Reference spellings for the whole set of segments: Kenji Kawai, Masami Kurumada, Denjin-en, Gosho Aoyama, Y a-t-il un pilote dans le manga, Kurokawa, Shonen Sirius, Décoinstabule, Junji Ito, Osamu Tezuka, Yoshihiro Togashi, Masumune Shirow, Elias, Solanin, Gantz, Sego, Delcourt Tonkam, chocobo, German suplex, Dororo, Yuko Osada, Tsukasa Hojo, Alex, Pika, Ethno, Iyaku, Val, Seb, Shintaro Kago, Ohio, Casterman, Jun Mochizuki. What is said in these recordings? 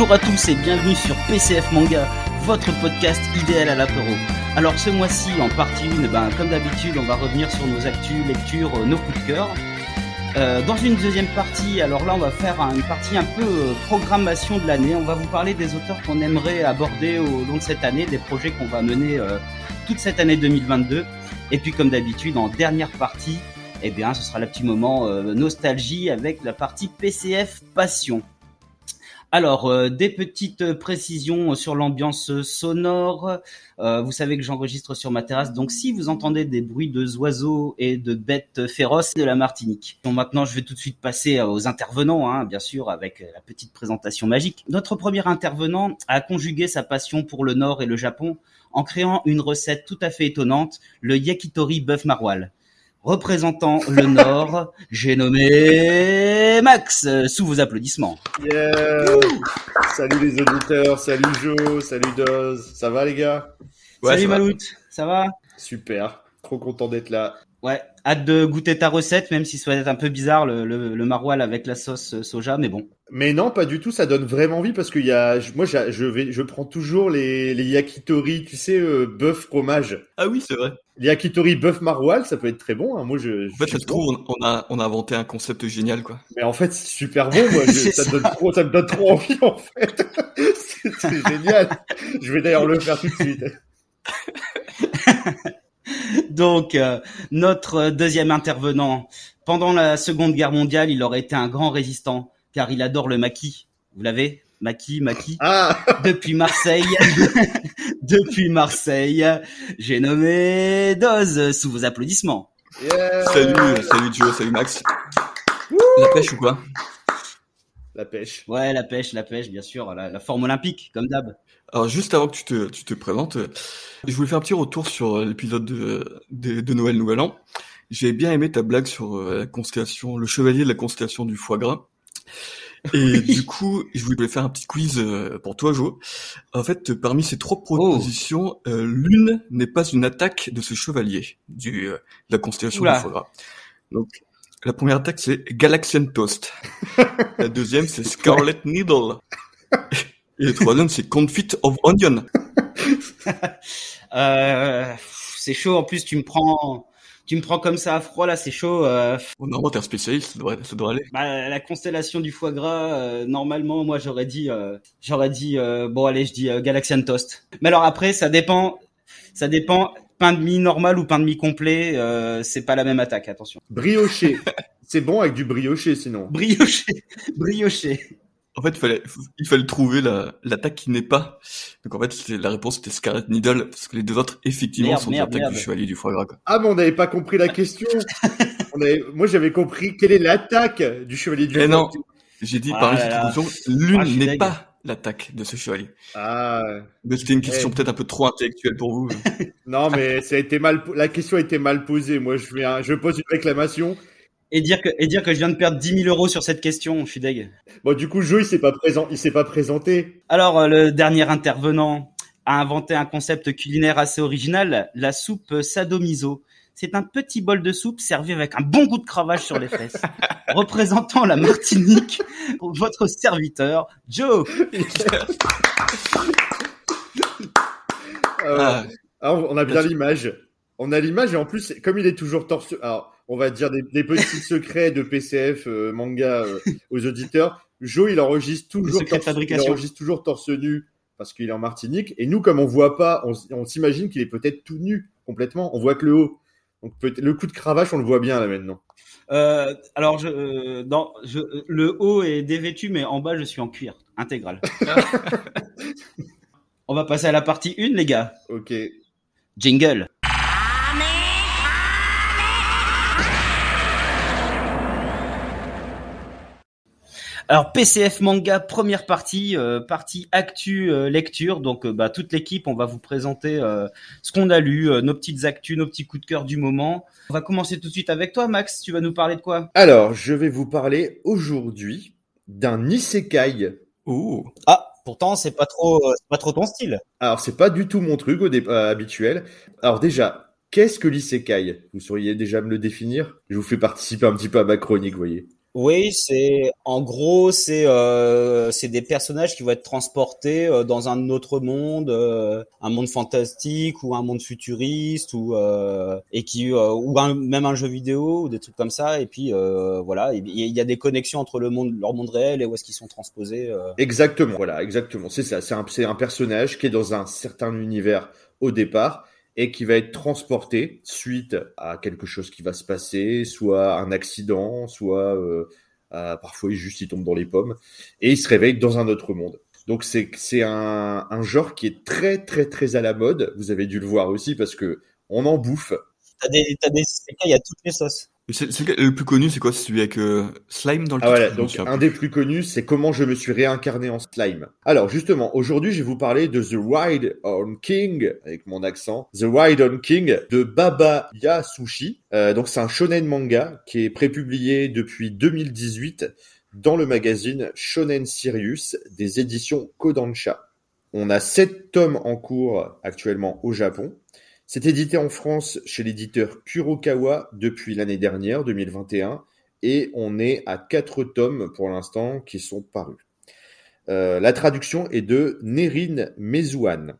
Bonjour à tous et bienvenue sur PCF Manga, votre podcast idéal à l'apéro. Alors ce mois-ci, en partie 1, comme d'habitude, on va revenir sur nos actus, lectures, nos coups de cœur. Dans une deuxième partie, alors là on va faire une partie un peu programmation de l'année. On va vous parler des auteurs qu'on aimerait aborder au long de cette année, des projets qu'on va mener toute cette année 2022. Et puis comme d'habitude, en dernière partie, ce sera le petit moment nostalgie avec la partie PCF Passion. Alors, des petites précisions sur l'ambiance sonore. Vous savez que j'enregistre sur ma terrasse, donc si vous entendez des bruits d'oiseaux et de bêtes féroces, de la Martinique. Donc maintenant, je vais tout de suite passer aux intervenants, bien sûr, avec la petite présentation magique. Notre premier intervenant a conjugué sa passion pour le Nord et le Japon en créant une recette tout à fait étonnante, le yakitori bœuf maroilles. Représentant le Nord, j'ai nommé Max, sous vos applaudissements. Yeah. Salut les auditeurs, salut Jo, salut Doz, ça va les gars? Ouais, salut Malout, ça va? Super, trop content d'être là. Ouais, hâte de goûter ta recette, même si ça va être un peu bizarre le maroilles avec la sauce soja, mais bon. Mais non, pas du tout, ça donne vraiment envie parce que je prends toujours les yakitori, tu sais, bœuf fromage. Ah oui, c'est vrai. Les yakitori bœuf maroilles, ça peut être très bon. Moi, en fait, je trouve on a inventé un concept génial, quoi. Mais en fait, c'est super bon. Moi, ça me donne trop envie, en fait. c'est génial. Je vais d'ailleurs le faire tout de suite. Donc, notre deuxième intervenant. Pendant la Seconde Guerre mondiale, il aurait été un grand résistant, car il adore le maquis. Vous l'avez ? Maquis. Ah. Depuis Marseille, j'ai nommé Doz, sous vos applaudissements. Yeah. Salut Joe, salut Max. Wouh. La pêche ou quoi ? La pêche. Ouais, la pêche, bien sûr, la forme olympique, comme d'hab. Alors, juste avant que tu te présentes, je voulais faire un petit retour sur l'épisode de Noël Nouvel An. J'ai bien aimé ta blague sur la constellation, le chevalier de la constellation du foie gras. Et du coup, je voulais faire un petit quiz pour toi, Jo. En fait, parmi ces trois propositions, l'une n'est pas une attaque de ce chevalier de la constellation du foie gras. Donc, la première attaque, c'est Galaxian Toast. La deuxième, c'est Scarlet Needle. Et la troisième, c'est Confit of Onion. C'est chaud. En plus, tu me prends comme ça à froid, là, c'est chaud. Normalement, t'es un spécialiste, ça doit aller. Bah, la constellation du foie gras, normalement, moi, j'aurais dit, Galaxian Toast. Mais alors après, ça dépend, pain de mie normal ou pain de mie complet, c'est pas la même attaque, attention. Brioché. C'est bon avec du brioché, sinon. Brioché. En fait, il fallait trouver l'attaque qui n'est pas. Donc, en fait, la réponse était Scarlet Needle, parce que les deux autres, effectivement, sont des attaques du chevalier du foie gras, quoi. Ah, mais on n'avait pas compris la question. Moi, j'avais compris quelle est l'attaque du chevalier du foie gras. Non, j'ai dit, par cette l'une n'est pas l'attaque de ce chevalier. Ah. Mais c'était une question peut-être un peu trop intellectuelle pour vous. Non, mais la question a été mal posée. Moi, je pose une réclamation. Et dire que je viens de perdre 10 000 euros sur cette question, je suis deg. Bon, du coup, Joe, il s'est pas présenté. Alors, le dernier intervenant a inventé un concept culinaire assez original, la soupe sadomiso. C'est un petit bol de soupe servi avec un bon goût de cravache sur les fesses. Représentant la Martinique, votre serviteur, Joe. On a bien l'image. On a l'image et en plus, comme il est toujours torse... Alors, on va dire des petits secrets de PCF manga aux auditeurs. Joe, il enregistre toujours torse nu parce qu'il est en Martinique. Et nous, comme on voit pas, on s'imagine qu'il est peut-être tout nu complètement. On voit que le haut. Donc le coup de cravache, on le voit bien là maintenant. Alors, le haut est dévêtu, mais en bas, je suis en cuir intégral. On va passer à la partie 1, les gars. Ok. Jingle. Alors PCF Manga, première partie, partie actu lecture. Donc toute l'équipe, on va vous présenter ce qu'on a lu, nos petites actus, nos petits coups de cœur du moment. On va commencer tout de suite avec toi, Max. Tu vas nous parler de quoi ? Alors, je vais vous parler aujourd'hui d'un isekai. Oh. Ah, pourtant c'est pas trop ton style. Alors c'est pas du tout mon truc habituel. Alors déjà, qu'est-ce que l'isekai ? Vous sauriez déjà me le définir ? Je vous fais participer un petit peu à ma chronique, vous voyez. Oui, c'est en gros c'est des personnages qui vont être transportés dans un autre monde, un monde fantastique ou un monde futuriste ou et qui ou même un jeu vidéo ou des trucs comme ça, et puis voilà, il y a des connexions entre le monde, leur monde réel et où est-ce qu'ils sont transposés. Exactement, voilà, exactement, c'est ça, c'est un personnage qui est dans un certain univers au départ et qui va être transporté suite à quelque chose qui va se passer, soit un accident, soit parfois il tombe dans les pommes, et il se réveille dans un autre monde. Donc c'est un genre qui est très très très à la mode, vous avez dû le voir aussi parce que on en bouffe. T'as des il y a toutes les sauces. Le plus connu, c'est quoi? C'est celui avec slime dans le titre. Voilà, donc un des plus connus, c'est comment je me suis réincarné en slime. Alors justement, aujourd'hui, je vais vous parler de The Ride on King, avec mon accent, The Ride on King de Baba Yasushi. Donc c'est un shonen manga qui est prépublié depuis 2018 dans le magazine Shonen Sirius des éditions Kodansha. On a 7 tomes en cours actuellement au Japon. C'est édité en France chez l'éditeur Kurokawa depuis l'année dernière, 2021, et on est à 4 tomes pour l'instant qui sont parus. La traduction est de Nerine Mezuan.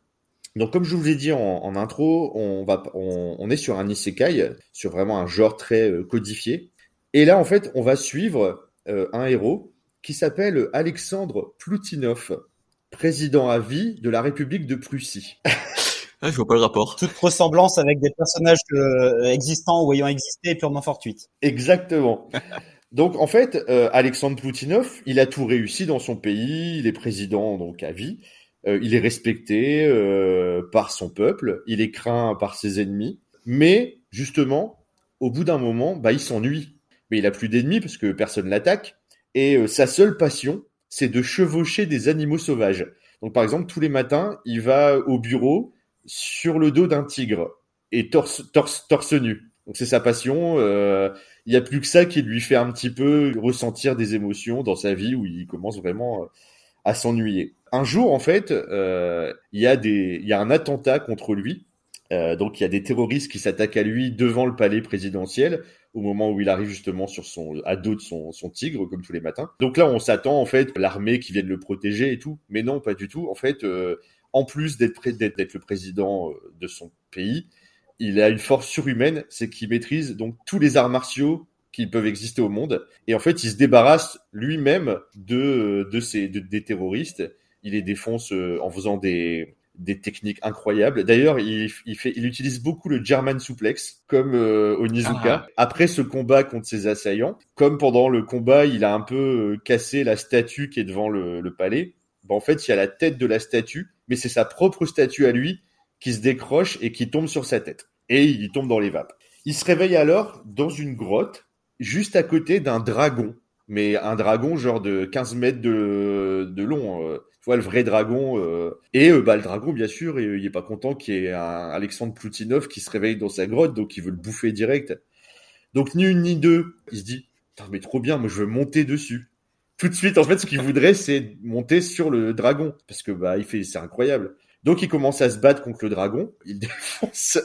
Donc comme je vous l'ai dit en intro, on est sur un isekai, sur vraiment un genre très codifié. Et là en fait, on va suivre un héros qui s'appelle Alexandre Plutinov, président à vie de la République de Prussie. Ah, je vois pas le rapport. Toute ressemblance avec des personnages existants ou ayant existé est purement fortuite. Exactement. Donc, en fait, Alexandre Ploutinov, il a tout réussi dans son pays. Il est président, donc, à vie. Il est respecté par son peuple. Il est craint par ses ennemis. Mais, justement, au bout d'un moment, il s'ennuie. Mais il a plus d'ennemis parce que personne l'attaque. Et sa seule passion, c'est de chevaucher des animaux sauvages. Donc, par exemple, tous les matins, il va au bureau sur le dos d'un tigre et torse nu. Donc c'est sa passion. Il n'y a plus que ça qui lui fait un petit peu ressentir des émotions dans sa vie où il commence vraiment à s'ennuyer. Un jour, en fait, il y a un attentat contre lui. Donc il y a des terroristes qui s'attaquent à lui devant le palais présidentiel au moment où il arrive justement sur à dos de son tigre comme tous les matins. Donc là, on s'attend en fait l'armée qui vienne le protéger et tout, mais non, pas du tout. En fait, en plus d'être le président de son pays, il a une force surhumaine, c'est qu'il maîtrise donc tous les arts martiaux qui peuvent exister au monde. Et en fait, il se débarrasse lui-même des terroristes. Il les défonce en faisant des techniques incroyables. D'ailleurs, il utilise beaucoup le German suplex, comme Onizuka. Ah. Après ce combat contre ses assaillants, comme pendant le combat, il a un peu cassé la statue qui est devant le palais. En fait, il y a la tête de la statue, mais c'est sa propre statue à lui qui se décroche et qui tombe sur sa tête. Et il tombe dans les vapes. Il se réveille alors dans une grotte, juste à côté d'un dragon. Mais un dragon genre de 15 mètres de long. Tu vois, le vrai dragon. Et le dragon, bien sûr, il n'est pas content qu'il y ait un Alexandre Ploutinov qui se réveille dans sa grotte, donc il veut le bouffer direct. Donc ni une ni deux, il se dit « Putain, mais trop bien, moi je veux monter dessus ». Tout de suite, en fait, ce qu'il voudrait, c'est monter sur le dragon. Parce que, c'est incroyable. Donc, il commence à se battre contre le dragon. Il défonce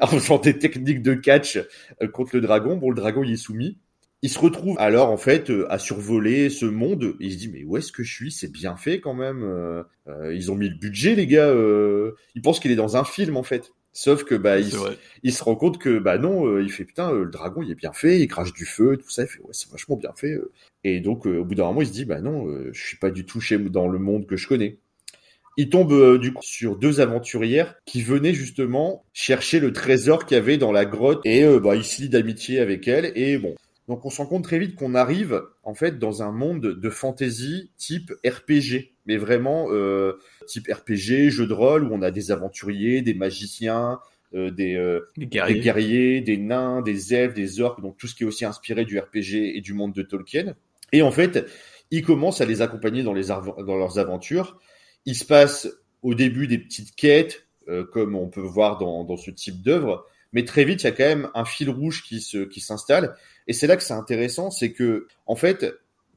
en faisant des techniques de catch contre le dragon. Bon, le dragon, il est soumis. Il se retrouve alors, en fait, à survoler ce monde. Il se dit, mais où est-ce que je suis? C'est bien fait, quand même. Ils ont mis le budget, les gars. Ils pensent qu'il est dans un film, en fait. Sauf que, il se rend compte que, non, il fait, putain, le dragon, il est bien fait, il crache du feu, tout ça, il fait, ouais, c'est vachement bien fait. Et donc, au bout d'un moment, il se dit, non, je suis pas du tout dans le monde que je connais. Il tombe, du coup, sur 2 aventurières qui venaient, justement, chercher le trésor qu'il y avait dans la grotte, et, il se lie d'amitié avec elles, et bon. Donc, on se rend compte très vite qu'on arrive, en fait, dans un monde de fantasy type RPG. Mais vraiment, type RPG, jeu de rôle, où on a des aventuriers, des magiciens, des guerriers, des nains, des elfes, des orques, donc tout ce qui est aussi inspiré du RPG et du monde de Tolkien. Et en fait, ils commencent à les accompagner dans leurs aventures. Il se passe au début des petites quêtes, comme on peut voir dans ce type d'œuvre, mais très vite, il y a quand même un fil rouge qui s'installe. Et c'est là que c'est intéressant, c'est que, en fait,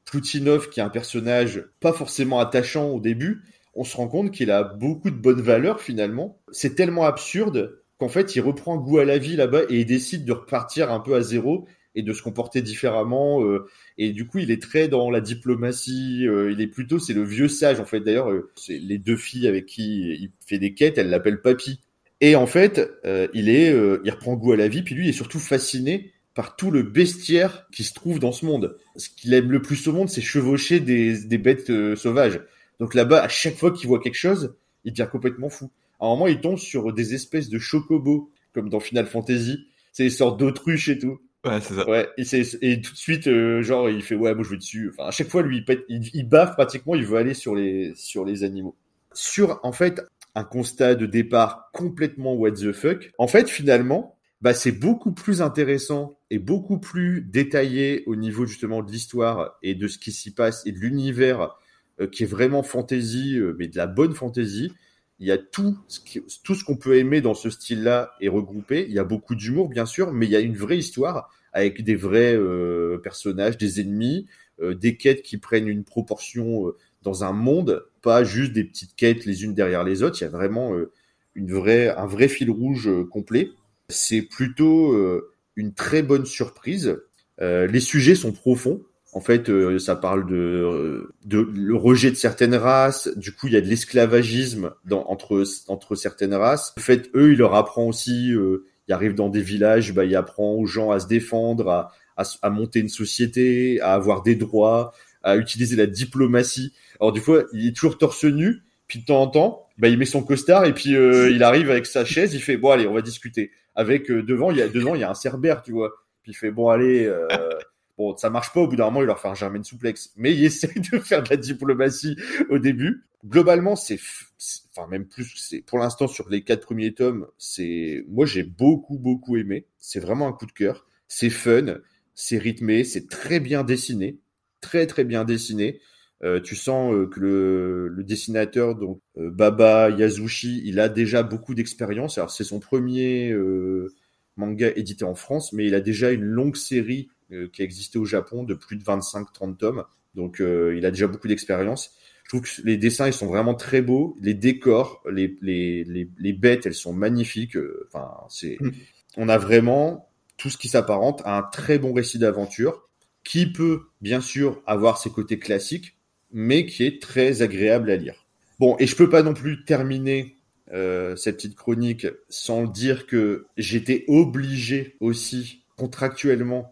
Ploutinov, qui est un personnage pas forcément attachant au début, on se rend compte qu'il a beaucoup de bonnes valeurs finalement. C'est tellement absurde qu'en fait, il reprend goût à la vie là-bas et il décide de repartir un peu à zéro et de se comporter différemment. Et du coup, il est très dans la diplomatie. Il est plutôt, c'est le vieux sage en fait. D'ailleurs, c'est les deux filles avec qui il fait des quêtes, elles l'appellent papy. Et en fait, il reprend goût à la vie. Puis lui, il est surtout fasciné par tout le bestiaire qui se trouve dans ce monde. Ce qu'il aime le plus au monde, c'est chevaucher des bêtes sauvages. Donc là-bas, à chaque fois qu'il voit quelque chose, il devient complètement fou. À un moment, il tombe sur des espèces de chocobos, comme dans Final Fantasy. C'est des sortes d'autruches et tout. Ouais, c'est ça. Ouais, et tout de suite, il fait « Ouais, moi, je vais dessus ». Enfin, à chaque fois, lui, il baffe pratiquement, il veut aller sur les animaux. Sur, en fait, un constat de départ complètement what the fuck. En fait, finalement, c'est beaucoup plus intéressant et beaucoup plus détaillé au niveau, justement, de l'histoire et de ce qui s'y passe et de l'univers qui est vraiment fantasy, mais de la bonne fantasy. Il y a tout ce qu'on peut aimer dans ce style-là est regroupé. Il y a beaucoup d'humour, bien sûr, mais il y a une vraie histoire avec des vrais personnages, des ennemis, des quêtes qui prennent une proportion dans un monde, pas juste des petites quêtes les unes derrière les autres. Il y a vraiment un vrai fil rouge complet. C'est plutôt une très bonne surprise. Les sujets sont profonds. En fait, ça parle de le rejet de certaines races. Du coup, il y a de l'esclavagisme entre certaines races. En fait, eux, il leur apprend aussi. Il arrive dans des villages, il apprend aux gens à se défendre, à monter une société, à avoir des droits, à utiliser la diplomatie. Alors du coup, il est toujours torse nu. Puis de temps en temps, il met son costard et puis il arrive avec sa chaise. Il fait bon, allez, on va discuter. Avec devant, il y a un cerbère, tu vois. Puis il fait bon, allez. Bon, ça marche pas, au bout d'un moment, il leur fait un germain de souplex. Mais il essaie de faire de la diplomatie au début. Globalement, pour l'instant, sur les 4 premiers tomes, moi, j'ai beaucoup, beaucoup aimé. C'est vraiment un coup de cœur. C'est fun, c'est rythmé, c'est très bien dessiné. Très, très bien dessiné. Tu sens que le dessinateur, donc, Baba Yasushi, il a déjà beaucoup d'expérience. Alors, c'est son premier manga édité en France, mais il a déjà une longue série qui a existé au Japon de plus de 25-30 tomes. Donc, il a déjà beaucoup d'expérience. Je trouve que les dessins, ils sont vraiment très beaux. Les décors, les bêtes, elles sont magnifiques. On a vraiment tout ce qui s'apparente à un très bon récit d'aventure qui peut, bien sûr, avoir ses côtés classiques, mais qui est très agréable à lire. Bon, et je peux pas non plus terminer cette petite chronique sans dire que j'étais obligé aussi, contractuellement,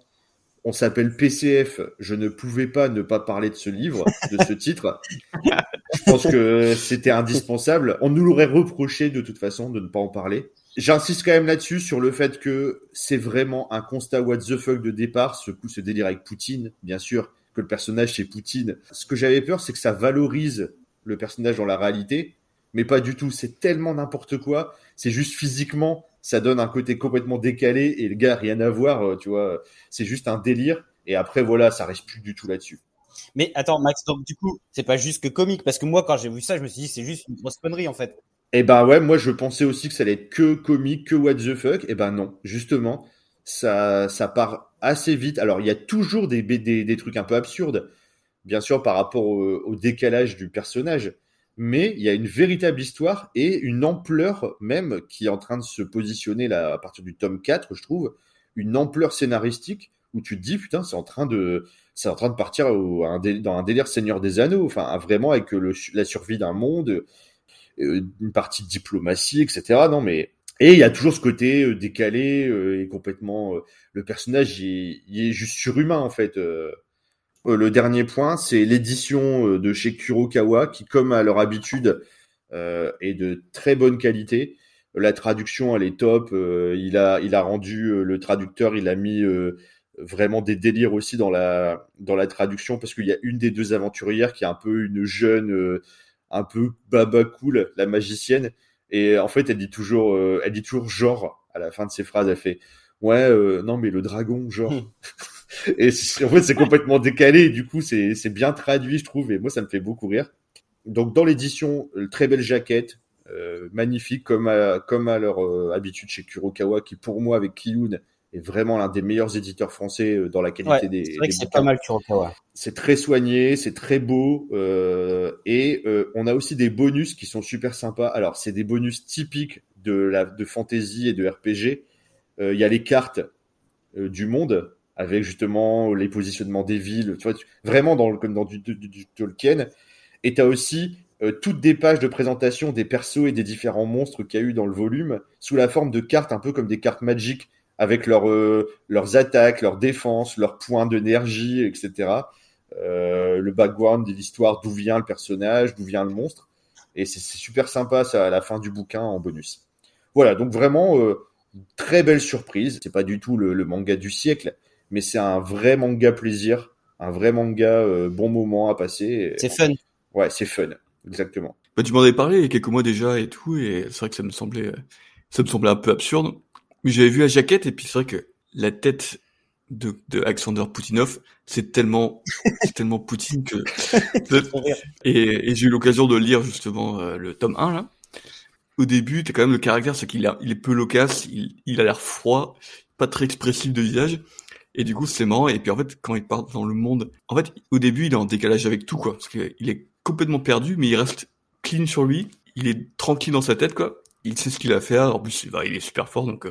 on s'appelle PCF, je ne pouvais pas ne pas parler de ce livre, de ce titre. Je pense que c'était indispensable. On nous l'aurait reproché de toute façon de ne pas en parler. J'insiste quand même là-dessus sur le fait que c'est vraiment un constat what the fuck de départ, ce délire avec Poutine, bien sûr, que le personnage c'est Poutine. Ce que j'avais peur, c'est que ça valorise le personnage dans la réalité, mais pas du tout. C'est tellement n'importe quoi. C'est juste physiquement, ça donne un côté complètement décalé et le gars, rien à voir, tu vois. C'est juste un délire. Et après, voilà, ça reste plus du tout là-dessus. Mais attends, Max, donc du coup, c'est pas juste que comique. Parce que moi, quand j'ai vu ça, je me suis dit, c'est juste une grosse connerie, en fait. Eh ben ouais, moi, je pensais aussi que ça allait être que comique, que what the fuck. Eh ben non, justement, ça part assez vite. Alors, il y a toujours des trucs un peu absurdes, bien sûr, par rapport au décalage du personnage. Mais il y a une véritable histoire et une ampleur même qui est en train de se positionner là à partir du tome 4, je trouve, une ampleur scénaristique où tu te dis putain, c'est en train de partir dans un délire Seigneur des Anneaux, enfin vraiment avec la survie d'un monde, une partie de diplomatie, etc. Non mais et il y a toujours ce côté décalé et complètement le personnage il est juste surhumain en fait. Le dernier point, c'est l'édition de chez Kurokawa qui, comme à leur habitude, est de très bonne qualité. La traduction, elle est top. Il a rendu le traducteur, il a mis vraiment des délires aussi dans la traduction parce qu'il y a une des deux aventurières qui est un peu une jeune, un peu baba cool, la magicienne. Et en fait, elle dit toujours genre à la fin de ses phrases. Elle fait ouais, non mais le dragon, genre. Et en fait, c'est complètement décalé. Et du coup, c'est bien traduit, je trouve. Et moi, ça me fait beaucoup rire. Donc, dans l'édition, très belle jaquette, magnifique, comme à leur habitude chez Kurokawa, qui pour moi, avec Kiyun, est vraiment l'un des meilleurs éditeurs français dans la qualité des. C'est vrai que c'est bouquins. Pas mal Kurokawa. C'est très soigné, c'est très beau, on a aussi des bonus qui sont super sympas. Alors, c'est des bonus typiques de fantasy et de RPG. Il y a les cartes du monde. avec justement les positionnements des villes, tu vois, vraiment comme dans du Tolkien. Et t'as aussi toutes des pages de présentation des persos et des différents monstres qu'il y a eu dans le volume, sous la forme de cartes, un peu comme des cartes Magic, avec leurs attaques, leurs défenses, leurs points d'énergie, etc. Le background de l'histoire, d'où vient le personnage, d'où vient le monstre. Et c'est super sympa, ça, à la fin du bouquin, en bonus. Voilà, donc vraiment, très belle surprise. C'est pas du tout le manga du siècle, mais c'est un vrai manga plaisir, un vrai manga bon moment à passer. C'est fun. Ouais, c'est fun, exactement. Bah, tu m'en avais parlé il y a quelques mois déjà et tout, et c'est vrai que ça me semblait un peu absurde. Mais j'avais vu la jaquette, et puis c'est vrai que la tête de Alexandre Plutinov, c'est tellement Poutine que... et j'ai eu l'occasion de lire justement le tome 1, là. Au début, t'as quand même le caractère, c'est qu'il est peu loquace, il a l'air froid, pas très expressif de visage, et du coup c'est marrant, et puis en fait, quand il part dans le monde, en fait, au début, il est en décalage avec tout, quoi, parce qu'il est complètement perdu, mais il reste clean sur lui, il est tranquille dans sa tête, quoi. Il sait ce qu'il a à faire. En plus, il est super fort, donc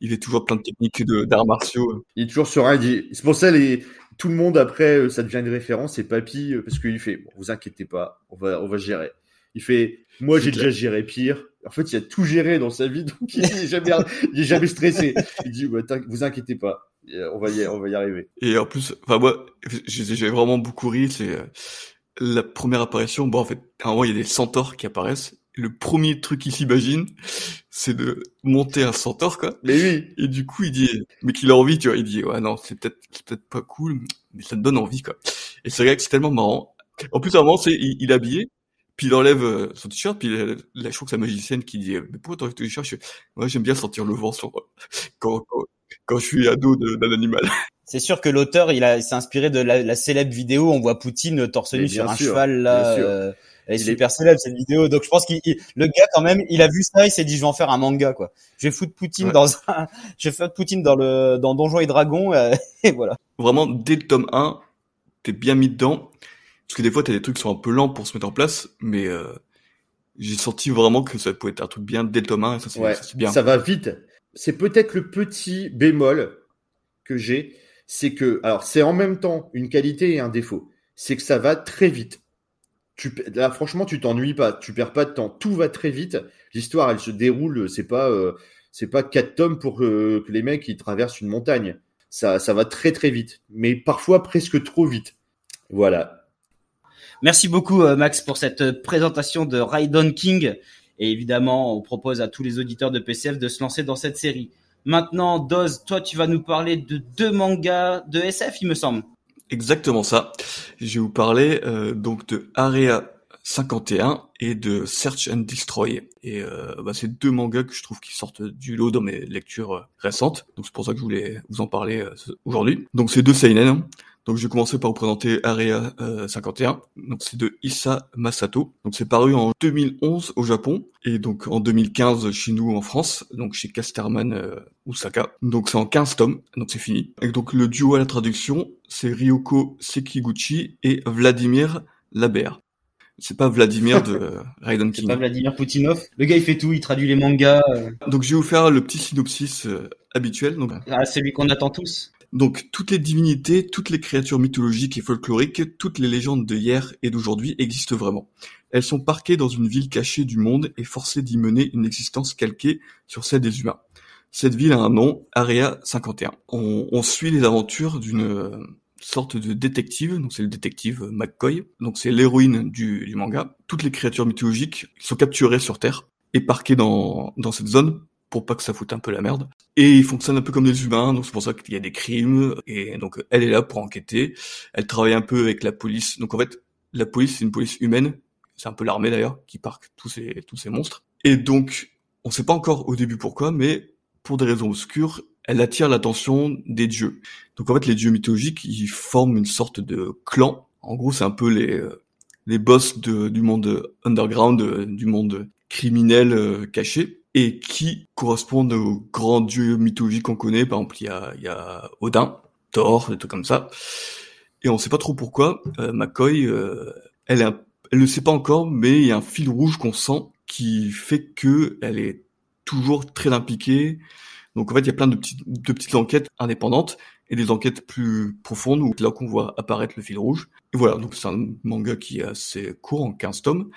il est toujours plein de techniques d'arts martiaux. Il est toujours serein. C'est pour ça tout le monde après, ça devient une référence. C'est Papy parce qu'il fait bon, vous inquiétez pas, on va gérer. Il fait moi j'ai déjà géré pire. En fait, il a tout géré dans sa vie, donc il est jamais stressé. Il dit bah, vous inquiétez pas, on va y arriver. Et en plus, moi, j'ai vraiment beaucoup ri. C'est la première apparition. Bon, en fait, à un moment, il y a des centaures qui apparaissent. Le premier truc qu'il s'imagine, c'est de monter un centaure, quoi. Mais oui. Et du coup, il dit, mais qu'il a envie, tu vois. Il dit, ouais, non, c'est peut-être pas cool, mais ça te donne envie, quoi. Et c'est vrai que c'est tellement marrant. En plus, à un moment, il est habillé, puis il enlève son t-shirt, puis je trouve que c'est la magicienne qui dit, mais pourquoi t'enlèves ton t-shirt? Moi, j'aime bien sentir le vent quand je suis ado d'un animal. C'est sûr que l'auteur, il s'est inspiré de la célèbre vidéo, on voit Poutine torse nu sur un cheval, là. Elle est super célèbre, cette vidéo. Donc, je pense que le gars, quand même, il a vu ça, il s'est dit, je vais en faire un manga, quoi. Je vais foutre Poutine dans Donjons et Dragons, et voilà. Vraiment, dès le tome 1, t'es bien mis dedans. Parce que des fois, t'as des trucs qui sont un peu lents pour se mettre en place, mais, j'ai senti vraiment que ça pouvait être un truc bien dès le tome 1, et ça c'est bien. Ça va vite. C'est peut-être le petit bémol que j'ai. C'est que, alors, c'est en même temps une qualité et un défaut. C'est que ça va très vite. Là, franchement, tu t'ennuies pas, tu perds pas de temps, tout va très vite. L'histoire, elle se déroule, c'est pas 4 tomes pour que les mecs ils traversent une montagne. Ça va très très vite, mais parfois presque trop vite. Voilà. Merci beaucoup Max pour cette présentation de Raidon King. Et évidemment, on propose à tous les auditeurs de PCF de se lancer dans cette série. Maintenant, Doz, toi, tu vas nous parler de 2 mangas de SF, il me semble. Exactement ça. Je vais vous parler donc de Area 51 et de Search and Destroy. Et c'est 2 mangas que je trouve qui sortent du lot dans mes lectures récentes. Donc c'est pour ça que je voulais vous en parler aujourd'hui. Donc c'est 2 seinen. Hein. Donc je vais commencer par vous présenter Area 51. Donc c'est de Issa Masato. Donc c'est paru en 2011 au Japon et donc en 2015 chez nous en France, donc chez Casterman Osaka. Donc c'est en 15 tomes, donc c'est fini. Et donc le duo à la traduction, c'est Ryoko Sekiguchi et Vladimir Labert. C'est pas Vladimir de Raiden King. C'est pas Vladimir Poutinov. Le gars, il fait tout, il traduit les mangas. Donc je vais vous faire le petit synopsis habituel. Donc... Ah, celui qu'on attend tous. Donc, toutes les divinités, toutes les créatures mythologiques et folkloriques, toutes les légendes de hier et d'aujourd'hui existent vraiment. Elles sont parquées dans une ville cachée du monde et forcées d'y mener une existence calquée sur celle des humains. Cette ville a un nom, Area 51. On suit les aventures d'une sorte de détective, donc c'est le détective McCoy, donc c'est l'héroïne du manga. Toutes les créatures mythologiques sont capturées sur Terre et parquées dans cette zone, pour pas que ça foute un peu la merde. Et ils fonctionnent un peu comme des humains, donc c'est pour ça qu'il y a des crimes, et donc elle est là pour enquêter, elle travaille un peu avec la police, donc en fait, la police c'est une police humaine, c'est un peu l'armée d'ailleurs, qui parque tous ces monstres. Et donc, on sait pas encore au début pourquoi, mais pour des raisons obscures, elle attire l'attention des dieux. Donc en fait, les dieux mythologiques, ils forment une sorte de clan, en gros c'est un peu les boss du monde underground, du monde criminel caché, et qui correspondent aux grands dieux mythologiques qu'on connaît. Par exemple, il y a Odin, Thor, des trucs comme ça. Et on sait pas trop pourquoi. McCoy, elle le sait pas encore, mais il y a un fil rouge qu'on sent qui fait que elle est toujours très impliquée. Donc en fait, il y a plein de petites enquêtes indépendantes. et des enquêtes plus profondes, où c'est là qu'on voit apparaître le fil rouge. Et voilà, donc c'est un manga qui est assez court, en 15 tomes.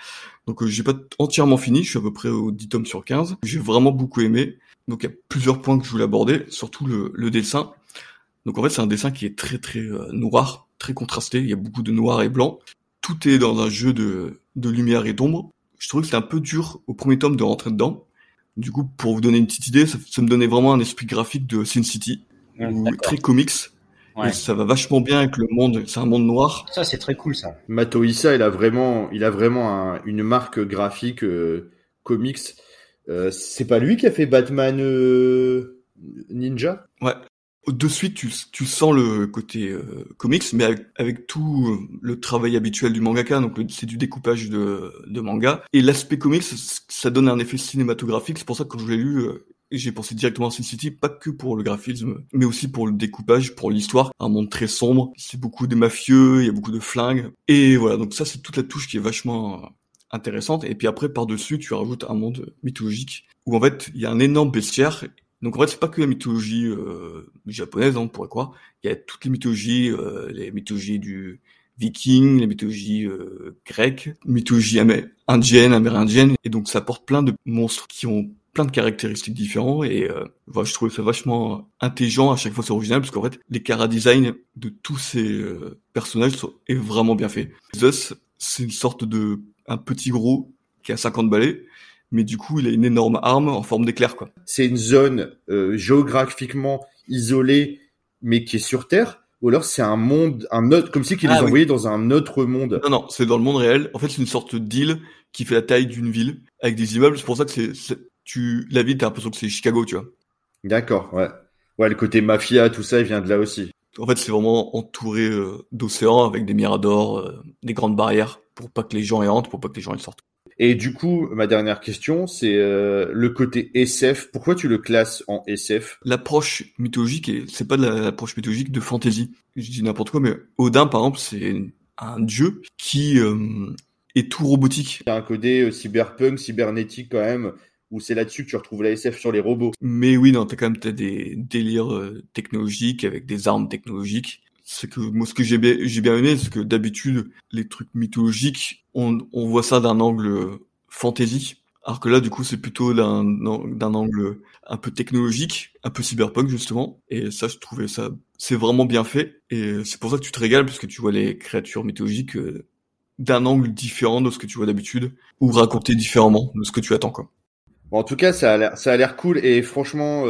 Donc j'ai pas entièrement fini, je suis à peu près aux 10 tomes sur 15. J'ai vraiment beaucoup aimé. Donc il y a plusieurs points que je voulais aborder, surtout le dessin. Donc en fait, c'est un dessin qui est très noir, très contrasté, il y a beaucoup de noir et blanc. Tout est dans un jeu de lumière et d'ombre. Je trouvais que c'était un peu dur au premier tome de rentrer dedans. Du coup, pour vous donner une petite idée, ça me donnait vraiment un esprit graphique de Sin City, ou très comics. Ouais. Et ça va vachement bien avec le monde, c'est un monde noir. Ça, c'est très cool, ça. Mato Issa, il a vraiment une marque graphique comics. C'est pas lui qui a fait Batman Ninja ? Ouais. De suite, tu sens le côté comics, mais avec tout le travail habituel du mangaka, donc c'est du découpage de manga. Et l'aspect comics, ça donne un effet cinématographique, c'est pour ça que quand je l'ai lu, j'ai pensé directement à Sin City, pas que pour le graphisme, mais aussi pour le découpage, pour l'histoire. Un monde très sombre, c'est beaucoup des mafieux, il y a beaucoup de flingues. Et voilà, donc ça c'est toute la touche qui est vachement intéressante. Et puis après, par-dessus, tu rajoutes un monde mythologique, où en fait, il y a un énorme bestiaire. Donc en fait, c'est pas que la mythologie japonaise, on pourrait croire. Il y a toutes les mythologies du viking, les mythologies grecques, mythologie amérindienne, et donc ça apporte plein de monstres qui ont plein de caractéristiques différentes, et je trouvais ça vachement intelligent, à chaque fois c'est original, parce qu'en fait, les chara-design de tous ces personnages est vraiment bien fait. Zeus, c'est une sorte de un petit gros qui a 50 balais, mais du coup, il a une énorme arme en forme d'éclair, quoi. C'est une zone géographiquement isolée, mais qui est sur Terre, ou alors c'est un monde, un autre, comme si qu'ils les envoyaient dans un autre monde. Non, c'est dans le monde réel. En fait, c'est une sorte d'île qui fait la taille d'une ville, avec des immeubles. C'est pour ça que la ville, t'as l'impression que c'est Chicago, tu vois. D'accord, ouais. Ouais, le côté mafia, tout ça, il vient de là aussi. En fait, c'est vraiment entouré d'océans, avec des miradors, des grandes barrières, pour pas que les gens y rentrent, pour pas que les gens y sortent. Et du coup, ma dernière question, c'est le côté SF. Pourquoi tu le classes en SF ? L'approche mythologique, c'est pas de l'approche mythologique de fantasy. Je dis n'importe quoi, mais Odin, par exemple, c'est un dieu qui est tout robotique. Il y a un côté cyberpunk, cybernétique quand même, où c'est là-dessus que tu retrouves la SF sur les robots. Mais oui, non, t'as des délires technologiques avec des armes technologiques. Ce que j'ai bien aimé, c'est que d'habitude, les trucs mythologiques, on voit ça d'un angle fantasy, alors que là, du coup, c'est plutôt d'un angle un peu technologique, un peu cyberpunk, justement. Et ça, je trouvais ça, c'est vraiment bien fait. Et c'est pour ça que tu te régales, parce que tu vois les créatures mythologiques d'un angle différent de ce que tu vois d'habitude, ou racontées différemment de ce que tu attends, quoi. En tout cas, ça a l'air cool, et franchement,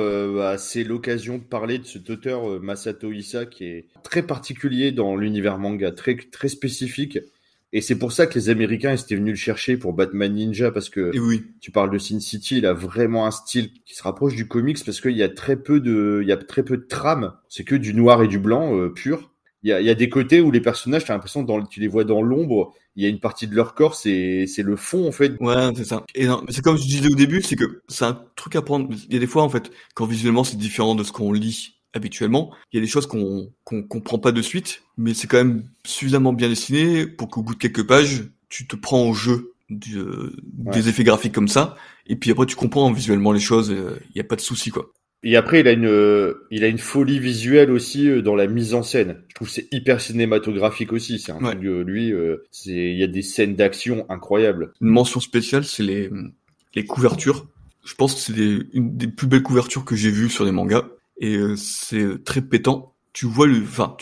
c'est l'occasion de parler de cet auteur Masato Issa, qui est très particulier dans l'univers manga, très très spécifique, et c'est pour ça que les Américains étaient venus le chercher pour Batman Ninja, parce que tu parles de Sin City, il a vraiment un style qui se rapproche du comics, parce qu'il y a très peu de trames, c'est que du noir et du blanc pur. Il y a des côtés où les personnages, t'as l'impression que tu les vois dans l'ombre. Il y a une partie de leur corps, c'est le fond, en fait. Ouais, c'est ça. Et non, c'est comme je disais au début, c'est que c'est un truc à prendre. Il y a des fois, en fait, quand visuellement c'est différent de ce qu'on lit habituellement, il y a des choses qu'on comprend pas de suite, mais c'est quand même suffisamment bien dessiné pour qu'au bout de quelques pages, tu te prends au jeu des effets graphiques comme ça. Et puis après, tu comprends visuellement les choses. Il y a pas de souci, quoi. Et après, il a une folie visuelle aussi dans la mise en scène. Je trouve que c'est hyper cinématographique aussi. C'est un truc, lui, il y a des scènes d'action incroyables. Une mention spéciale, c'est les couvertures. Je pense que c'est une des plus belles couvertures que j'ai vues sur les mangas. Et c'est très pétant. Tu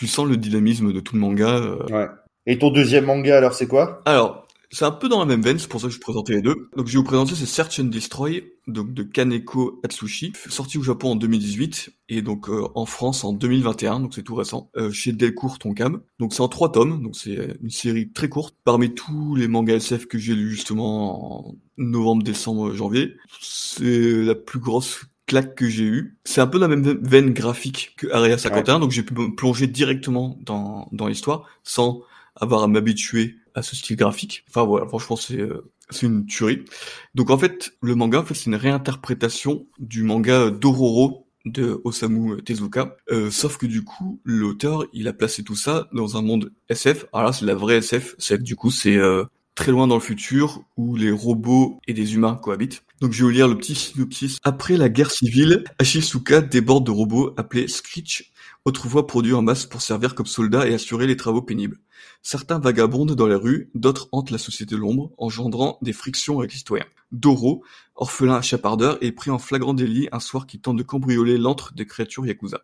sens le dynamisme de tout le manga. Ouais. Et ton deuxième manga, alors, c'est quoi? Alors, c'est un peu dans la même veine, c'est pour ça que je présentais les deux. Donc je vais vous présenter, c'est Search and Destroy, donc de Kaneko Atsushi, sorti au Japon en 2018 et donc en France en 2021, donc c'est tout récent, chez Delcourt Tonkam. Donc c'est en 3 tomes, donc c'est une série très courte. Parmi tous les mangas SF que j'ai lu justement en novembre, décembre, janvier, c'est la plus grosse claque que j'ai eue. C'est un peu dans la même veine graphique que Area 51, donc j'ai pu me plonger directement dans l'histoire sans avoir à m'habituer à ce style graphique. Enfin voilà, franchement c'est une tuerie. Donc en fait, le manga, c'est une réinterprétation du manga Dororo de Osamu Tezuka. Sauf que du coup, l'auteur, il a placé tout ça dans un monde SF. Alors là, c'est la vraie SF. C'est très loin dans le futur où les robots et des humains cohabitent. Donc je vais vous lire le petit synopsis. Après la guerre civile, Ashitsuka déborde de robots appelés Screech autrefois produits en masse pour servir comme soldats et assurer les travaux pénibles. Certains vagabondent dans les rues, d'autres hantent la société de l'ombre, engendrant des frictions avec les citoyens. Dororo, orphelin chapardeur, est pris en flagrant délit un soir qui tente de cambrioler l'antre des créatures yakuza.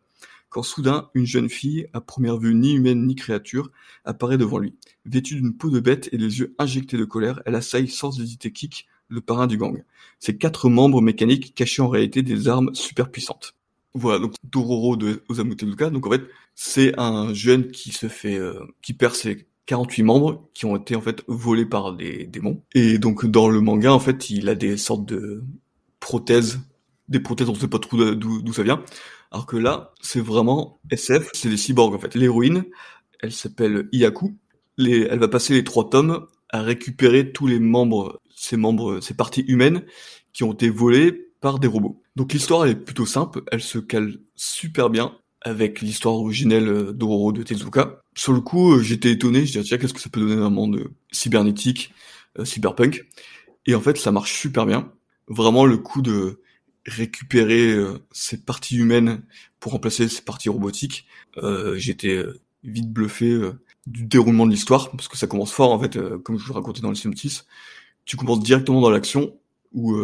Quand soudain, une jeune fille, à première vue ni humaine ni créature, apparaît devant lui. Vêtue d'une peau de bête et des yeux injectés de colère, elle assaille sans hésiter Kik, le parrain du gang. Ses quatre membres mécaniques cachaient en réalité des armes super puissantes. Voilà, donc Dororo de Osamu Tezuka. Donc en fait, c'est un jeune qui se fait, qui perd ses 48 membres, qui ont été en fait volés par des démons. Et donc dans le manga, en fait, il a des sortes de prothèses, on ne sait pas trop d'où ça vient. Alors que là, c'est vraiment SF, c'est des cyborgs en fait. L'héroïne, elle s'appelle Iyaku. Elle va passer les 3 tomes à récupérer tous les membres, ces parties humaines qui ont été volées par des robots. Donc l'histoire elle est plutôt simple, elle se cale super bien avec l'histoire originelle d'Ororo de Tezuka. Sur le coup, j'étais étonné, je disais tiens, qu'est-ce que ça peut donner un monde cybernétique, cyberpunk. Et en fait, ça marche super bien. Vraiment le coup de récupérer ces parties humaines pour remplacer ces parties robotiques, j'étais vite bluffé du déroulement de l'histoire, parce que ça commence fort en fait, comme je vous racontais dans le synopsis, tu commences directement dans l'action, où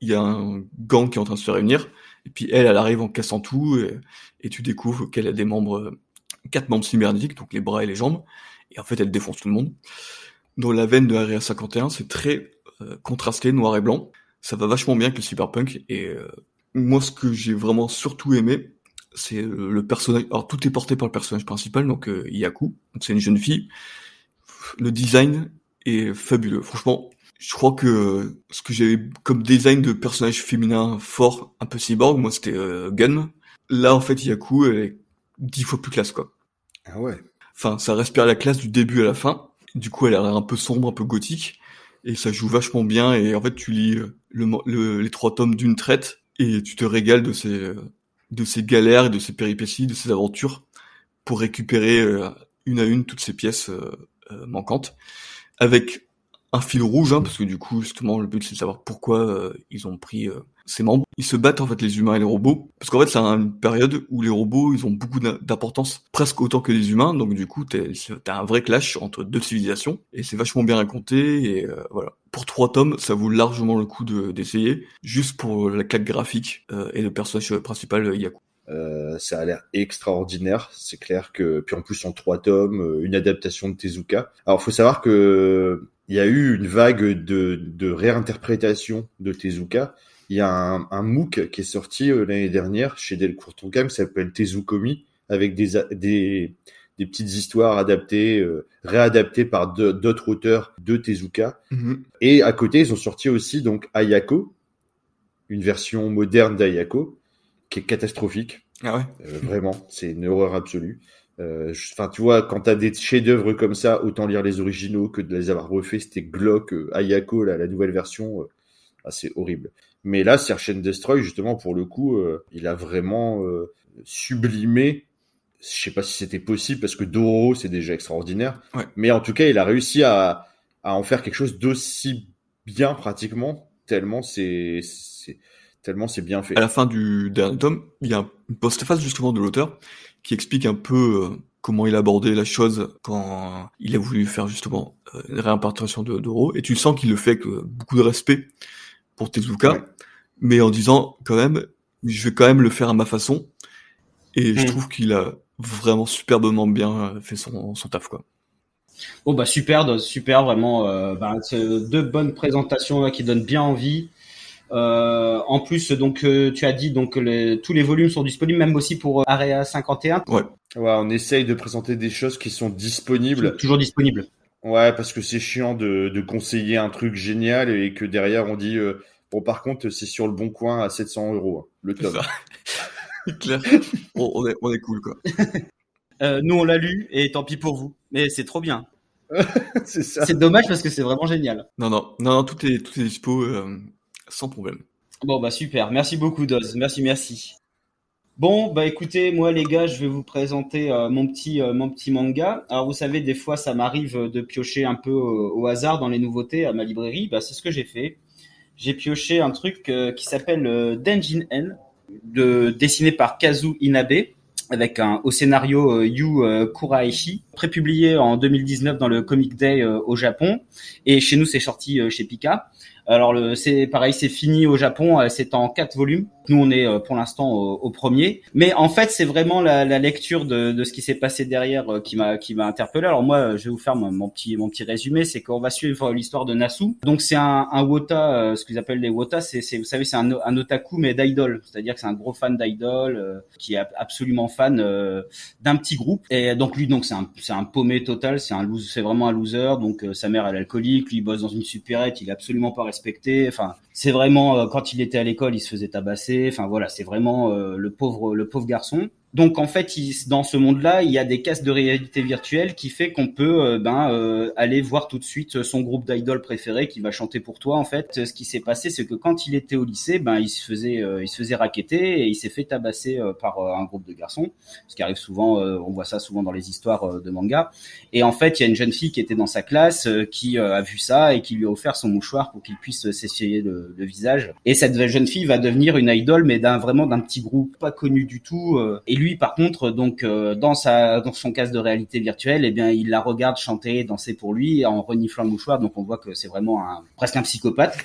il y a un gang qui est en train de se réunir, et puis elle arrive en cassant tout, et tu découvres qu'elle a des membres, 4 membres cybernétiques, donc les bras et les jambes, et en fait elle défonce tout le monde. Dans la veine de Area 51, c'est très contrasté, noir et blanc, ça va vachement bien avec le cyberpunk, et moi ce que j'ai vraiment surtout aimé, c'est le personnage. Alors tout est porté par le personnage principal, donc Iyaku, donc c'est une jeune fille. Le design est fabuleux, franchement. Je crois que ce que j'avais comme design de personnage féminin fort, un peu cyborg, moi c'était Gun. Là en fait Iyaku elle est 10 fois plus classe quoi. Ah ouais. Enfin ça respire la classe du début à la fin. Du coup elle a l'air un peu sombre, un peu gothique, et ça joue vachement bien. Et en fait tu lis les 3 tomes d'une traite et tu te régales de ces galères et de ces péripéties, de ces aventures pour récupérer une à une toutes ces pièces manquantes avec un fil rouge parce que du coup justement le but c'est de savoir pourquoi ils ont pris ces membres. Ils se battent en fait les humains et les robots parce qu'en fait c'est une période où les robots ils ont beaucoup d'importance presque autant que les humains, donc du coup t'as un vrai clash entre 2 civilisations et c'est vachement bien raconté et voilà. Pour 3 tomes, ça vaut largement le coup d'essayer, juste pour la claque graphique et le personnage principal, Iyaku. Ça a l'air extraordinaire, c'est clair que... Puis en plus, en 3 tomes, une adaptation de Tezuka. Alors, faut savoir que il y a eu une vague de réinterprétation de Tezuka. Il y a un MOOC qui est sorti l'année dernière chez Delcourt Tonkam qui s'appelle Tezukomi, avec des petites histoires adaptées, réadaptées par d'autres auteurs de Tezuka. Mmh. Et à côté, ils ont sorti aussi donc Ayako, une version moderne d'Ayako, qui est catastrophique. Ah ouais. Vraiment, c'est une horreur absolue. Enfin, tu vois, quand t'as des chefs-d'œuvre comme ça, autant lire les originaux que de les avoir refaits. C'était glauque. Ayako, la nouvelle version, c'est horrible. Mais là, Search and Destroy, justement, pour le coup, il a vraiment sublimé. Je sais pas si c'était possible parce que Dororo c'est déjà extraordinaire, ouais. Mais en tout cas il a réussi à en faire quelque chose d'aussi bien pratiquement tellement c'est bien fait. À la fin du dernier tome, il y a une postface justement de l'auteur qui explique un peu comment il abordait la chose quand il a voulu faire justement une réimpartition de Dororo, et tu sens qu'il le fait avec beaucoup de respect pour Tezuka, ouais. Mais en disant quand même, je vais quand même le faire à ma façon. Et je trouve qu'il a vraiment superbement bien fait son taf, quoi. Bon, bah, super, vraiment, c'est 2 bonnes présentations, là, qui donnent bien envie. En plus, donc, tu as dit, donc, tous les volumes sont disponibles, même aussi pour Area 51. Ouais. Ouais, on essaye de présenter des choses qui sont disponibles. Toujours disponibles. Ouais, parce que c'est chiant de conseiller un truc génial et que derrière, on dit, bon, par contre, c'est sur le bon coin à 700 €, hein, le tome. Claire. On est cool quoi. Nous on l'a lu et tant pis pour vous. Mais c'est trop bien. C'est ça. C'est dommage parce que c'est vraiment génial. Non, tout est dispo sans problème. Bon bah super. Merci beaucoup Doz. Merci. Bon bah écoutez, moi les gars, je vais vous présenter mon petit manga. Alors vous savez, des fois ça m'arrive de piocher un peu au hasard dans les nouveautés à ma librairie. Bah c'est ce que j'ai fait. J'ai pioché un truc qui s'appelle Denjin-en, dessiné par Kazu Inabe, avec au scénario Yu Kuraishi, prépublié en 2019 dans le Comic Day au Japon, et chez nous c'est sorti chez Pika. Alors c'est pareil, c'est fini au Japon, c'est en 4 volumes. Nous on est pour l'instant au premier, mais en fait c'est vraiment la lecture de ce qui s'est passé derrière qui m'a interpellé. Alors moi je vais vous faire mon petit résumé, c'est qu'on va suivre l'histoire de Nasu. Donc c'est un wota, ce qu'ils appellent les wota, c'est vous savez c'est un otaku mais d'idol, c'est-à-dire que c'est un gros fan d'idol qui est absolument fan d'un petit groupe. Et donc lui donc c'est un paumé total, c'est vraiment un loser. Donc sa mère elle est alcoolique, lui il bosse dans une supérette, il est absolument pas respecté. Enfin, c'est vraiment quand il était à l'école, il se faisait tabasser. Enfin voilà, c'est vraiment le pauvre garçon. Donc en fait, dans ce monde-là, il y a des casques de réalité virtuelle qui fait qu'on peut aller voir tout de suite son groupe d'idoles préféré qui va chanter pour toi. En fait, ce qui s'est passé, c'est que quand il était au lycée, il se faisait racketter et il s'est fait tabasser par un groupe de garçons, ce qui arrive souvent. On voit ça souvent dans les histoires de manga. Et en fait, il y a une jeune fille qui était dans sa classe qui a vu ça et qui lui a offert son mouchoir pour qu'il puisse s'essuyer le visage. Et cette jeune fille va devenir une idole, mais vraiment d'un petit groupe pas connu du tout. Et lui, par contre, donc dans son casque de réalité virtuelle, eh bien, il la regarde chanter, danser pour lui en reniflant le mouchoir. Donc, on voit que c'est vraiment presque un psychopathe.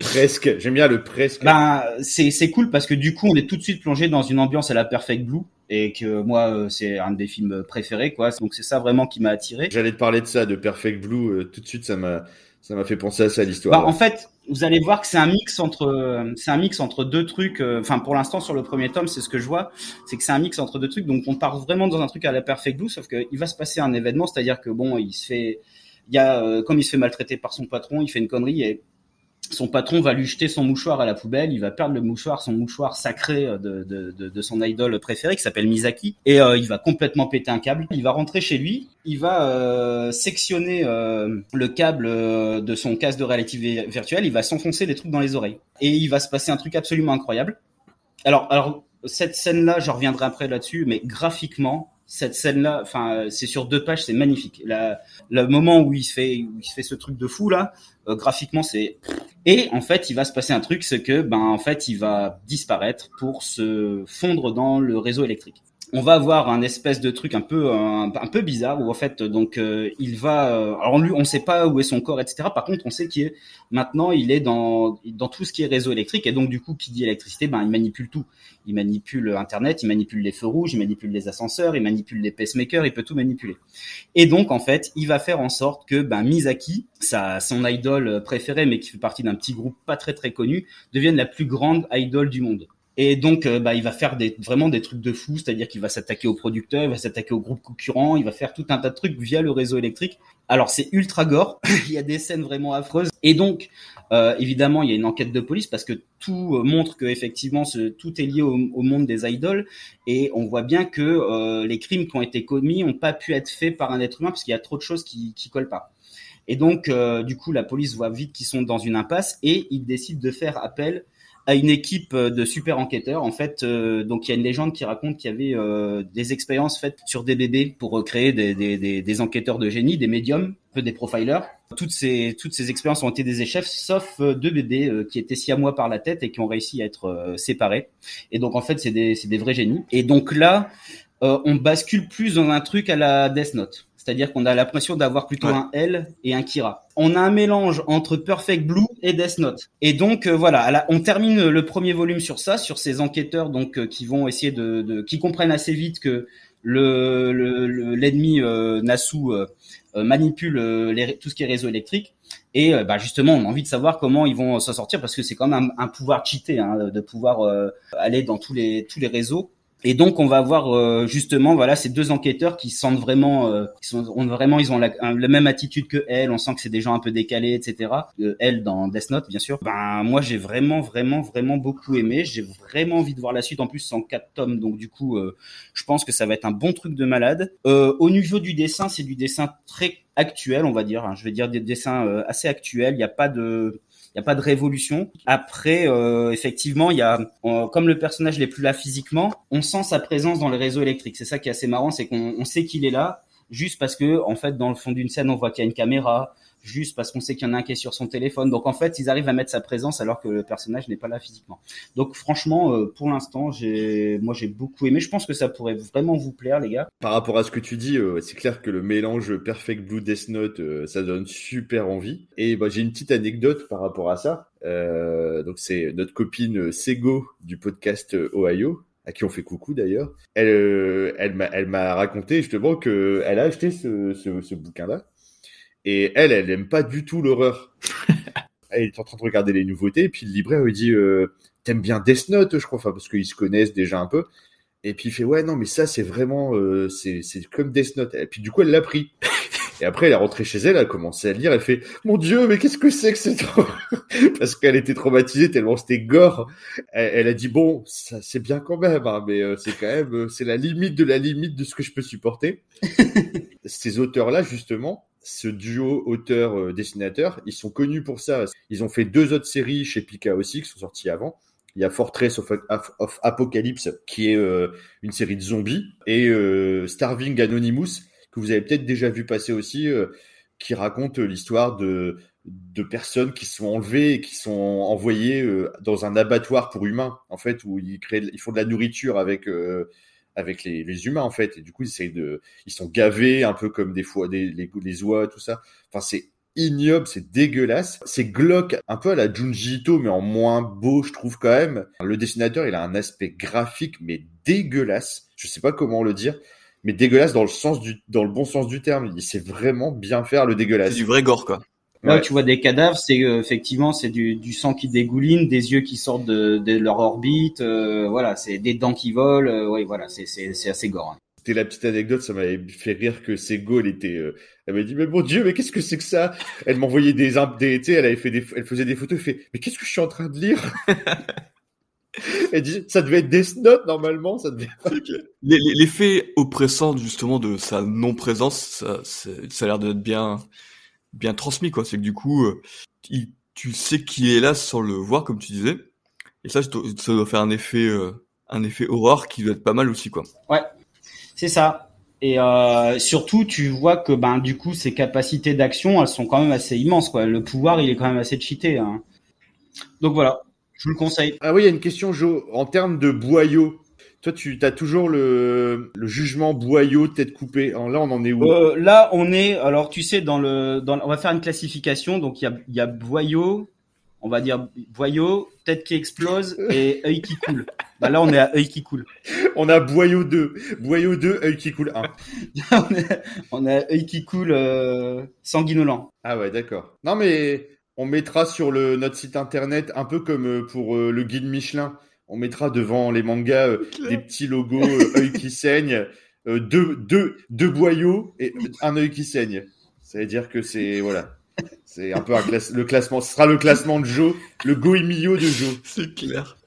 Presque. J'aime bien le presque. Ben, c'est cool parce que du coup, on est tout de suite plongé dans une ambiance à la Perfect Blue. Et que moi c'est un des films préférés quoi, donc c'est ça vraiment qui m'a attiré. J'allais te parler de ça, de Perfect Blue, tout de suite ça m'a fait penser à ça, l'histoire. Bah, en fait vous allez voir que c'est un mix entre deux trucs, enfin pour l'instant sur le premier tome c'est ce que je vois, c'est que c'est un mix entre deux trucs. Donc on part vraiment dans un truc à la Perfect Blue, sauf que il va se passer un événement, c'est-à-dire que bon comme il se fait maltraiter par son patron, il fait une connerie et son patron va lui jeter son mouchoir à la poubelle, il va perdre le mouchoir, son mouchoir sacré de son idole préféré qui s'appelle Misaki, et il va complètement péter un câble. Il va rentrer chez lui, il va sectionner le câble de son casque de réalité virtuelle, il va s'enfoncer des trucs dans les oreilles. Et il va se passer un truc absolument incroyable. Alors cette scène-là, je reviendrai après là-dessus, mais graphiquement, cette scène-là, enfin, c'est sur 2 pages, c'est magnifique. Le moment où il se fait ce truc de fou là, graphiquement c'est. Et en fait, il va se passer un truc, c'est que il va disparaître pour se fondre dans le réseau électrique. On va avoir un espèce de truc un peu bizarre où en fait donc il va alors lui on sait pas où est son corps etc. Par contre on sait qu'il est maintenant il est dans tout ce qui est réseau électrique et donc du coup qui dit électricité il manipule tout, il manipule internet, il manipule les feux rouges, il manipule les ascenseurs, il manipule les pacemakers, il peut tout manipuler. Et donc en fait il va faire en sorte que Misaki, son idole préférée mais qui fait partie d'un petit groupe pas très très connu, devienne la plus grande idole du monde. Et donc il va faire vraiment des trucs de fou, c'est-à-dire qu'il va s'attaquer aux producteurs, il va s'attaquer aux groupes concurrents, il va faire tout un tas de trucs via le réseau électrique. Alors c'est ultra gore, il y a des scènes vraiment affreuses. Et donc évidemment, il y a une enquête de police parce que tout montre que effectivement tout est lié au monde des idoles et on voit bien que les crimes qui ont été commis n'ont pas pu être faits par un être humain parce qu'il y a trop de choses qui collent pas. Et donc du coup, la police voit vite qu'ils sont dans une impasse et ils décident de faire appel à une équipe de super enquêteurs. En fait, donc il y a une légende qui raconte qu'il y avait des expériences faites sur des bébés pour créer des enquêteurs de génie, des médiums, un peu des profilers. Toutes ces expériences ont été des échecs, sauf 2 bébés qui étaient siamois par la tête et qui ont réussi à être séparés. Et donc en fait, c'est des vrais génies. Et donc là, on bascule plus dans un truc à la Death Note. C'est-à-dire qu'on a l'impression d'avoir plutôt un L et un Kira. On a un mélange entre Perfect Blue et Death Note. Et donc on termine le premier volume sur ça, sur ces enquêteurs donc qui vont essayer qui comprennent assez vite que l'ennemi Nasu manipule tout ce qui est réseau électrique. Et justement, on a envie de savoir comment ils vont s'en sortir parce que c'est quand même un pouvoir cheaté de pouvoir aller dans tous les réseaux. Et donc on va avoir justement ces 2 enquêteurs qui sentent vraiment ils ont la même attitude que elle, on sent que c'est des gens un peu décalés etc. Elle dans Death Note bien sûr. Moi j'ai vraiment beaucoup aimé, j'ai vraiment envie de voir la suite, en plus en 4 tomes donc du coup je pense que ça va être un bon truc de malade. Au niveau du dessin, c'est du dessin très actuel, on va dire . Je vais dire des dessins assez actuels, il n'y a pas de révolution. Après, effectivement, comme le personnage n'est plus là physiquement, on sent sa présence dans le réseau électrique. C'est ça qui est assez marrant, c'est qu'on sait qu'il est là, juste parce que, en fait, dans le fond d'une scène, on voit qu'il y a une caméra. juste parce qu'on sait qu'il y en a un qui est sur son téléphone. Donc en fait, ils arrivent à mettre sa présence alors que le personnage n'est pas là physiquement. Donc franchement, pour l'instant, j'ai beaucoup aimé. Je pense que ça pourrait vraiment vous plaire, les gars. Par rapport à ce que tu dis, c'est clair que le mélange Perfect Blue Death Note, ça donne super envie. Et bah, j'ai une petite anecdote par rapport à ça. Donc c'est notre copine Sego du podcast Ohio, à qui on fait coucou d'ailleurs. Elle m'a raconté justement que elle a acheté ce bouquin-là. Et elle aime pas du tout l'horreur. Elle est en train de regarder les nouveautés, et puis le libraire lui dit t'aimes bien Death Note, je crois, enfin parce qu'ils se connaissent déjà un peu. Et puis il fait ouais, non mais ça c'est vraiment c'est comme Death Note. Et puis du coup elle l'a pris. Et après, elle est rentrée chez elle a commencé à lire, elle fait « Mon Dieu, mais qu'est-ce que c'est que c'est ?» Parce qu'elle était traumatisée tellement c'était gore. Elle a dit « Bon, ça c'est bien quand même, hein, mais c'est quand même, c'est la limite de ce que je peux supporter. » Ces auteurs-là, justement, ce duo auteur-dessinateur, ils sont connus pour ça. Ils ont fait 2 autres séries chez Pika aussi, qui sont sorties avant. Il y a Fortress of Apocalypse, qui est une série de zombies, et Starving Anonymous, que vous avez peut-être déjà vu passer aussi, qui raconte l'histoire de personnes qui sont enlevées et qui sont envoyées dans un abattoir pour humains, en fait, où ils font de la nourriture avec les humains, en fait. Et du coup, ils sont gavés, un peu comme des fois les oies, tout ça. Enfin, c'est ignoble, c'est dégueulasse. C'est glauque, un peu à la Junji Ito, mais en moins beau, je trouve, quand même. Le dessinateur, il a un aspect graphique, mais dégueulasse. Je sais pas comment le dire. Mais dégueulasse dans le bon sens du terme. Il sait vraiment bien faire le dégueulasse. C'est du vrai gore, quoi. Ouais, ouais. Tu vois des cadavres, c'est effectivement c'est du sang qui dégouline, des yeux qui sortent de leur orbite, voilà, c'est des dents qui volent, ouais, voilà, c'est assez gore. Hein. C'était la petite anecdote, ça m'avait fait rire que Sego, elle m'a dit mais mon Dieu, mais qu'est-ce que c'est que ça ? Elle m'envoyait des tu sais, elle faisait des photos, elle fait mais qu'est-ce que je suis en train de lire ? Elle dit, ça devait être Death Note, normalement, ça devait être... L'effet oppressant, justement, de sa non-présence, ça a l'air d'être bien transmis, quoi. C'est que du coup, tu sais qu'il est là sans le voir, comme tu disais. Et ça, ça doit faire un effet horreur qui doit être pas mal aussi, quoi. Ouais, c'est ça. Et surtout, tu vois que, ben, du coup, ses capacités d'action, elles sont quand même assez immenses, quoi. Le pouvoir, il est quand même assez cheaté, hein. Donc voilà. Je vous le conseille. Ah oui, il y a une question, Jo. En termes de boyau, toi, tu as toujours le jugement boyau tête coupée. Alors, là, on en est où ? Là, on est. Alors, tu sais, on va faire une classification. Donc, il y a boyau. On va dire boyau, tête qui explose et œil qui coule. Bah là, on est à œil qui coule. On a boyau 2. Boyau 2, œil qui coule 1. On a œil qui coule sanguinolent. Ah ouais, d'accord. Non, mais... On mettra sur notre site internet, un peu comme pour le guide Michelin, on mettra devant les mangas des petits logos œil qui saigne, deux boyaux et un œil qui saigne. Ça veut dire que c'est voilà, c'est un peu le classement. Ce sera le classement de Joe, le Goemio de Joe. C'est clair.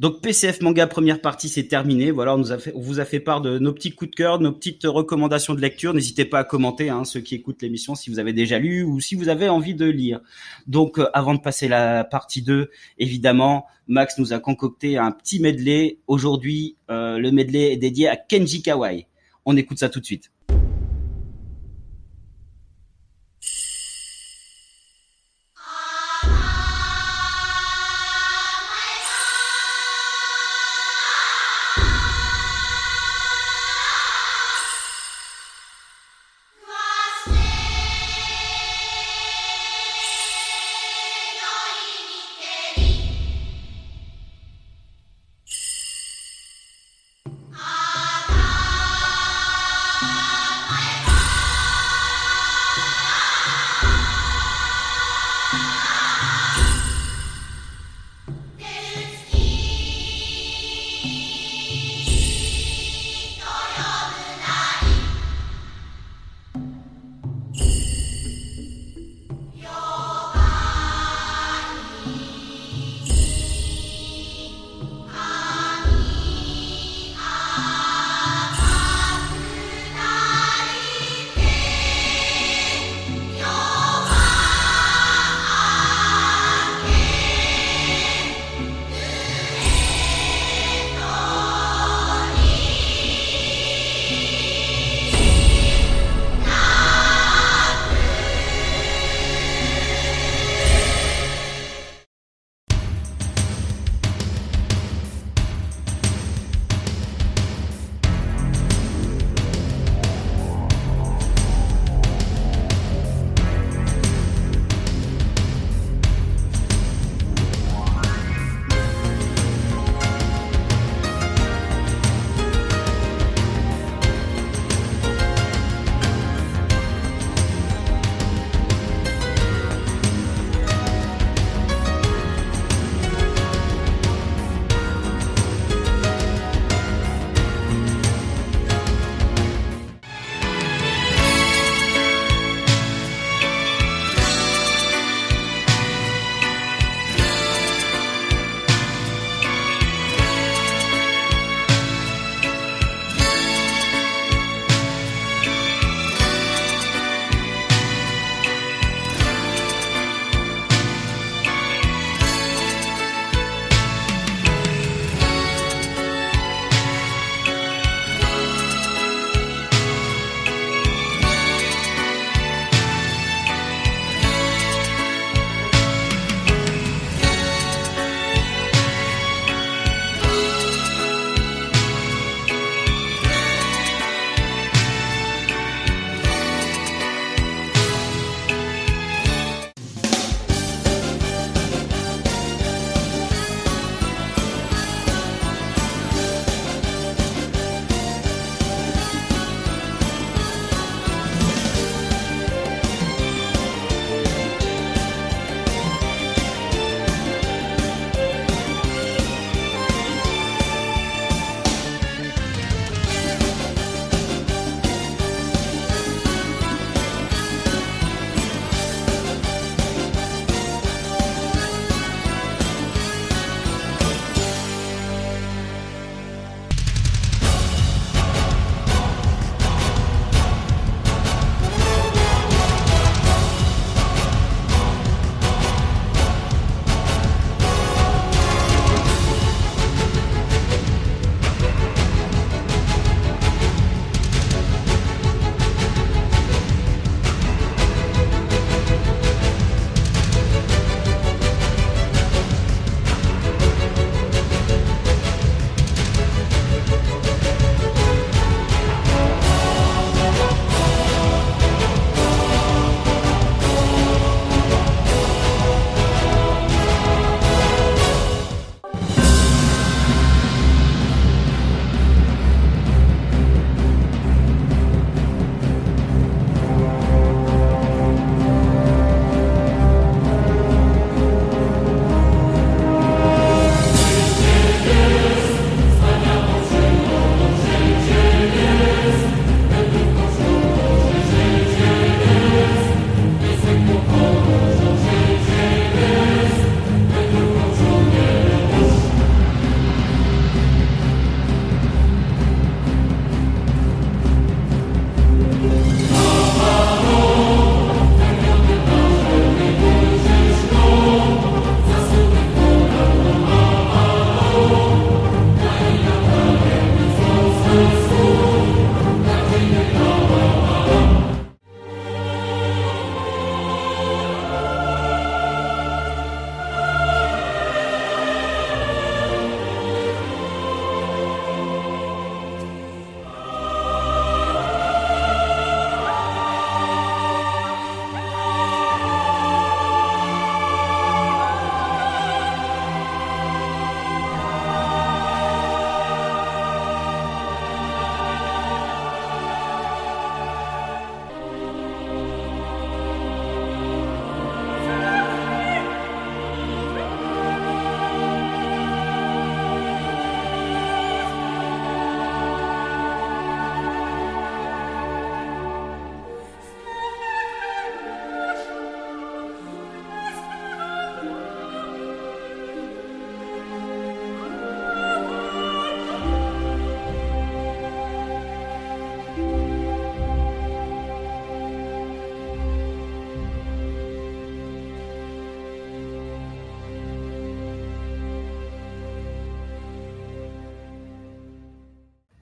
Donc PCF Manga première partie, c'est terminé. Voilà, on vous a fait part de nos petits coups de cœur, de nos petites recommandations de lecture. N'hésitez pas à commenter, hein, ceux qui écoutent l'émission, si vous avez déjà lu ou si vous avez envie de lire. Donc avant de passer la partie 2, évidemment, Max nous a concocté un petit medley. Aujourd'hui, le medley est dédié à Kenji Kawai. On écoute ça tout de suite.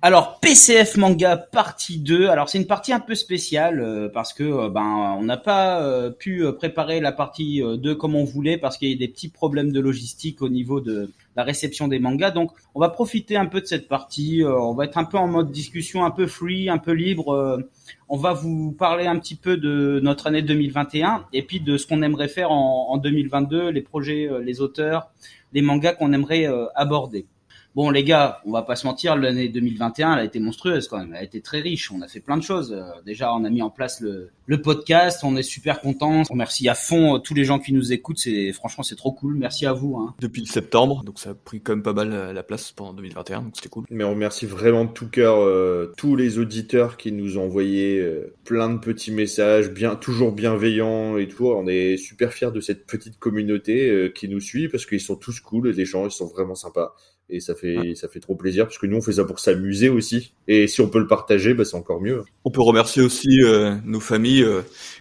Alors, PCF Manga partie 2. Alors, c'est une partie un peu spéciale parce que on n'a pas pu préparer la partie 2 comme on voulait parce qu'il y a des petits problèmes de logistique au niveau de la réception des mangas. Donc, on va profiter un peu de cette partie. On va être un peu en mode discussion, un peu free, un peu libre. On va vous parler un petit peu de notre année 2021 et puis de ce qu'on aimerait faire en 2022, les projets, les auteurs, les mangas qu'on aimerait aborder. Bon les gars, on va pas se mentir, l'année 2021 elle a été monstrueuse quand même, elle a été très riche, on a fait plein de choses. Déjà on a mis en place le podcast, on est super contents, on remercie à fond tous les gens qui nous écoutent, c'est trop cool, merci à vous. Hein. Depuis le septembre, donc ça a pris quand même pas mal la place pendant 2021, donc c'était cool. Mais on remercie vraiment de tout cœur tous les auditeurs qui nous ont envoyé plein de petits messages, toujours bienveillants et tout, on est super fiers de cette petite communauté qui nous suit parce qu'ils sont tous cool, les gens ils sont vraiment sympas. Et ça fait trop plaisir parce que nous on fait ça pour s'amuser aussi et si on peut le partager c'est encore mieux. On peut remercier aussi nos familles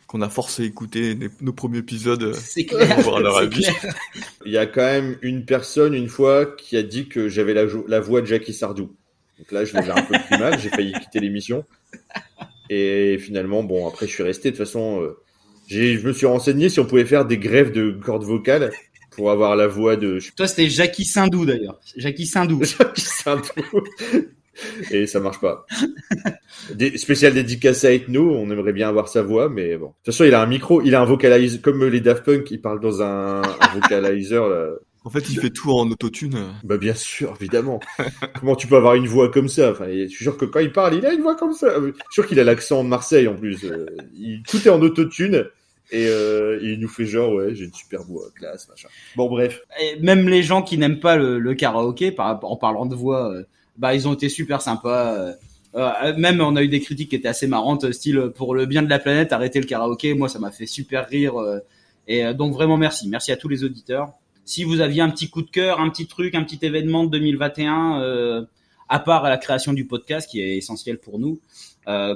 qu'on a forcé à écouter nos premiers épisodes. C'est clair, pour avoir leur avis. Clair. Il y a quand même une personne une fois qui a dit que j'avais la voix de Jackie Sardou. Donc là je l'ai un peu plus mal, j'ai failli quitter l'émission et finalement après je suis resté de toute façon je me suis renseigné si on pouvait faire des greffes de cordes vocales. Pour avoir la voix de... Toi, c'était Jackie Sindou, d'ailleurs. Jackie Sindou. Et ça marche pas. Spécial dédicace à Ethno, on aimerait bien avoir sa voix, mais bon. De toute façon, il a un micro, il a un vocalizer, comme les Daft Punk, il parle dans un vocalizer. Là. En fait, il fait tout en autotune. Bah bien sûr, évidemment. Comment tu peux avoir une voix comme ça? Enfin, je suis sûr que quand il parle, il a une voix comme ça. Je suis sûr qu'il a l'accent de Marseille, en plus. Tout est en autotune. Et il nous fait genre, ouais, j'ai une super voix, classe, machin. Bon, bref. Et même les gens qui n'aiment pas le karaoké, en parlant de voix, ils ont été super sympas. Même, on a eu des critiques qui étaient assez marrantes, style, pour le bien de la planète, arrêtez le karaoké. Moi, ça m'a fait super rire. Et donc, vraiment, merci. Merci à tous les auditeurs. Si vous aviez un petit coup de cœur, un petit truc, un petit événement de 2021, à part la création du podcast, qui est essentiel pour nous,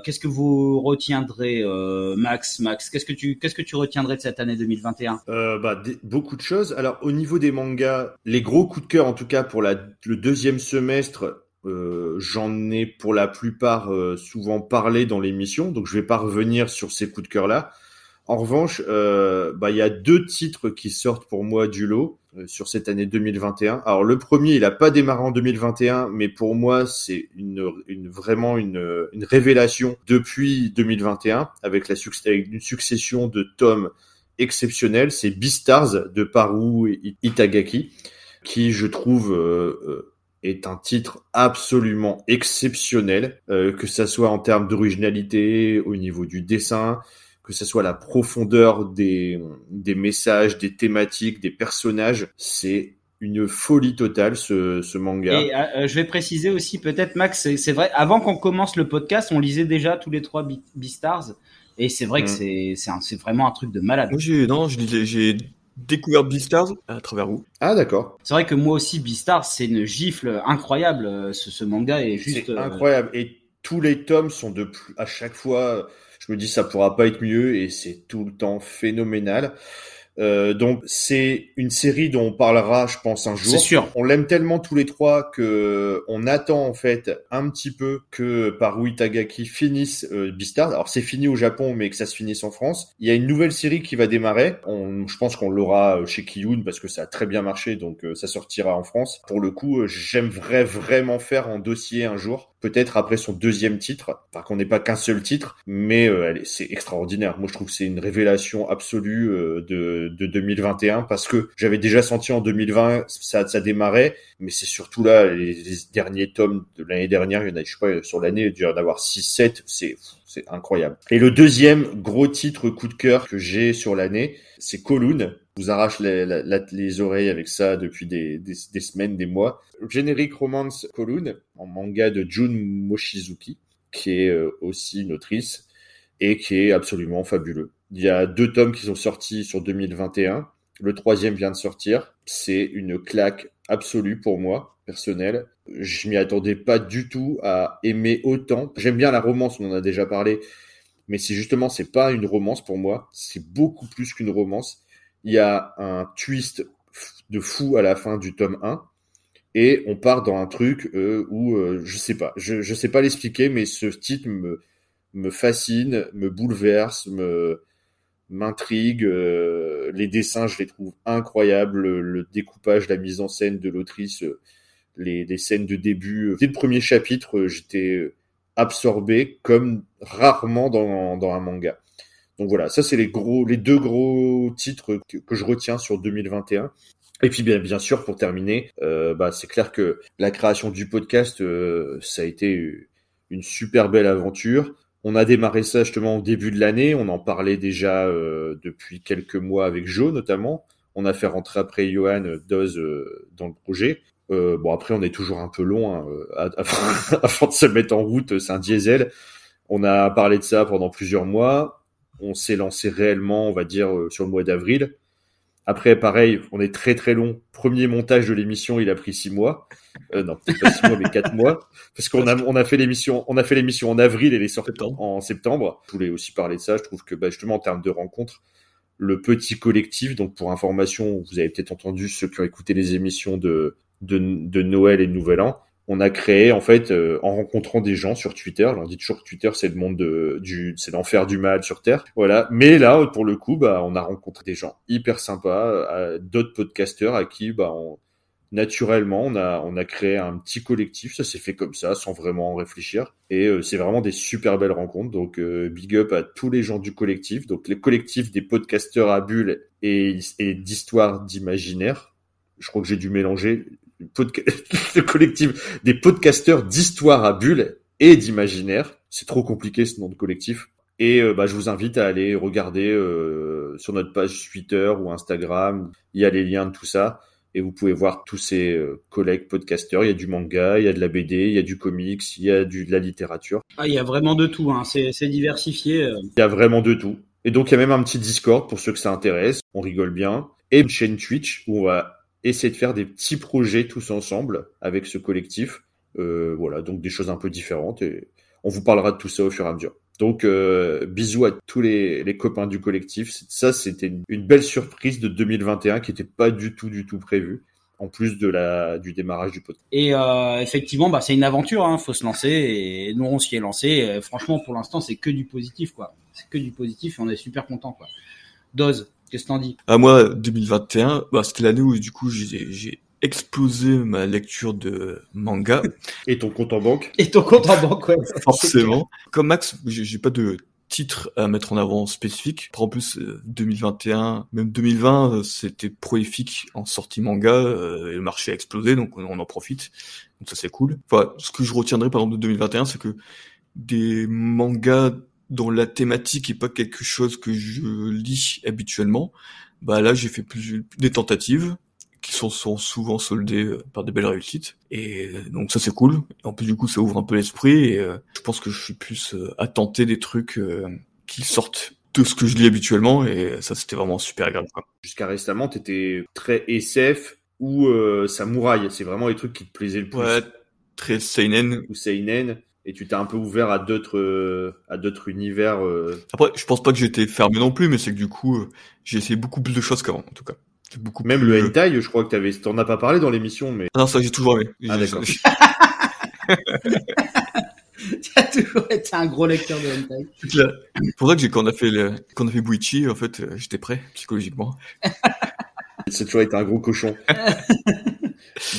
qu'est-ce que vous retiendrez, Max? Qu'est-ce que tu retiendrais de cette année 2021? Beaucoup de choses. Alors, au niveau des mangas, les gros coups de cœur, en tout cas, pour le deuxième semestre, j'en ai pour la plupart souvent parlé dans l'émission, donc je vais pas revenir sur ces coups de cœur-là. En revanche, y a deux titres qui sortent pour moi du lot sur cette année 2021. Alors, le premier, il a pas démarré en 2021, mais pour moi, c'est vraiment une révélation depuis 2021 avec une succession de tomes exceptionnels. C'est Beastars de Paru Itagaki, qui, je trouve, est un titre absolument exceptionnel, que ça soit en termes d'originalité, au niveau du dessin, que ce soit la profondeur des messages, des thématiques, des personnages, c'est une folie totale ce manga. Et je vais préciser aussi peut-être, Max, c'est vrai, avant qu'on commence le podcast, on lisait déjà tous les trois Beastars, et c'est vrai que c'est vraiment un truc de malade. Moi, j'ai découvert Beastars à travers vous. Ah d'accord. C'est vrai que moi aussi, Beastars, c'est une gifle incroyable, ce manga est juste... C'est incroyable, et tous les tomes sont à chaque fois... Je me dis, ça pourra pas être mieux et c'est tout le temps phénoménal. Donc, c'est une série dont on parlera, je pense, un jour. C'est sûr. On l'aime tellement tous les trois que on attend, en fait, un petit peu que Paru Itagaki finisse Beastars. Alors, c'est fini au Japon, mais que ça se finisse en France. Il y a une nouvelle série qui va démarrer. Je pense qu'on l'aura chez Kiyun parce que ça a très bien marché, donc ça sortira en France. Pour le coup, j'aimerais vraiment faire un dossier un jour. Peut-être après son deuxième titre, enfin qu'on n'ait pas qu'un seul titre, mais c'est extraordinaire. Moi, je trouve que c'est une révélation absolue de 2021 parce que j'avais déjà senti en 2020 ça démarrait, mais c'est surtout là les derniers tomes de l'année dernière. Il y en a, je sais pas, sur l'année, il doit y en avoir 6-7, c'est incroyable. Et le deuxième gros titre coup de cœur que j'ai sur l'année, c'est Colune. Je vous arrache les oreilles avec ça depuis des semaines, des mois. Generic Romance Colune, en manga de Jun Mochizuki, qui est aussi une autrice et qui est absolument fabuleux. Il y a 2 tomes qui sont sortis sur 2021. Le 3e vient de sortir. C'est une claque absolue pour moi, personnelle. Je m'y attendais pas du tout à aimer autant. J'aime bien la romance, on en a déjà parlé, mais c'est pas une romance pour moi. C'est beaucoup plus qu'une romance. Il y a un twist de fou à la fin du tome 1. et on part dans un truc où je sais pas l'expliquer, mais ce titre me fascine, me bouleverse, m'intrigue. Les dessins, je les trouve incroyables. Le découpage, la mise en scène de l'autrice, les scènes de début. Dès le premier chapitre, j'étais absorbé comme rarement dans un manga. Donc voilà, ça c'est les deux gros titres que je retiens sur 2021. Et puis bien sûr, pour terminer, c'est clair que la création du podcast, ça a été une super belle aventure. On a démarré ça justement au début de l'année, on en parlait déjà depuis quelques mois avec Joe notamment. On a fait rentrer après Johan Doz dans le projet. Après, on est toujours un peu long hein, avant de se mettre en route, c'est un diesel. On a parlé de ça pendant plusieurs mois. On s'est lancé réellement, on va dire, sur le mois d'avril. Après, pareil, on est très très long. Premier montage de l'émission, il a pris 6 mois. Non, peut-être pas 6 mois, mais 4 mois. Parce qu'on a fait l'émission en avril et les sorties en septembre. Je voulais aussi parler de ça. Je trouve que, justement, en termes de rencontres, le petit collectif, donc pour information, vous avez peut-être entendu ceux qui ont écouté les émissions de Noël et de Nouvel An, on a créé, en fait, en rencontrant des gens sur Twitter. On dit toujours que Twitter, c'est le monde c'est l'enfer du mal sur Terre. Voilà. Mais là, pour le coup, on a rencontré des gens hyper sympas, d'autres podcasteurs à qui, naturellement, on a créé un petit collectif. Ça s'est fait comme ça, sans vraiment réfléchir. Et c'est vraiment des super belles rencontres. Donc, big up à tous les gens du collectif. Donc, le collectif des podcasteurs à bulles et d'histoires d'imaginaire. Je crois que j'ai dû mélanger. Le collectif des podcasteurs d'histoire à bulles et d'imaginaire. C'est trop compliqué ce nom de collectif. Et je vous invite à aller regarder sur notre page Twitter ou Instagram. Il y a les liens de tout ça. Et vous pouvez voir tous ces collègues podcasteurs. Il y a du manga, il y a de la BD, il y a du comics, il y a de la littérature. Ah, il y a vraiment de tout, hein. C'est diversifié. Il y a vraiment de tout. Et donc, il y a même un petit Discord pour ceux que ça intéresse. On rigole bien. Et une chaîne Twitch où on va essayer de faire des petits projets tous ensemble avec ce collectif. Donc des choses un peu différentes. Et on vous parlera de tout ça au fur et à mesure. Donc, bisous à tous les copains du collectif. Ça, c'était une belle surprise de 2021 qui n'était pas du tout prévue. En plus du démarrage du podcast. Et effectivement, c'est une aventure. Faut se lancer. Et nous, on s'y est lancé. Et franchement, pour l'instant, c'est que du positif, quoi. C'est que du positif et on est super contents, quoi. Dose. Qu'est-ce que t'en dis ? Moi, 2021, c'était l'année où du coup j'ai explosé ma lecture de manga. Et ton compte en banque ? Et ton compte en banque, ouais. Forcément. Comme Max, j'ai pas de titre à mettre en avant spécifique. En plus, 2021, même 2020, c'était prolifique en sortie manga. Et le marché a explosé, donc on en profite. Donc ça, c'est cool. Enfin, ce que je retiendrai par exemple de 2021, c'est que des mangas dont la thématique est pas quelque chose que je lis habituellement, là j'ai fait des tentatives qui sont souvent soldées par des belles réussites. Et donc ça c'est cool. En plus du coup ça ouvre un peu l'esprit et je pense que je suis plus à tenter des trucs qui sortent de ce que je lis habituellement et ça c'était vraiment super agréable. Jusqu'à récemment t'étais très SF ou samouraï, c'est vraiment les trucs qui te plaisaient le plus. Ouais, très seinen. Ou seinen. Et tu t'es un peu ouvert à d'autres univers. Après, je pense pas que j'étais fermé non plus, mais c'est que du coup, j'ai essayé beaucoup plus de choses qu'avant, en tout cas. Même plus... le hentai, je crois que t'en as pas parlé dans l'émission, mais. Ah non, ça, j'ai toujours aimé. D'accord. T'as toujours été un gros lecteur de hentai. C'est pour ça que quand on a fait Buichi, en fait, j'étais prêt, psychologiquement. C'est toujours été un gros cochon.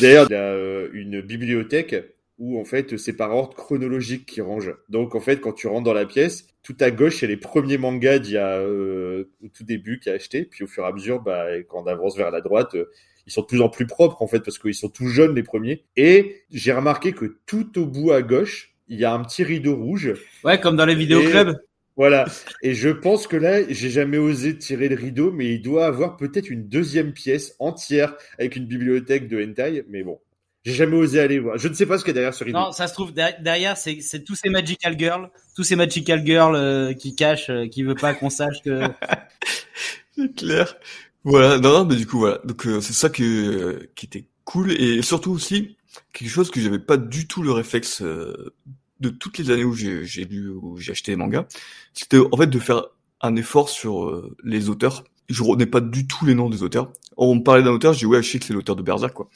D'ailleurs, il y a une bibliothèque où en fait c'est par ordre chronologique qu'ils rangent. Donc en fait quand tu rentres dans la pièce, tout à gauche c'est les premiers mangas d'il y a au tout début qu'il a acheté, puis au fur et à mesure quand on avance vers la droite, ils sont de plus en plus propres en fait parce qu'ils sont tout jeunes les premiers. Et j'ai remarqué que tout au bout à gauche, il y a un petit rideau rouge. Ouais, comme dans les vidéoclubs. Voilà. Et je pense que là, j'ai jamais osé tirer le rideau, mais il doit avoir peut-être une deuxième pièce entière avec une bibliothèque de hentai, mais bon. J'ai jamais osé aller voir. Je ne sais pas ce qu'il y a derrière ce rideau. Non, ça se trouve derrière, c'est tous ces magical girls qui cachent, qui veulent pas qu'on sache que. C'est clair. Voilà. Non, mais du coup voilà. Donc c'est ça qui était cool et surtout aussi quelque chose que j'avais pas du tout le réflexe de toutes les années où j'ai lu ou j'ai acheté des mangas. C'était en fait de faire un effort sur les auteurs. Je ne connais pas du tout les noms des auteurs. On me parlait d'un auteur, je dis ouais, je sais que c'est l'auteur de Berserk quoi.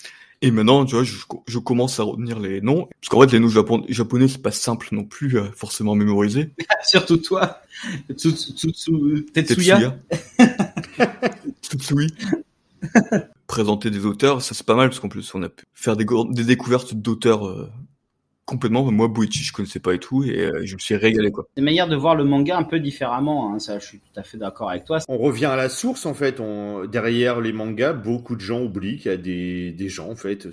Et maintenant, tu vois, je commence à retenir les noms. Parce qu'en fait, les noms japonais, c'est pas simple non plus à forcément mémoriser. Surtout toi. Tetsuya. Tsutsui. Présenter des auteurs, ça c'est pas mal, parce qu'en plus, on a pu faire des découvertes d'auteurs complètement. Moi, Boichi, je connaissais pas et tout, et je me suis régalé, quoi. C'est une manière de voir le manga un peu différemment, hein, ça, je suis tout à fait d'accord avec toi. On revient à la source, en fait. Derrière les mangas, beaucoup de gens oublient qu'il y a des gens, en fait.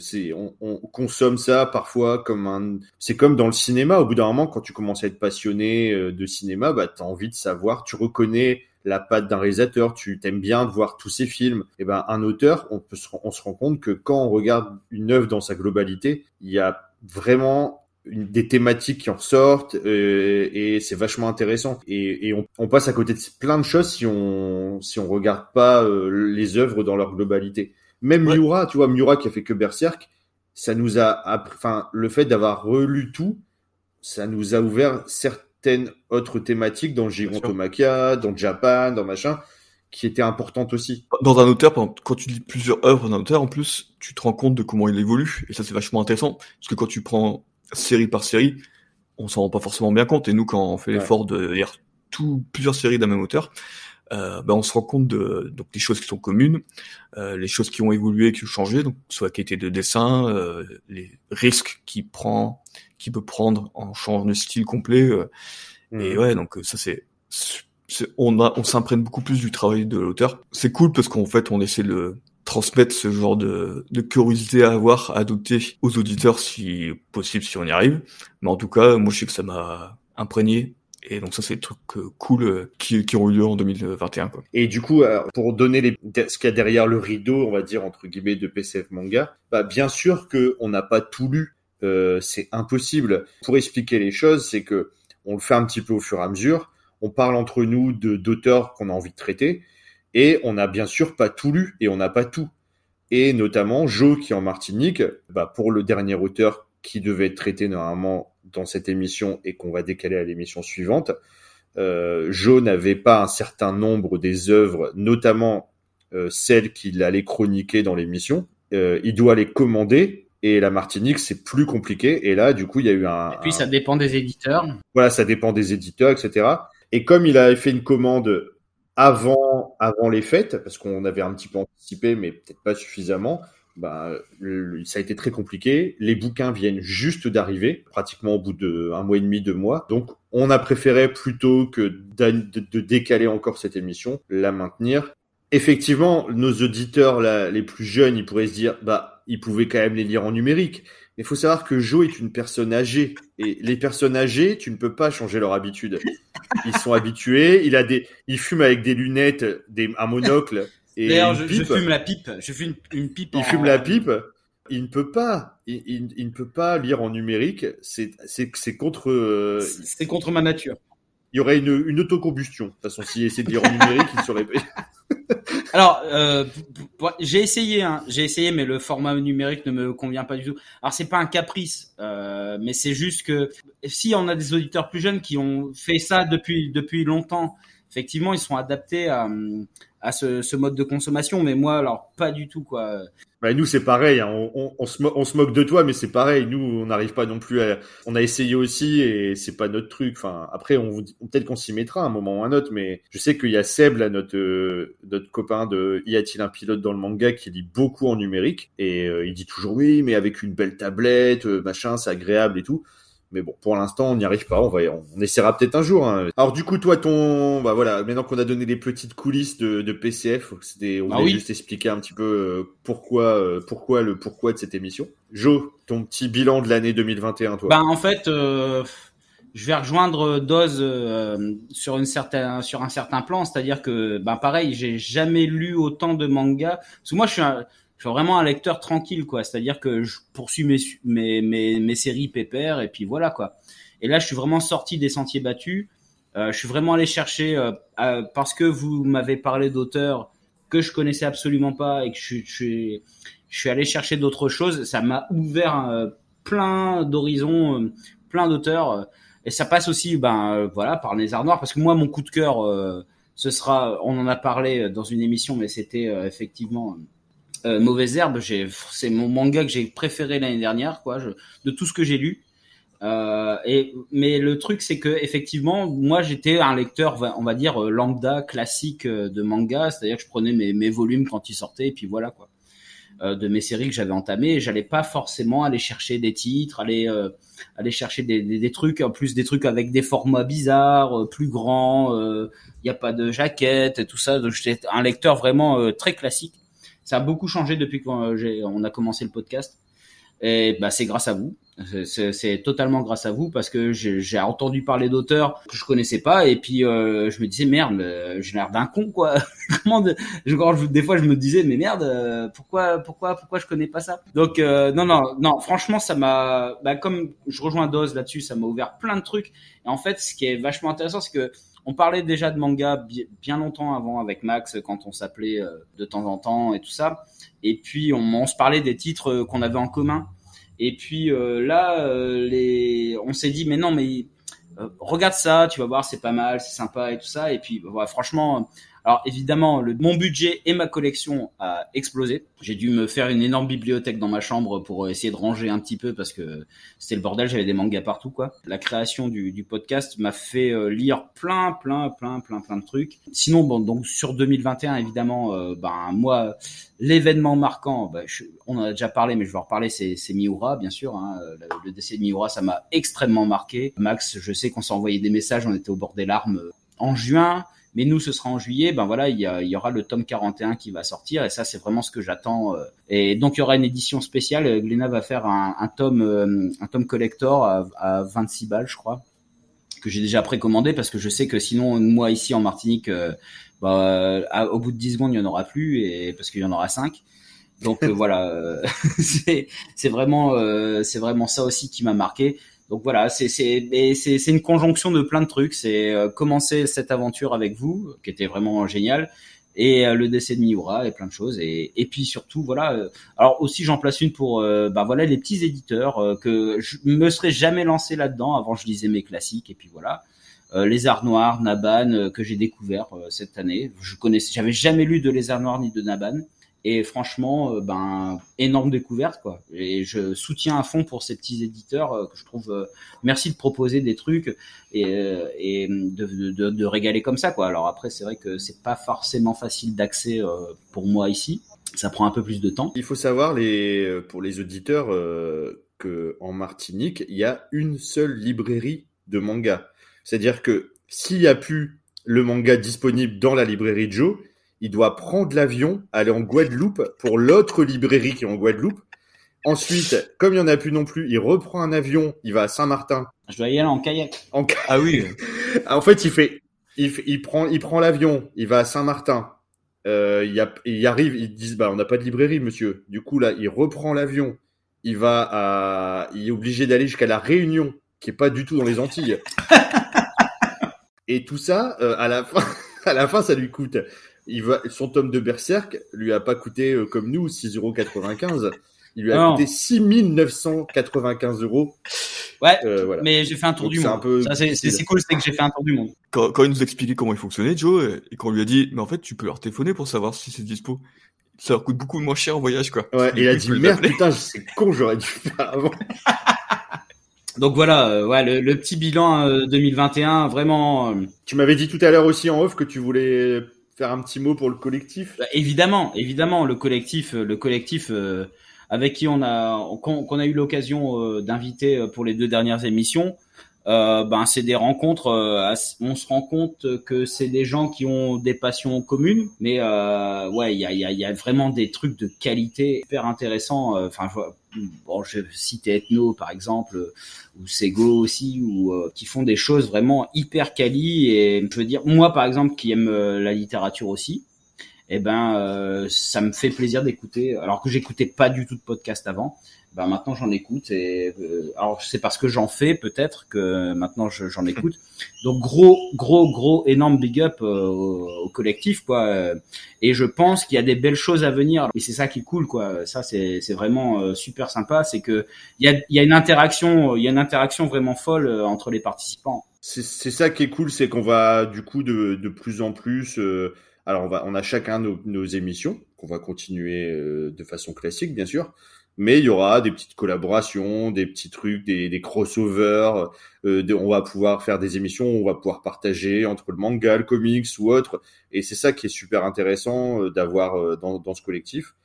On consomme ça parfois comme c'est comme dans le cinéma. Au bout d'un moment, quand tu commences à être passionné de cinéma, bah, t'as envie de savoir, tu reconnais la patte d'un réalisateur, tu t'aimes bien de voir tous ses films. Et ben, un auteur, on se rend compte que quand on regarde une œuvre dans sa globalité, il y a vraiment des thématiques qui en ressortent et c'est vachement intéressant et on passe à côté de plein de choses si on regarde pas les œuvres dans leur globalité. Même ouais. Miura qui a fait que Berserk, ça nous a enfin le fait d'avoir relu tout, ça nous a ouvert certaines autres thématiques dans le Gigantomachia, dans le Japan, dans machin qui étaient importantes aussi. Dans un auteur, quand tu lis plusieurs œuvres d'un auteur en plus, tu te rends compte de comment il évolue et ça c'est vachement intéressant parce que quand tu prends série par série, on s'en rend pas forcément bien compte. Et nous, quand on fait l'effort de lire plusieurs séries d'un même auteur, on se rend compte des choses qui sont communes, les choses qui ont évolué, qui ont changé, donc soit la qualité de dessin, les risques qu'il peut prendre en changeant de style complet. Et ouais, donc ça on s'imprègne beaucoup plus du travail de l'auteur. C'est cool parce qu'en fait, on essaie de transmettre ce genre de curiosité à avoir, à adopter aux auditeurs si possible, si on y arrive. Mais en tout cas, moi, je sais que ça m'a imprégné. Et donc ça, c'est des trucs cool qui ont eu lieu en 2021. Quoi. Et du coup, pour donner ce qu'il y a derrière le rideau, on va dire, entre guillemets, de PCF Manga, bah, bien sûr qu'on n'a pas tout lu. C'est impossible. Pour expliquer les choses, c'est que on le fait un petit peu au fur et à mesure. On parle entre nous d'auteurs qu'on a envie de traiter. Et on n'a bien sûr pas tout lu et on n'a pas tout. Et notamment, Jo qui est en Martinique, bah pour le dernier auteur qui devait être traité normalement dans cette émission et qu'on va décaler à l'émission suivante, Jo n'avait pas un certain nombre des œuvres, notamment celles qu'il allait chroniquer dans l'émission. Il doit les commander. Et la Martinique, c'est plus compliqué. Et là, du coup, il y a eu Et puis, ça dépend des éditeurs. Voilà, ça dépend des éditeurs, etc. Et comme il avait fait une commande avant les fêtes, parce qu'on avait un petit peu anticipé, mais peut-être pas suffisamment, bah, ça a été très compliqué. Les bouquins viennent juste d'arriver, pratiquement au bout d'un mois et demi, 2 mois. Donc, on a préféré plutôt que de décaler encore cette émission, la maintenir. Effectivement, nos auditeurs les plus jeunes, ils pourraient se dire, bah, ils pouvaient quand même les lire en numérique. Mais il faut savoir que Jo est une personne âgée. Et les personnes âgées, tu ne peux pas changer leur habitude. Ils sont habitués. Il fume avec des lunettes, un monocle et d'ailleurs, une pipe. Je fume la pipe. Je fume une pipe. Il fume la pipe. Il ne peut pas. Il ne peut pas lire en numérique. C'est contre. C'est contre ma nature. Il y aurait une autocombustion. De toute façon, s'il essayait de lire en numérique, il serait. Alors, j'ai essayé, mais le format numérique ne me convient pas du tout. Alors, c'est pas un caprice, mais c'est juste que si on a des auditeurs plus jeunes qui ont fait ça depuis longtemps, effectivement, ils sont adaptés à ce mode de consommation. Mais moi, alors, pas du tout, quoi. Bah, nous, c'est pareil. Hein. On se moque de toi, mais c'est pareil. Nous, on n'arrive pas non plus on a essayé aussi et c'est pas notre truc. Enfin, après, peut-être qu'on s'y mettra à un moment ou à un autre, mais je sais qu'il y a Seb, là, notre copain de Y a-t-il un pilote dans le manga qui lit beaucoup en numérique et il dit toujours oui, mais avec une belle tablette, machin, c'est agréable et tout. Mais bon, pour l'instant, on n'y arrive pas. On essaiera peut-être un jour. Hein. Alors du coup, toi, bah voilà, maintenant qu'on a donné les petites coulisses de PCF, juste expliquer un petit peu pourquoi le pourquoi de cette émission. Jo, ton petit bilan de l'année 2021, toi. Ben en fait, je vais rejoindre Doz sur un certain plan, c'est-à-dire que ben pareil, j'ai jamais lu autant de mangas. Parce que moi, je suis vraiment un lecteur tranquille, quoi. C'est-à-dire que je poursuis mes séries pépères et puis voilà, quoi. Et là, je suis vraiment sorti des sentiers battus. Je suis vraiment allé chercher parce que vous m'avez parlé d'auteurs que je connaissais absolument pas et que je suis allé chercher d'autres choses. Ça m'a ouvert plein d'horizons, plein d'auteurs. Et ça passe aussi, voilà, par les arts noirs parce que moi, mon coup de cœur, on en a parlé dans une émission, mais c'était effectivement Mauvaise Herbe, c'est mon manga que j'ai préféré l'année dernière, quoi, de tout ce que j'ai lu. Mais le truc, c'est que effectivement, moi, j'étais un lecteur, on va dire lambda, classique de manga, c'est-à-dire que je prenais mes volumes quand ils sortaient, et puis voilà, quoi. De mes séries que j'avais entamées, et j'allais pas forcément aller chercher des titres, aller chercher des trucs, en plus des trucs avec des formats bizarres, plus grands, y a pas de jaquette et tout ça. Donc j'étais un lecteur vraiment très classique. Ça a beaucoup changé depuis qu'on a commencé le podcast. Et bah, c'est grâce à vous. C'est totalement grâce à vous, parce que j'ai entendu parler d'auteurs que je connaissais pas, et puis je me disais merde, j'ai l'air d'un con, quoi. Des fois je me disais mais merde, pourquoi je connais pas ça. Donc non, franchement ça m'a, comme je rejoins Doz là-dessus, ça m'a ouvert plein de trucs. Et en fait, ce qui est vachement intéressant, c'est que on parlait déjà de manga bien longtemps avant avec Max, quand on s'appelait de temps en temps et tout ça. Et puis on se parlait des titres qu'on avait en commun. Et puis on s'est dit mais non, mais regarde ça, tu vas voir, c'est pas mal, c'est sympa et tout ça. Et puis voilà, franchement, alors évidemment mon budget et ma collection a explosé. J'ai dû me faire une énorme bibliothèque dans ma chambre pour essayer de ranger un petit peu, parce que c'était le bordel, j'avais des mangas partout, quoi. La création du podcast m'a fait lire plein de trucs. Sinon, bon, donc sur 2021, évidemment, moi, l'événement marquant, on en a déjà parlé, mais je vais en reparler, c'est Miura, bien sûr, hein. Le décès de Miura, ça m'a extrêmement marqué. Max, je sais qu'on s'est envoyé des messages, on était au bord des larmes en juin, mais nous, ce sera en juillet. Ben voilà, il y aura le tome 41 qui va sortir, et ça, c'est vraiment ce que j'attends. Et donc, il y aura une édition spéciale. Glénat va faire un tome collector à 26 balles, je crois, que j'ai déjà précommandé, parce que je sais que sinon, moi, ici, en Martinique, au bout de 10 secondes, il n'y en aura plus, et parce qu'il y en aura 5. Donc voilà, c'est vraiment ça aussi qui m'a marqué. Donc voilà, c'est une conjonction de plein de trucs. C'est commencer cette aventure avec vous, qui était vraiment génial, et le décès de Miura et plein de choses. Et puis surtout voilà. Alors aussi j'en place une pour voilà, les petits éditeurs que je me serais jamais lancé là-dedans avant. Je lisais mes classiques, et puis voilà. Les Arts Noirs, Naban, que j'ai découvert cette année. J'avais jamais lu de Les Arts Noirs ni de Naban. Et franchement, énorme découverte, quoi. Et je soutiens à fond pour ces petits éditeurs que je trouve. Merci de proposer des trucs et de régaler comme ça, quoi. Alors après, c'est vrai que c'est pas forcément facile d'accès pour moi ici. Ça prend un peu plus de temps. Il faut savoir pour les auditeurs que en Martinique, il y a une seule librairie de manga. C'est-à-dire que s'il n'y a plus le manga disponible dans la librairie de Joe, il doit prendre l'avion, aller en Guadeloupe pour l'autre librairie qui est en Guadeloupe. Ensuite, comme il n'y en a plus non plus, il reprend un avion, il va à Saint-Martin. Je dois y aller en kayak. Ah oui. En fait, il prend l'avion, il va à Saint-Martin. Il arrive, ils disent on n'a pas de librairie, monsieur. Du coup là, il reprend l'avion, il est obligé d'aller jusqu'à La Réunion, qui est pas du tout dans les Antilles. Et tout ça, à la fin, ça lui coûte. Son tome de Berserk lui a pas coûté comme nous 6,95€. Il lui a coûté 6 995€. Ouais, voilà. Mais j'ai fait un tour du monde. C'est cool, c'est que j'ai fait un tour du monde. Quand il nous expliquait comment il fonctionnait, Joe, et qu'on lui a dit, mais en fait, tu peux leur téléphoner pour savoir si c'est dispo. Ça leur coûte beaucoup moins cher en voyage, quoi. Ouais, et il a dit, merde, putain, c'est con, j'aurais dû faire avant. Donc voilà, le petit bilan 2021, vraiment. Tu m'avais dit tout à l'heure aussi en off que tu voulais faire un petit mot pour le collectif. Évidemment, le collectif avec qui qu'on a eu l'occasion d'inviter pour les 2 dernières émissions. C'est des rencontres. On se rend compte que c'est des gens qui ont des passions communes, mais il y a vraiment des trucs de qualité hyper intéressants. Enfin, je cite Ethno par exemple, ou Sego aussi, ou qui font des choses vraiment hyper quali. Et je veux dire, moi par exemple qui aime la littérature aussi, ça me fait plaisir d'écouter, alors que j'écoutais pas du tout de podcast avant. Maintenant j'en écoute, et alors c'est parce que j'en fais peut-être que maintenant j'en écoute. Donc gros énorme big up au collectif, quoi. Et je pense qu'il y a des belles choses à venir, et c'est ça qui est cool, quoi. Ça c'est vraiment super sympa, c'est que il y a une interaction, vraiment folle entre les participants. C'est ça qui est cool, c'est qu'on va du coup de plus en plus. Alors on a chacun nos émissions, qu'on va continuer de façon classique, bien sûr. Mais il y aura des petites collaborations, des petits trucs, des crossovers. On va pouvoir faire des émissions, on va pouvoir partager entre le manga, le comics ou autre. Et c'est ça qui est super intéressant d'avoir dans ce collectif.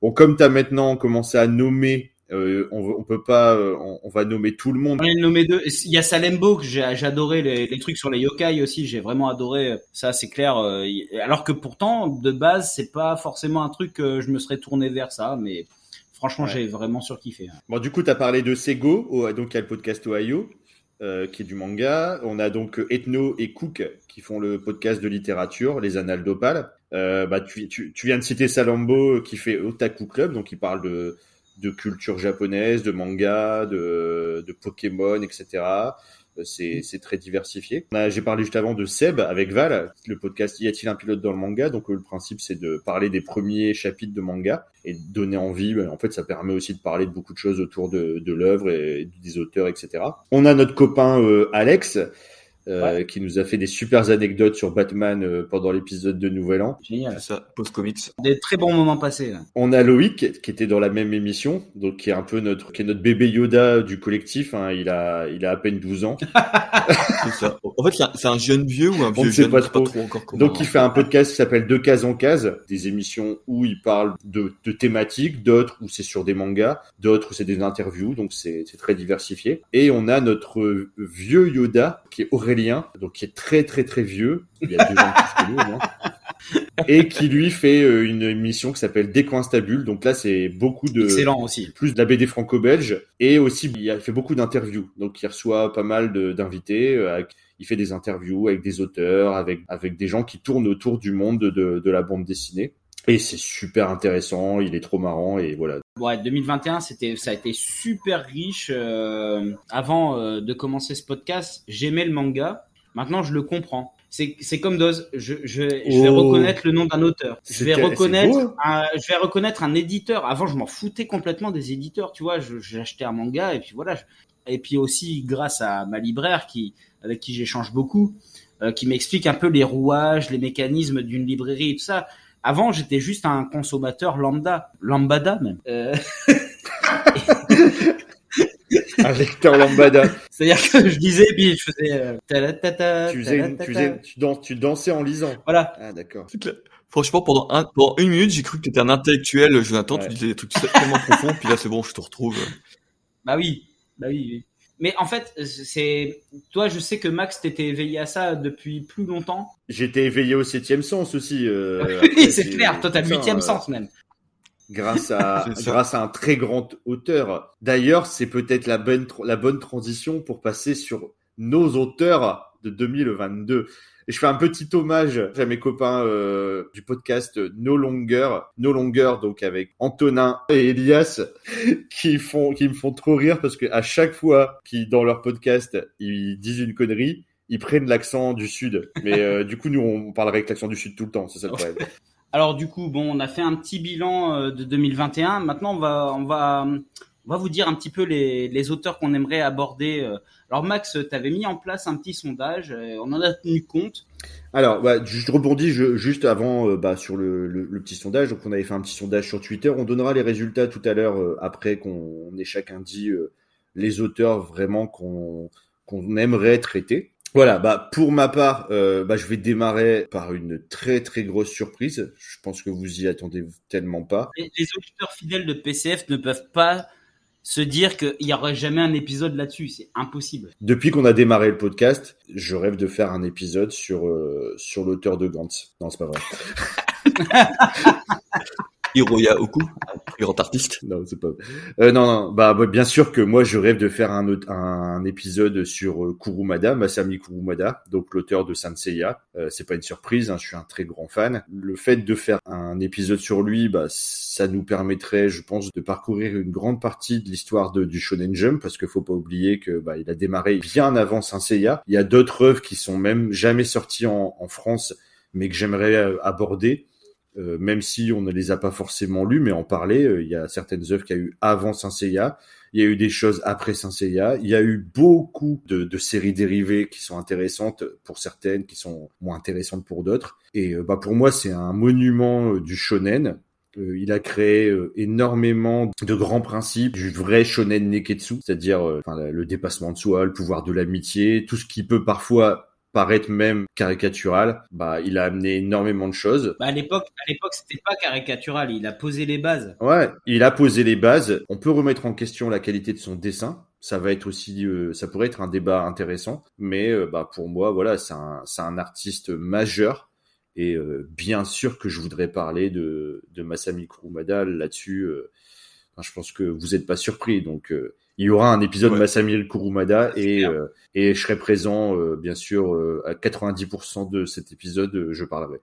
Bon, comme tu as maintenant commencé à nommer, on peut pas, on va nommer tout le monde. On va nommer deux. Il y a Salembo que j'ai adoré les trucs sur les yokai aussi. J'ai vraiment adoré ça, c'est clair. Alors que pourtant, de base, c'est pas forcément un truc que je me serais tourné vers ça, mais. Franchement, ouais. J'ai vraiment surkiffé. Bon, du coup, tu as parlé de Sego, donc il y a le podcast Ohio, qui est du manga. On a donc Ethno et Cook qui font le podcast de littérature, les Annales d'Opale. Tu viens de citer Salambo qui fait Otaku Club, donc il parle de culture japonaise, de manga, de Pokémon, etc. C'est très diversifié. J'ai parlé juste avant de Seb avec Val, le podcast Y a-t-il un pilote dans le manga ? Donc le principe, c'est de parler des premiers chapitres de manga et de donner envie. En fait, ça permet aussi de parler de beaucoup de choses autour de l'œuvre et des auteurs, etc. On a notre copain Alex ouais. Qui nous a fait des super anecdotes sur Batman pendant l'épisode de Nouvel An. Génial. C'est ça, post-comics. Des très bons moments passés. Là. On a Loïc qui était dans la même émission, donc qui est un peu notre bébé Yoda du collectif. Hein. Il a à peine 12 ans. C'est ça. En fait, c'est un jeune vieux ou un vieux jeune. Pas trop encore comment. Donc, il fait un podcast qui s'appelle De Case en Case, des émissions où il parle de thématiques, d'autres où c'est sur des mangas, d'autres où c'est des interviews. Donc, c'est très diversifié. Et on a notre vieux Yoda qui est Aurélien, donc qui est très très très vieux, il a 2 ans plus que nous au moins, et qui lui fait une émission qui s'appelle Décoinstabule, donc là c'est beaucoup de... Excellent aussi. Plus de la BD franco-belge, et aussi il fait beaucoup d'interviews, donc il reçoit pas mal d'invités, il fait des interviews avec des auteurs, avec des gens qui tournent autour du monde de la bande dessinée. Et c'est super intéressant, il est trop marrant et voilà. Ouais, 2021, ça a été super riche. Avant de commencer ce podcast, j'aimais le manga. Maintenant, je le comprends. C'est comme Doz. Je vais reconnaître le nom d'un auteur. Je vais reconnaître un éditeur. Avant, je m'en foutais complètement des éditeurs, tu vois. J'achetais un manga et puis voilà. Et puis aussi grâce à ma libraire avec qui j'échange beaucoup, qui m'explique un peu les rouages, les mécanismes d'une librairie et tout ça. Avant, j'étais juste un consommateur lambada même. Un lecteur lambada. C'est-à-dire que je lisais, puis je faisais... Tu dansais en lisant. Voilà. Ah, d'accord. Franchement, pendant une minute, j'ai cru que t'étais un intellectuel, Jonathan, ouais. Tu disais des trucs tellement profonds, puis là, c'est bon, je te retrouve. Bah oui. Mais en fait, toi, je sais que Max, t'étais éveillé à ça depuis plus longtemps. J'étais éveillé au 7e sens aussi. Oui, c'est clair. Toi, t'as le 8e sens même. Grâce à un très grand auteur. D'ailleurs, c'est peut-être la bonne transition pour passer sur nos auteurs de 2022. Et je fais un petit hommage à mes copains du podcast No Longer, donc avec Antonin et Elias, qui me font trop rire parce que à chaque fois qu'ils dans leur podcast ils disent une connerie, ils prennent l'accent du sud. Mais du coup, nous on parlerait avec l'accent du sud tout le temps, c'est ça le problème. Alors du coup, bon, on a fait un petit bilan de 2021. Maintenant, on va vous dire un petit peu les auteurs qu'on aimerait aborder. Alors Max, tu avais mis en place un petit sondage, on en a tenu compte. Alors, je rebondis juste avant sur le petit sondage. Donc on avait fait un petit sondage sur Twitter, on donnera les résultats tout à l'heure après qu'on ait chacun dit les auteurs vraiment qu'on aimerait traiter. Voilà, pour ma part, je vais démarrer par une très très grosse surprise. Je pense que vous y attendez tellement pas. Les auditeurs fidèles de PCF ne peuvent pas se dire qu'il n'y aurait jamais un épisode là-dessus, c'est impossible. Depuis qu'on a démarré le podcast, je rêve de faire un épisode sur l'auteur de Gantz. Non, c'est pas vrai. Hiroya Oku, grand artiste. Non, c'est pas vrai. Bien sûr que moi, je rêve de faire un épisode sur Kurumada, Masami Kurumada, donc l'auteur de Saint Seiya. C'est pas une surprise, hein, je suis un très grand fan. Le fait de faire un épisode sur lui, ça nous permettrait, je pense, de parcourir une grande partie de l'histoire du Shonen Jump, parce que faut pas oublier que, il a démarré bien avant Saint Seiya. Il y a d'autres œuvres qui sont même jamais sorties en France, mais que j'aimerais aborder. Même si on ne les a pas forcément lus, mais en parler, il y a certaines œuvres qu'il y a eu avant Saint Seiya, il y a eu des choses après Saint Seiya, il y a eu beaucoup de séries dérivées qui sont intéressantes pour certaines, qui sont moins intéressantes pour d'autres, et pour moi c'est un monument du shonen, Il a créé énormément de grands principes du vrai shonen neketsu, c'est-à-dire le dépassement de soi, le pouvoir de l'amitié, tout ce qui peut parfois paraître même caricatural. Bah, il a amené énormément de choses. Bah, à l'époque, c'était pas caricatural. Il a posé les bases. Ouais, il a posé les bases. On peut remettre en question la qualité de son dessin. Ça va être aussi, ça pourrait être un débat intéressant. Mais pour moi, voilà, c'est un artiste majeur. Et bien sûr que je voudrais parler de Masami Kurumada là-dessus. Je pense que vous n'êtes pas surpris. Donc, il y aura un épisode Masami Kurumada et je serai présent, bien sûr, à 90% de cet épisode, je parlerai.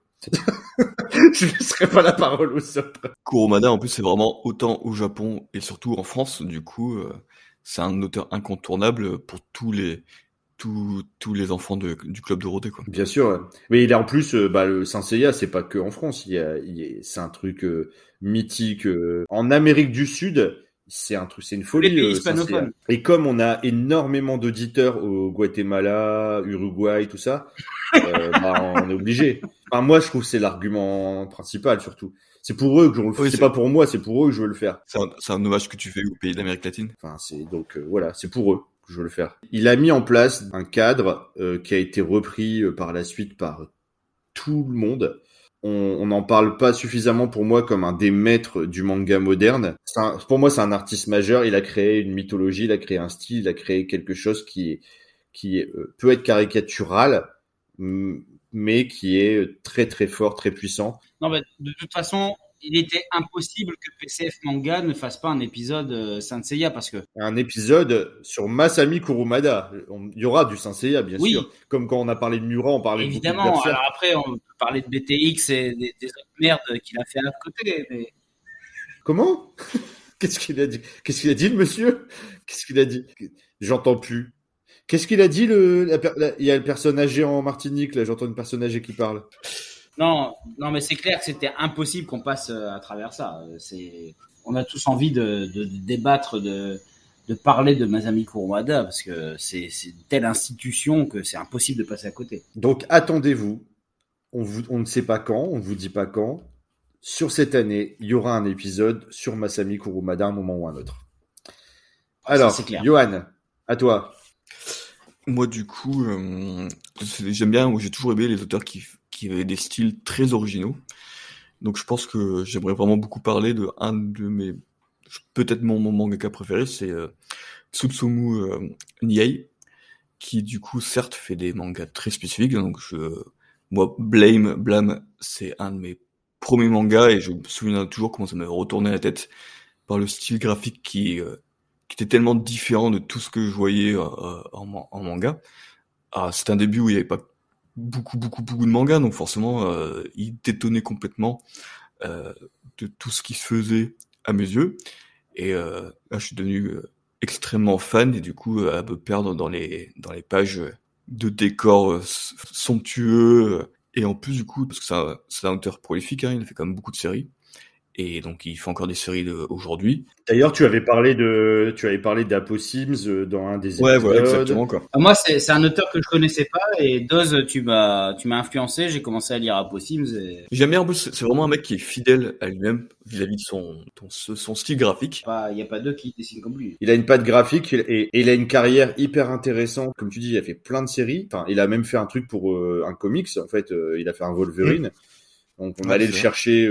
Je ne laisserai pas la parole aux autres. Kurumada, en plus, c'est vraiment autant au Japon et surtout en France. Du coup, c'est un auteur incontournable pour tous les enfants du club Dorothée, quoi. Bien sûr, mais il est en plus le Saint Seiya, c'est pas que en France, c'est un truc mythique en Amérique du Sud, c'est une folie hispanophone. Et comme on a énormément d'auditeurs au Guatemala, Uruguay, tout ça, on est obligé. Enfin, moi je trouve que c'est l'argument principal surtout. C'est pour eux que je le fais. Oui, c'est pas pour moi, c'est pour eux que je veux le faire. C'est un hommage que tu fais aux pays d'Amérique latine. Enfin, c'est donc c'est pour eux. Je veux le faire. Il a mis en place un cadre qui a été repris par la suite par tout le monde. On n'en parle pas suffisamment pour moi comme un des maîtres du manga moderne. Pour moi, c'est un artiste majeur. Il a créé une mythologie, il a créé un style, il a créé quelque chose qui peut être caricatural, mais qui est très très fort, très puissant. Non, mais de toute façon, il était impossible que PCF Manga ne fasse pas un épisode Saint Seiya parce que... Un épisode sur Masami Kurumada. Il y aura du Saint Seiya, bien sûr. Comme quand on a parlé de Murat, on parlait évidemment, beaucoup de personnes. Alors après, on peut parler de BTX et des autres merdes qu'il a fait à côté. Mais... Comment ? Qu'est-ce qu'il a dit, le monsieur ? Qu'est-ce qu'il a dit ? J'entends plus. Qu'est-ce qu'il a dit, il y a le personne âgée en Martinique, là, j'entends une personne âgée qui parle. Non, mais c'est clair que c'était impossible qu'on passe à travers ça. On a tous envie de débattre, de parler de Masami Kurumada, parce que c'est une telle institution que c'est impossible de passer à côté. Donc, attendez-vous. On ne sait pas quand, on ne vous dit pas quand. Sur cette année, il y aura un épisode sur Masami Kurumada, un moment ou un autre. Alors, ça, Johan, à toi. Moi, du coup, j'aime bien, j'ai toujours aimé les auteurs qui avaient des styles très originaux. Donc je pense que j'aimerais vraiment beaucoup parler de un de mes... Peut-être mon mangaka préféré, c'est Tsutomu Nihei, qui du coup, certes, fait des mangas très spécifiques. Donc moi, Blame, c'est un de mes premiers mangas, et je me souviens toujours comment ça m'avait retourné la tête par le style graphique qui était tellement différent de tout ce que je voyais en manga. Ah, c'était un début où il n'y avait pas beaucoup de mangas, donc forcément il détonnait complètement de tout ce qui se faisait à mes yeux, et là je suis devenu extrêmement fan, et du coup à me perdre dans les pages de décors somptueux, et en plus du coup, parce que c'est un auteur prolifique, hein, il a fait quand même beaucoup de séries, et donc il fait encore des séries aujourd'hui. D'ailleurs, tu avais parlé d'Apo Sims dans un des épisodes. Ouais, voilà, exactement, quoi. Moi, c'est un auteur que je connaissais pas, et Doz, tu m'as influencé, j'ai commencé à lire Apo Sims. Et... J'aime bien, en plus, c'est vraiment un mec qui est fidèle à lui-même vis-à-vis de son style graphique. Il n'y a pas deux qui dessinent comme lui. Il a une patte graphique, et il a une carrière hyper intéressante. Comme tu dis, il a fait plein de séries. Enfin, il a même fait un truc pour un comics, en fait, il a fait un Wolverine. Donc, on allait le chercher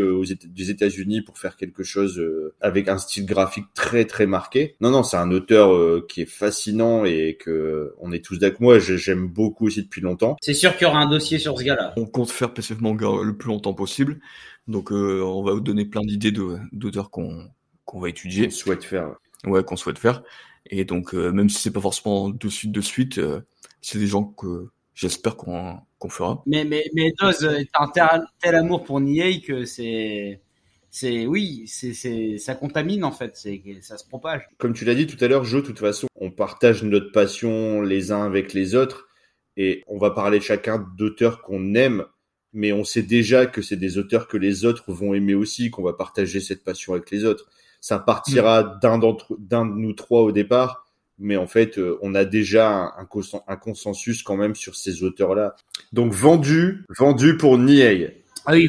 des États-Unis pour faire quelque chose avec un style graphique très, très marqué. Non, c'est un auteur qui est fascinant et que on est tous d'accord. Moi, j'aime beaucoup aussi depuis longtemps. C'est sûr qu'il y aura un dossier sur ce gars-là. On compte faire PCF Manga le plus longtemps possible. Donc, on va vous donner plein d'idées d'auteurs qu'on va étudier. Qu'on souhaite faire. Ouais, qu'on souhaite faire. Et donc, même si c'est pas forcément de suite, c'est des gens que... J'espère qu'on fera. Mais Doz, t'as un tel amour pour Nihei que ça contamine, en fait, ça se propage. Comme tu l'as dit tout à l'heure, de toute façon, on partage notre passion les uns avec les autres, et on va parler chacun d'auteurs qu'on aime, mais on sait déjà que c'est des auteurs que les autres vont aimer aussi, qu'on va partager cette passion avec les autres. Ça partira d'un de nous trois au départ. Mais en fait, on a déjà un consensus quand même sur ces auteurs-là. Donc vendu pour Nihei. Ah oui,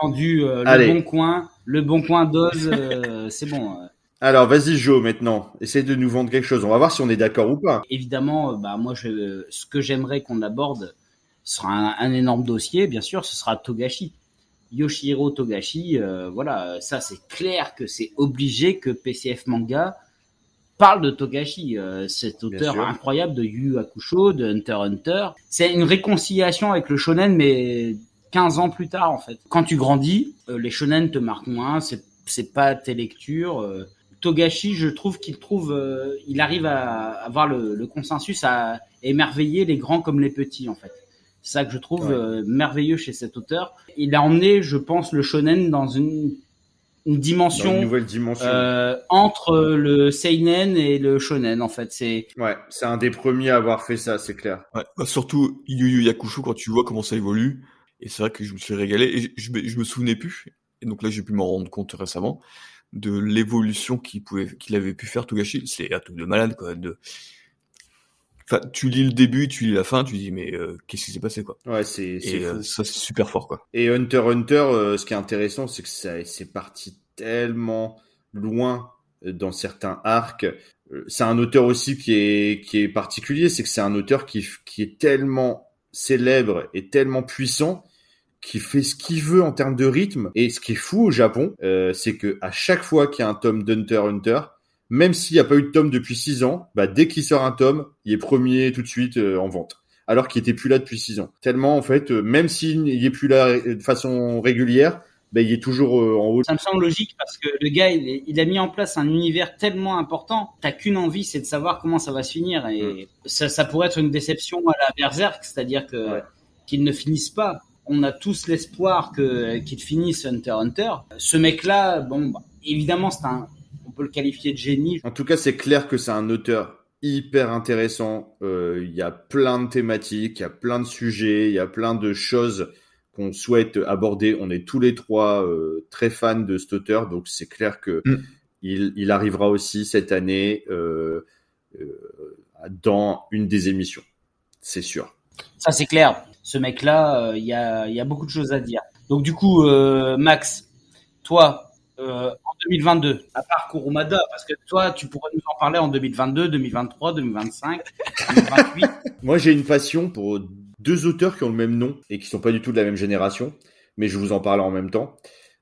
vendu le bon coin d'Oz, c'est bon. Alors, vas-y, Jo, maintenant. Essaye de nous vendre quelque chose. On va voir si on est d'accord ou pas. Évidemment, moi, ce que j'aimerais qu'on aborde, ce sera un énorme dossier, bien sûr, ce sera Togashi. Yoshihiro Togashi, voilà, ça, c'est clair que c'est obligé que PCF Manga parle de Togashi, cet auteur incroyable de Yu Yu Hakusho, de Hunter x Hunter. C'est une réconciliation avec le shonen, mais 15 ans plus tard, en fait. Quand tu grandis, les shonen te marquent moins, c'est pas tes lectures. Togashi, je trouve qu'il il arrive à avoir le consensus, à émerveiller les grands comme les petits, en fait. C'est ça que je trouve merveilleux chez cet auteur. Il a emmené, je pense, le shonen dans une dimension, une nouvelle dimension. Entre le seinen et le shonen, en fait. C'est un des premiers à avoir fait ça, c'est clair. Ouais. Bah, surtout Yu Yu Hakusho, quand tu vois comment ça évolue. Et c'est vrai que je me suis régalé et je me souvenais plus. Et donc là, j'ai pu m'en rendre compte récemment de l'évolution qu'il avait pu faire Togashi. C'est un truc de malade, quoi. Enfin, tu lis le début, tu lis la fin, tu dis mais qu'est-ce qui s'est passé, quoi. Ouais, c'est fou. Ça, c'est super fort, quoi. Et Hunter x Hunter, ce qui est intéressant, c'est que c'est parti tellement loin dans certains arcs. C'est un auteur aussi qui est particulier, c'est que c'est un auteur qui est tellement célèbre et tellement puissant qui fait ce qu'il veut en termes de rythme. Et ce qui est fou au Japon, c'est que à chaque fois qu'il y a un tome d'Hunter x Hunter, même s'il n'y a pas eu de tome depuis 6 ans, dès qu'il sort un tome, il est premier tout de suite en vente. Alors qu'il n'était plus là depuis 6 ans. Tellement, en fait, même s'il n'est plus là de façon régulière, il est toujours en haut. Ça me semble logique parce que le gars, il a mis en place un univers tellement important. T'as qu'une envie, c'est de savoir comment ça va se finir. Et ça pourrait être une déception à la Berserk, c'est-à-dire qu'ils ne finissent pas. On a tous l'espoir qu'il finisse Hunter x Hunter. Ce mec-là, évidemment, on peut le qualifier de génie. En tout cas, c'est clair que c'est un auteur hyper intéressant. Il y a plein de thématiques, il y a plein de sujets, il y a plein de choses qu'on souhaite aborder. On est tous les trois très fans de cet auteur, donc c'est clair que il arrivera aussi cette année dans une des émissions. C'est sûr. Ça, c'est clair. Ce mec-là, il y a beaucoup de choses à dire. Donc du coup, Max, toi... en 2022, à part Kurumada, parce que toi, tu pourrais nous en parler en 2022, 2023, 2025, 2028. Moi, j'ai une passion pour deux auteurs qui ont le même nom et qui sont pas du tout de la même génération, mais je vous en parle en même temps.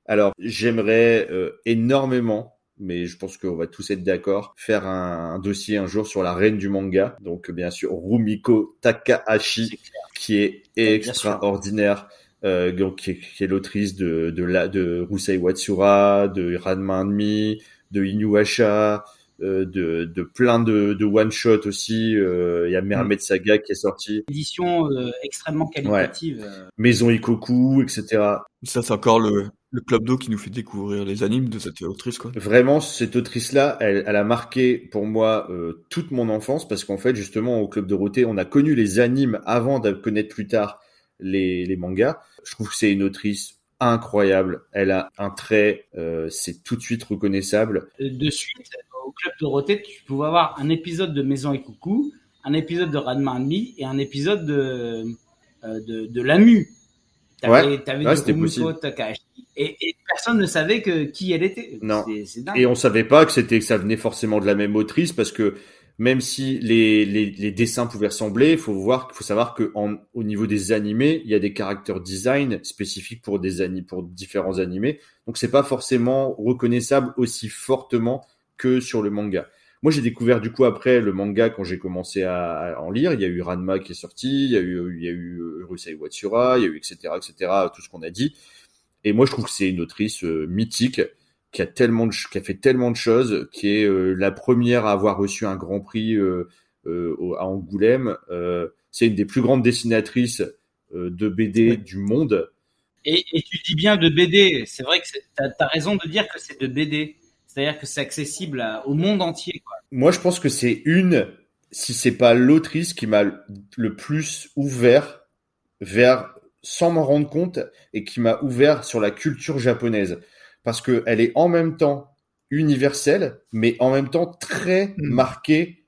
Alors, j'aimerais énormément, mais je pense qu'on va tous être d'accord, faire un dossier un jour sur la reine du manga. Donc, bien sûr, Rumiko Takahashi, qui est extraordinaire. Donc, qui est l'autrice de Rusei Watsura, de Ranma 1/2, de Inuyasha, de plein de one shot aussi. Il y a Mermaid Saga qui est sortie. Édition extrêmement qualitative. Ouais. Maison Ikoku, etc. Ça, c'est encore le club d'eau qui nous fait découvrir les animes de cette autrice, quoi. Vraiment, cette autrice-là, elle a marqué pour moi toute mon enfance parce qu'en fait, justement, au Club Dorothée, on a connu les animes avant de connaître plus tard les mangas. Je trouve que c'est une autrice incroyable. Elle a un trait, c'est tout de suite reconnaissable. De suite, au Club Dorothée, tu pouvais avoir un épisode de Maison Ikoku, un épisode de Ranma 1/2 et un épisode de Lamu. T'avais du Rumiko Takahashi. Et personne ne savait qui elle était. Non. C'est dingue. Et on savait pas que ça venait forcément de la même autrice parce que même si les dessins pouvaient ressembler, faut savoir que au niveau des animés, il y a des character design spécifiques pour différents animés. Donc c'est pas forcément reconnaissable aussi fortement que sur le manga. Moi, j'ai découvert du coup après le manga quand j'ai commencé à en lire. Il y a eu Ranma qui est sorti, il y a eu Rusei Watsura, il y a eu etc., tout ce qu'on a dit. Et moi, je trouve que c'est une autrice mythique. Qui a fait tellement de choses, qui est la première à avoir reçu un grand prix à Angoulême. C'est une des plus grandes dessinatrices de BD du monde. Et tu dis bien de BD. C'est vrai que t'as raison de dire que c'est de BD. C'est-à-dire que c'est accessible au monde entier, quoi. Moi, je pense que c'est si c'est pas l'autrice qui m'a le plus ouvert vers, sans m'en rendre compte, et qui m'a ouvert sur la culture japonaise. Parce qu'elle est en même temps universelle, mais en même temps très marquée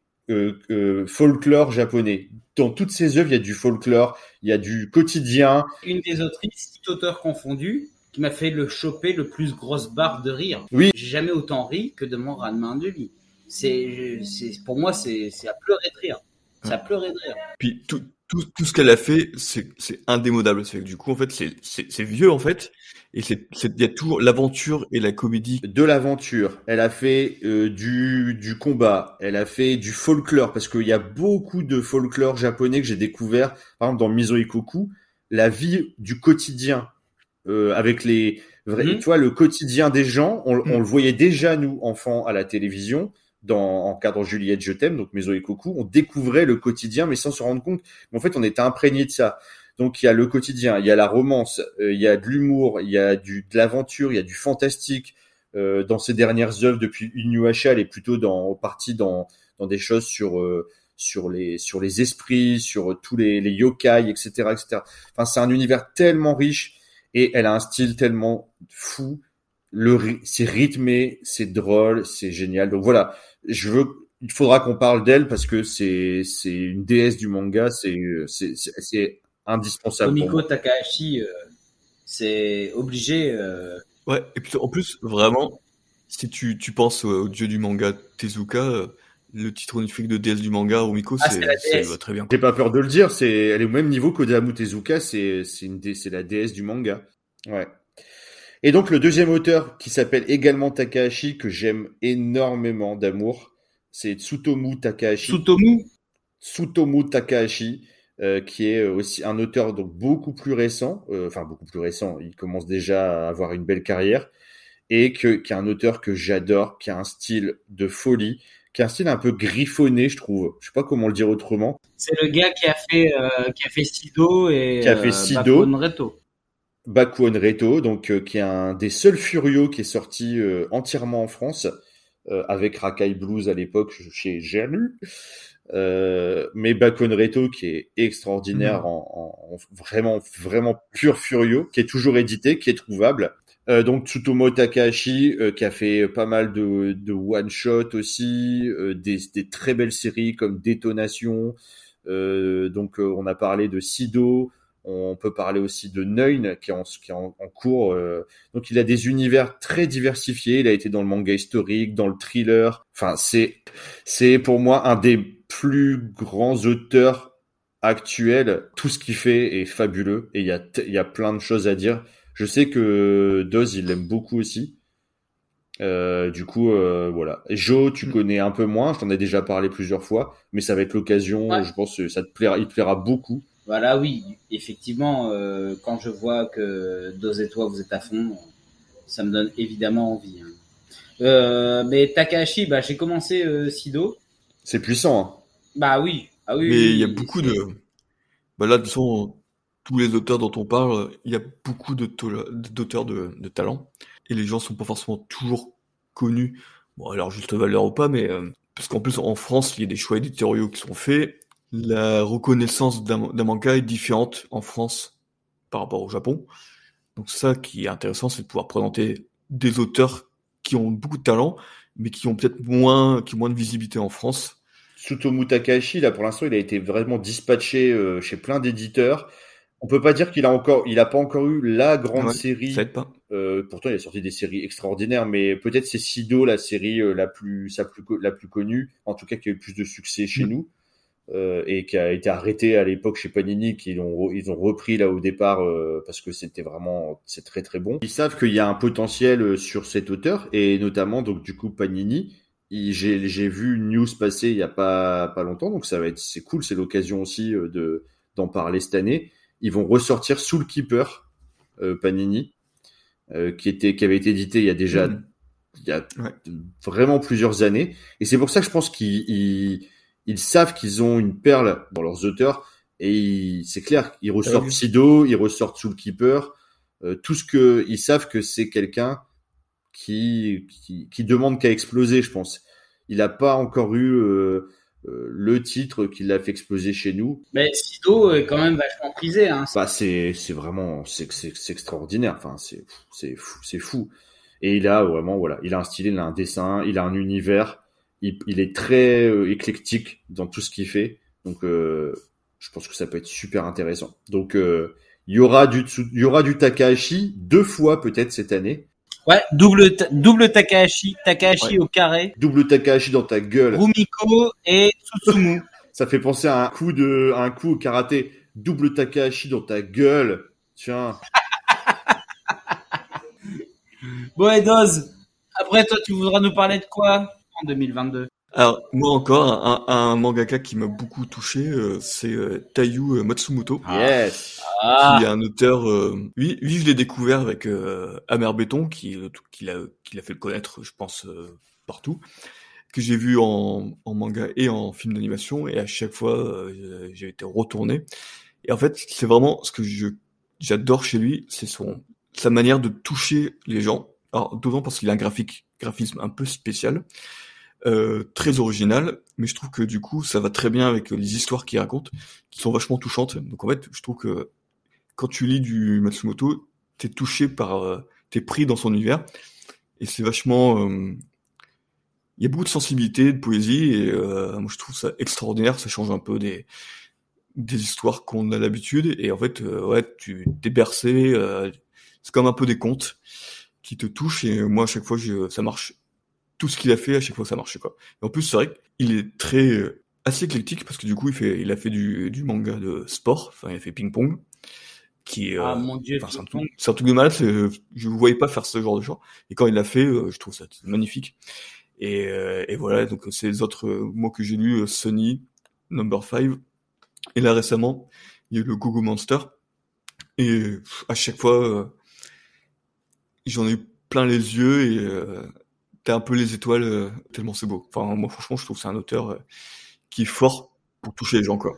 folklore japonais. Dans toutes ses œuvres, il y a du folklore, il y a du quotidien. Une des autrices, tout auteur confondu, qui m'a fait le choper le plus grosse barre de rire. Oui. J'ai jamais autant ri que de mon ras-de-main de vie. Pour moi, c'est à pleurer de rire. C'est à pleurer de rire. Puis tout ce qu'elle a fait, c'est indémodable. C'est que du coup, en fait, c'est vieux, en fait. Et il y a toujours l'aventure et la comédie. De l'aventure. Elle a fait du combat. Elle a fait du folklore. Parce qu'il y a beaucoup de folklore japonais que j'ai découvert. Par exemple, dans Mizoikoku, la vie du quotidien. Avec les vrais, tu vois, le quotidien des gens, on le voyait déjà, nous, enfants, à la télévision. En cadre Juliette, je t'aime, donc Mizoikoku, on découvrait le quotidien, mais sans se rendre compte. Mais en fait, on était imprégné de ça. Donc, il y a le quotidien, il y a la romance, il y a de l'humour, il y a de l'aventure, il y a du fantastique. Dans ses dernières œuvres, depuis Inio Asano, elle est plutôt partie dans des choses sur les esprits, sur tous les yokai, etc., etc. Enfin, c'est un univers tellement riche et elle a un style tellement fou. C'est rythmé, c'est drôle, c'est génial. Donc voilà, il faudra qu'on parle d'elle parce que c'est une déesse du manga, c'est indispensable. Rumiko Takahashi, c'est obligé. Ouais, et puis en plus vraiment, si tu penses au dieu du manga Tezuka, le titre honorifique de déesse du manga Rumiko, c'est très bien. J'ai pas peur de le dire, elle est au même niveau qu'Osamu Tezuka, c'est la déesse du manga. Ouais. Et donc, le deuxième auteur, qui s'appelle également Takahashi, que j'aime énormément d'amour, c'est Tsutomu Takahashi. Tsutomu Takahashi, qui est aussi un auteur donc beaucoup plus récent. Enfin, beaucoup plus récent. Il commence déjà à avoir une belle carrière. Et qui est un auteur que j'adore, qui a un style de folie, qui a un style un peu griffonné, je trouve. Je sais pas comment le dire autrement. C'est le gars qui a fait Sido et Bakuon Reto. Bakuon Reto, donc qui est un des seuls Furio qui est sorti entièrement en France, avec Rakai Blues à l'époque chez Gerlu. Mais Bakuon Reto qui est extraordinaire, en vraiment, vraiment pur Furio, qui est toujours édité, qui est trouvable. Donc Tsutomu Takahashi qui a fait pas mal de one-shot aussi, des très belles séries comme Détonation. Donc on a parlé de Sido. On peut parler aussi de Neun qui est en cours. Donc, il a des univers très diversifiés. Il a été dans le manga historique, dans le thriller. Enfin, c'est pour moi un des plus grands auteurs actuels. Tout ce qu'il fait est fabuleux et il y a plein de choses à dire. Je sais que Doz, il l'aime beaucoup aussi. Du coup, voilà. Jo, tu connais un peu moins. Je t'en ai déjà parlé plusieurs fois, mais ça va être l'occasion. Ouais. Je pense que ça te plaira. Il te plaira beaucoup. Voilà, oui, effectivement, quand je vois que Doz et toi, vous êtes à fond, ça me donne évidemment envie. Hein. Mais Takahashi, j'ai commencé Sido. C'est puissant. Hein. Bah oui. Ah, oui. Mais il y a beaucoup de... Bah, là, de toute façon, tous les auteurs dont on parle, il y a beaucoup d'auteurs de talent. Et les gens ne sont pas forcément toujours connus. Bon, alors, juste valeur ou pas, mais... Parce qu'en plus, en France, il y a des choix éditoriaux qui sont faits. La reconnaissance d'un manga est différente en France par rapport au Japon. Donc ça qui est intéressant, c'est de pouvoir présenter des auteurs qui ont beaucoup de talent, mais qui ont peut-être moins de visibilité en France. Tsutomu Takahashi, là pour l'instant, il a été vraiment dispatché chez plein d'éditeurs. On peut pas dire qu'il a pas encore eu la grande série. Ça aide pas. Pourtant, il a sorti des séries extraordinaires, mais peut-être c'est Sido, la série la plus connue, en tout cas qui a eu le plus de succès chez nous. Et qui a été arrêté à l'époque chez Panini, ils ont repris là au départ parce que c'est très très bon. Ils savent qu'il y a un potentiel sur cet auteur et notamment donc du coup Panini. J'ai vu une news passer il y a pas longtemps, donc c'est cool, c'est l'occasion aussi d'en parler cette année. Ils vont ressortir Soulkeeper Panini qui avait été édité il y a déjà vraiment plusieurs années et c'est pour ça que je pense qu'ils savent qu'ils ont une perle dans leurs auteurs et c'est clair, ils ressortent Sido, ils ressortent Soulkeeper, ils savent que c'est quelqu'un qui demande qu'à exploser, je pense. Il n'a pas encore eu le titre qui l'a fait exploser chez nous. Mais Sido est quand même vachement prisé. Hein. Bah, c'est vraiment extraordinaire. Enfin, c'est fou. Et il a vraiment, voilà, il a un style, il a un dessin, il a un univers. il est très éclectique dans tout ce qu'il fait. Donc, je pense que ça peut être super intéressant. Donc, il y aura du Takahashi 2 fois peut-être cette année. Ouais, double Takahashi ouais. Au carré. Double Takahashi dans ta gueule. Rumiko et Tsutsumu. Ça fait penser à un coup au karaté. Double Takahashi dans ta gueule. Tiens. Bon, Edoz, après toi, tu voudras nous parler de quoi en 2022 ? Alors, moi encore, un mangaka qui m'a beaucoup touché, c'est Taiyou Matsumoto. Yes. Qui est un auteur... lui, je l'ai découvert avec Amer Béton, qui l'a fait le connaître, je pense, partout. Que j'ai vu en manga et en film d'animation. Et à chaque fois, j'ai été retourné. Et en fait, c'est vraiment ce que j'adore chez lui, c'est sa manière de toucher les gens. Alors, d'autant parce qu'il a un graphisme un peu spécial. Très original, mais je trouve que du coup ça va très bien avec les histoires qu'il raconte, qui sont vachement touchantes. Donc en fait, je trouve que quand tu lis du Matsumoto, t'es touché par, t'es pris dans son univers, et c'est vachement, il y a beaucoup de sensibilité, de poésie, et moi je trouve ça extraordinaire. Ça change un peu des histoires qu'on a l'habitude, et en fait, ouais, tu t'es bercé, c'est comme un peu des contes qui te touchent, et moi à chaque fois ça marche. Tout ce qu'il a fait, à chaque fois, ça marchait, quoi. Et en plus, c'est vrai qu'il est assez éclectique, parce que du coup, il a fait du manga de sport, enfin, il a fait ping-pong, qui est, mon Dieu, c'est un truc de malade, je ne voyais pas faire ce genre de genre. Et quand il l'a fait, je trouve ça magnifique. Et voilà, donc, c'est les autres mots que j'ai lus, Sunny, Number 5. Et là, récemment, il y a eu le Gogo Monster. Et à chaque fois, j'en ai eu plein les yeux, et, t'as un peu les étoiles, tellement c'est beau. Enfin, moi, franchement, je trouve que c'est un auteur qui est fort pour toucher les gens, quoi.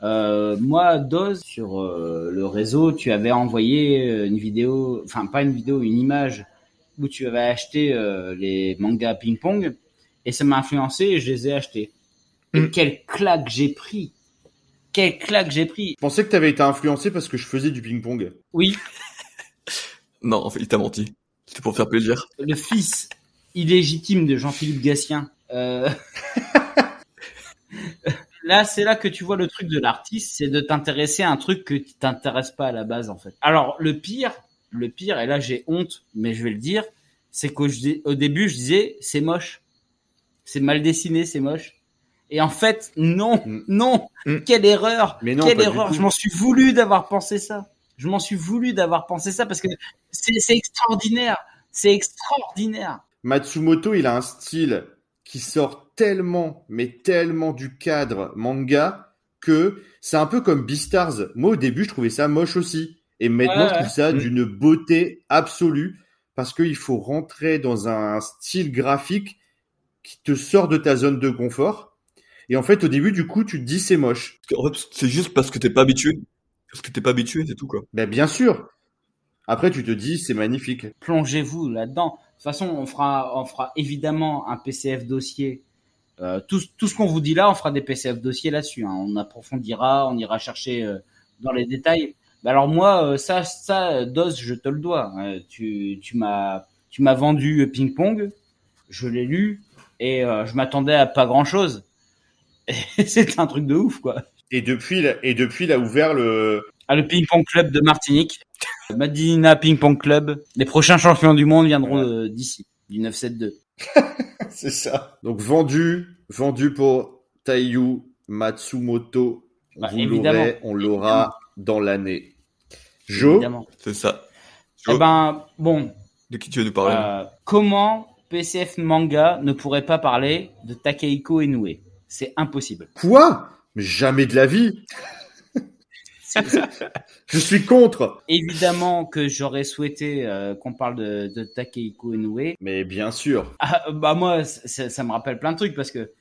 Moi, Doz, sur le réseau, tu avais envoyé une vidéo, enfin, pas une vidéo, une image où tu avais acheté les mangas ping-pong, et ça m'a influencé et je les ai achetés. Et quelle claque j'ai pris. Je pensais que t'avais été influencé parce que je faisais du ping-pong. Oui. Non, en fait, il t'a menti. C'était pour faire plaisir. Le fils illégitime de Jean-Philippe Gatien. Là, c'est là que tu vois le truc de l'artiste, c'est de t'intéresser à un truc que tu t'intéresses pas à la base, en fait. Alors, le pire, et là, j'ai honte, mais je vais le dire, c'est qu'au début, je disais, c'est moche. C'est mal dessiné, c'est moche. Et en fait, non, quelle erreur, je m'en suis voulu d'avoir pensé ça. Parce que c'est extraordinaire. Matsumoto, il a un style qui sort tellement, mais tellement du cadre manga que c'est un peu comme Beastars. Moi, au début, je trouvais ça moche aussi. Et maintenant, je trouve ça d'une beauté absolue parce qu'il faut rentrer dans un style graphique qui te sort de ta zone de confort. Et en fait, au début, du coup, tu te dis c'est moche. En fait, c'est juste parce que t'es pas habitué. C'est tout, quoi. Ben, bien sûr. Après, tu te dis c'est magnifique. Plongez-vous là-dedans. De toute façon, on fera évidemment un PCF dossier. Tout ce qu'on vous dit là, on fera des PCF dossiers là-dessus. Hein. On approfondira, on ira chercher dans les détails. Bah alors moi, ça, Doz, je te le dois. Tu m'as vendu Ping Pong, je l'ai lu et je m'attendais à pas grand-chose. Et c'est un truc de ouf, quoi. Et depuis, il a ouvert le Ping Pong Club de Martinique. Madina Ping Pong Club. Les prochains champions du monde viendront d'ici, du 972. C'est ça. Donc vendu pour Taiyou Matsumoto. Bah, on l'aura dans l'année. Jo, évidemment. C'est ça. Jo. Eh ben bon. De qui tu veux nous parler comment PCF Manga ne pourrait pas parler de Takehiko Inoue? C'est impossible. Quoi? Mais jamais de la vie. Je suis contre. Évidemment que j'aurais souhaité qu'on parle de Takehiko Inoue. Mais bien sûr. Ah, bah moi, ça me rappelle plein de trucs parce que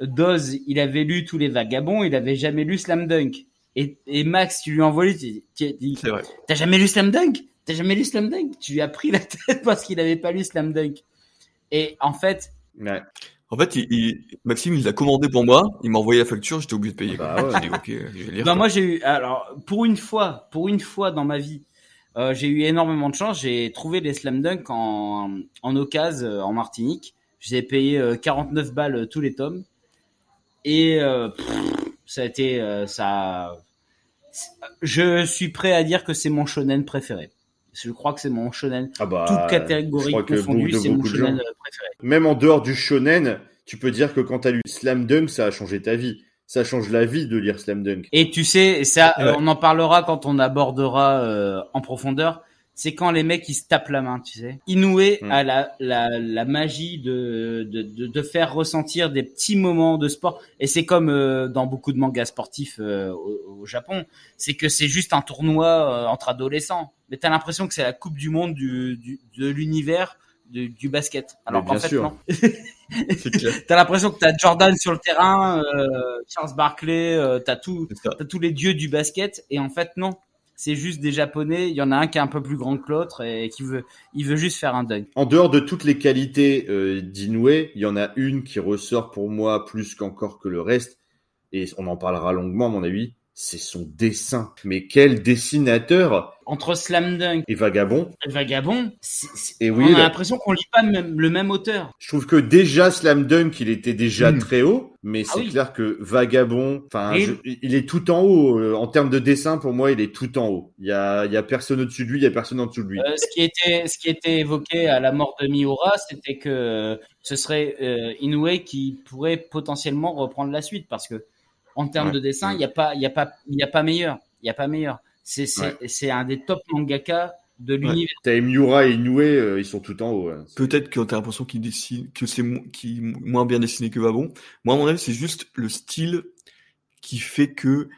Doz, il avait lu tous les Vagabonds, il avait jamais lu Slam Dunk. Et Max, tu lui as envoyé, tu dis, t'as jamais lu Slam Dunk? Tu lui as pris la tête parce qu'il avait pas lu Slam Dunk. Et en fait. Ouais. En fait, Maxime, il l'a commandé pour moi, il m'a envoyé la facture, j'étais obligé de payer. Bah ouais. J'ai dit, okay, je vais lire. Bah moi, j'ai eu, alors, pour une fois dans ma vie, j'ai eu énormément de chance, j'ai trouvé les Slam Dunk en occasion, en Martinique. J'ai payé 49 balles tous les tomes. Et ça a été ça. Je suis prêt à dire que c'est mon shonen préféré. Je crois que c'est mon shonen. Ah bah, toute catégorie confondue, c'est mon shonen préféré. Même en dehors du shonen, tu peux dire que quand t'as lu Slam Dunk, ça a changé ta vie. Ça change la vie de lire Slam Dunk. Et tu sais, ça, ouais. On en parlera quand on abordera en profondeur. C'est quand les mecs ils se tapent la main, tu sais. Inoue a la magie de faire ressentir des petits moments de sport. Et c'est comme dans beaucoup de mangas sportifs au Japon, c'est que c'est juste un tournoi entre adolescents. Mais t'as l'impression que c'est la Coupe du Monde de l'univers du basket. Alors qu'en fait non. C'est clair. T'as l'impression que t'as Jordan sur le terrain, Charles Barkley, t'as tous les dieux du basket. Et en fait non. C'est juste des Japonais, il y en a un qui est un peu plus grand que l'autre et qui veut juste faire un dunk. En dehors de toutes les qualités d'Inoue, il y en a une qui ressort pour moi plus qu'encore que le reste, et on en parlera longuement à mon avis, c'est son dessin. Mais quel dessinateur! Entre Slam Dunk et Vagabond. Et oui, on a l'impression qu'on lit pas le même auteur. Je trouve que déjà Slam Dunk, il était déjà très haut, mais c'est clair que Vagabond, enfin, il est tout en haut en termes de dessin. Pour moi, il est tout en haut. Il y a personne au-dessus de lui, il y a personne en dessous de lui. Ce qui était évoqué à la mort de Miura, c'était que ce serait Inoue qui pourrait potentiellement reprendre la suite, parce que en termes de dessin, il y a pas meilleur. C'est un des top mangaka de l'univers. T'as Miura et Inoue, ils sont tout en haut. Ouais. Peut-être que t'as l'impression qu'ils dessinent, que c'est moins bien dessiné que Vagabond. Moi, à mon avis, c'est juste le style qui fait que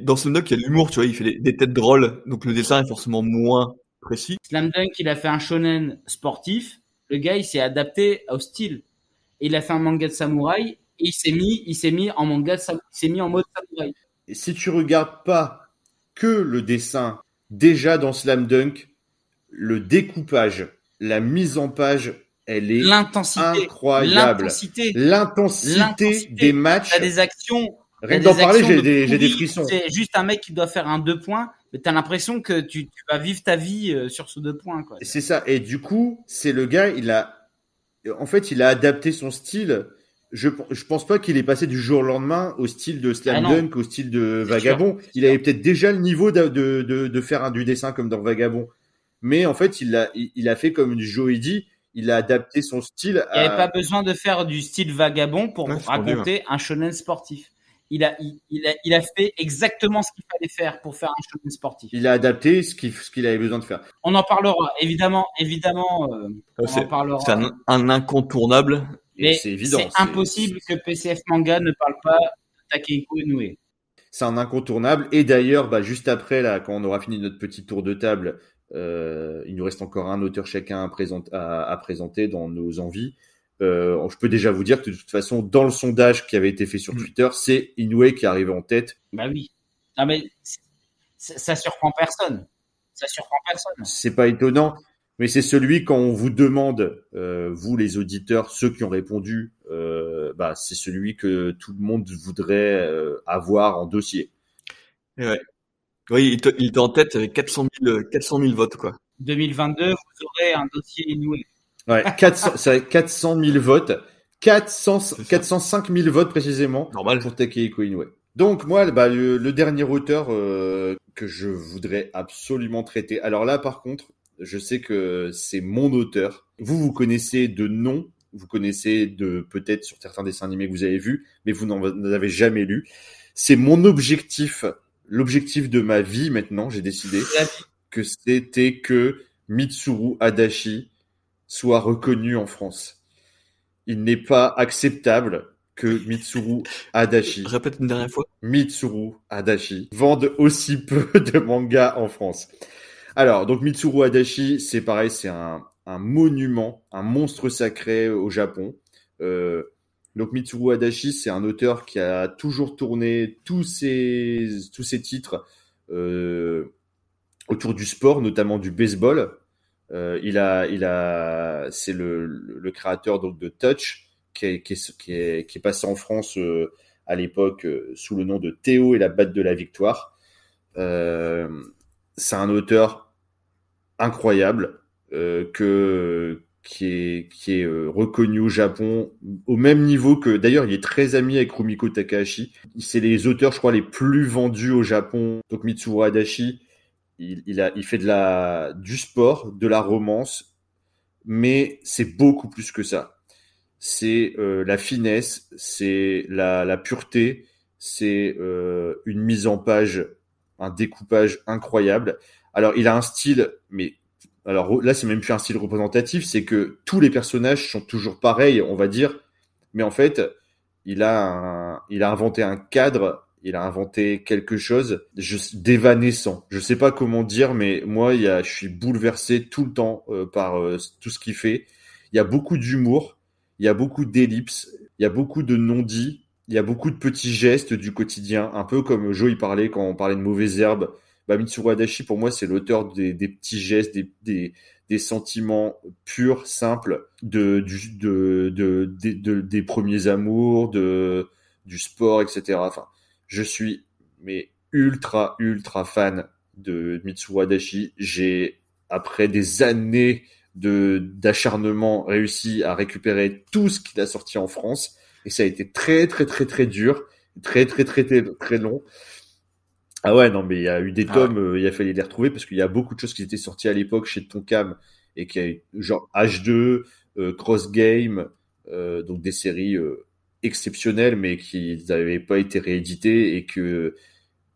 dans Slam Dunk, il y a l'humour, tu vois, il fait des têtes drôles, donc le dessin est forcément moins précis. Slam Dunk, il a fait un shonen sportif. Le gars, il s'est adapté au style. Il a fait un manga de samouraï et il s'est mis en mode samouraï. Et si tu regardes pas que le dessin, déjà dans Slam Dunk, le découpage, la mise en page, elle est incroyable. L'intensité des matchs. T'as des actions. Rien d'en parler, j'ai des frissons. C'est juste un mec qui doit faire un 2 points, mais t'as l'impression que tu vas vivre ta vie sur ce 2 points, quoi. C'est ça. Et du coup, c'est le gars, il a adapté son style. Je pense pas qu'il est passé du jour au lendemain au style de Slam Dunk, au style de Vagabond. Il avait peut-être déjà le niveau de faire du dessin comme dans Vagabond. Mais en fait, il a fait comme Joey dit, il a adapté son style à... Il n'y avait pas besoin de faire du style Vagabond pour raconter un shonen sportif. Il a fait exactement ce qu'il fallait faire pour faire un shonen sportif. Il a adapté ce qu'il avait besoin de faire. On en parlera, évidemment. C'est un incontournable. Mais c'est évident. C'est impossible que PCF Manga ne parle pas de Takehiko Inoue. C'est un incontournable. Et d'ailleurs, juste après, là, quand on aura fini notre petit tour de table, il nous reste encore un auteur chacun à présenter dans nos envies. Je peux déjà vous dire que de toute façon, dans le sondage qui avait été fait sur Twitter, c'est Inoue qui arrive en tête. Bah oui. Non, mais ça surprend personne. C'est pas étonnant. Mais c'est celui quand on vous demande, vous les auditeurs, ceux qui ont répondu, c'est celui que tout le monde voudrait avoir en dossier. Et ouais. Oui, il est en tête avec 400 000 votes, quoi. 2022, vous aurez un dossier Inoue. Ouais, 400 000 votes, 405 000 votes précisément. Normal. Pour Takehiko Inoue. Donc moi, le dernier auteur que je voudrais absolument traiter. Alors là, par contre. Je sais que c'est mon auteur. Vous connaissez de nom, vous connaissez de peut-être sur certains dessins animés que vous avez vus, mais vous n'en avez jamais lu. C'est mon objectif, l'objectif de ma vie maintenant, j'ai décidé que c'était que Mitsuru Adachi soit reconnu en France. Il n'est pas acceptable que Mitsuru Adachi, je répète une dernière fois, Mitsuru Adachi vende aussi peu de mangas en France. Alors, donc Mitsuru Adachi, c'est pareil, c'est un monument, un monstre sacré au Japon. Donc Mitsuru Adachi, c'est un auteur qui a toujours tourné tous ses titres autour du sport, notamment du baseball. C'est le créateur donc de Touch, qui est passé en France à l'époque sous le nom de Théo et la batte de la victoire. C'est un auteur incroyable qui est reconnu au Japon au même niveau que, d'ailleurs, il est très ami avec Rumiko Takahashi. C'est les auteurs, je crois, les plus vendus au Japon. Donc Mitsuru Adachi, il fait du sport, de la romance, mais c'est beaucoup plus que ça. C'est la finesse, c'est la pureté, c'est une mise en page, un découpage incroyable. Alors, il a un style, mais alors là, c'est même plus un style représentatif, c'est que tous les personnages sont toujours pareils, on va dire, mais en fait, il a inventé un cadre, il a inventé quelque chose d'évanescent. Je sais pas comment dire, mais moi, je suis bouleversé tout le temps par tout ce qu'il fait. Il y a beaucoup d'humour, il y a beaucoup d'ellipses, il y a beaucoup de non-dits, il y a beaucoup de petits gestes du quotidien, un peu comme Joe, il parlait quand on parlait de mauvaises herbes. Mitsuru Adachi, pour moi, c'est l'auteur des petits gestes, des sentiments purs, simples, des premiers amours, du sport, etc. Enfin, je suis ultra fan de Mitsuru Adachi. J'ai, après des années d'acharnement, réussi à récupérer tout ce qu'il a sorti en France, et ça a été très dur, très long. Ah ouais, non, mais il y a eu des tomes, il a fallu les retrouver parce qu'il y a beaucoup de choses qui étaient sorties à l'époque chez Tonkam et qui a eu genre H2, Cross Game, donc des séries exceptionnelles mais qui n'avaient pas été rééditées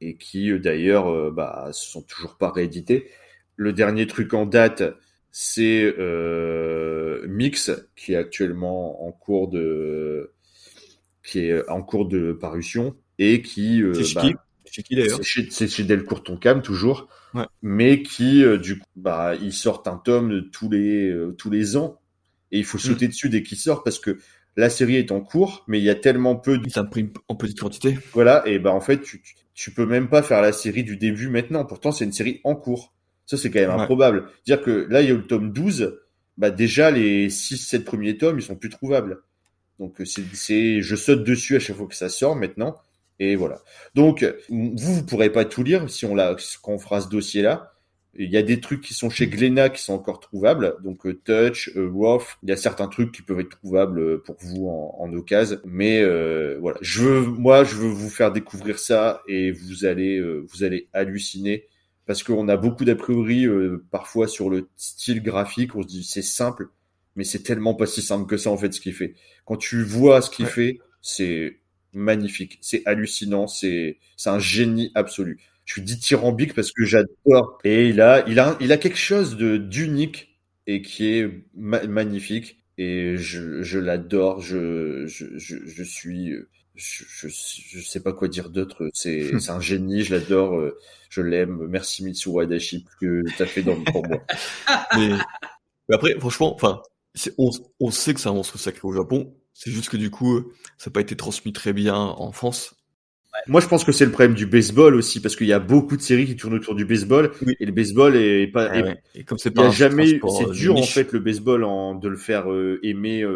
et qui d'ailleurs sont toujours pas rééditées. Le dernier truc en date, c'est Mix qui est actuellement en cours de parution et qui c'est chez Delcourt Tonkam toujours, ouais. Mais qui du coup ils sortent un tome tous les ans et il faut sauter dessus dès qu'il sort parce que la série est en cours mais il y a tellement peu de... s'imprime en petite quantité. Voilà, et en fait tu peux même pas faire la série du début maintenant, pourtant c'est une série en cours. Ça c'est quand même improbable. Dire que là il y a le tome 12, déjà les 6-7 premiers tomes, ils sont plus trouvables. Donc c'est je saute dessus à chaque fois que ça sort maintenant. Et voilà. Donc, vous pourrez pas tout lire quand on fera ce dossier-là. Il y a des trucs qui sont chez Glénat qui sont encore trouvables. Donc, Touch, Roth. Il y a certains trucs qui peuvent être trouvables pour vous en occasion. Mais voilà. Je veux vous faire découvrir ça et vous allez halluciner parce qu'on a beaucoup d'a priori parfois sur le style graphique. On se dit c'est simple, mais c'est tellement pas si simple que ça en fait ce qu'il fait. Quand tu vois ce qu'il fait, c'est magnifique, c'est hallucinant, c'est un génie absolu. Je suis dithyrambique parce que j'adore. Et il a quelque chose d'unique et qui est magnifique. Et je l'adore. Je suis, je sais pas quoi dire d'autre. C'est un génie. Je l'adore. Je l'aime. Merci Mitsuru Adachi que t'as fait pour moi. Mais après, franchement, on sait que c'est un monstre sacré au Japon. C'est juste que du coup, ça n'a pas été transmis très bien en France. Ouais. Moi, je pense que c'est le problème du baseball aussi, parce qu'il y a beaucoup de séries qui tournent autour du baseball, et le baseball est pas. Ah ouais. Et comme c'est pas. Il y a jamais. C'est dur niche. En fait le baseball de le faire aimer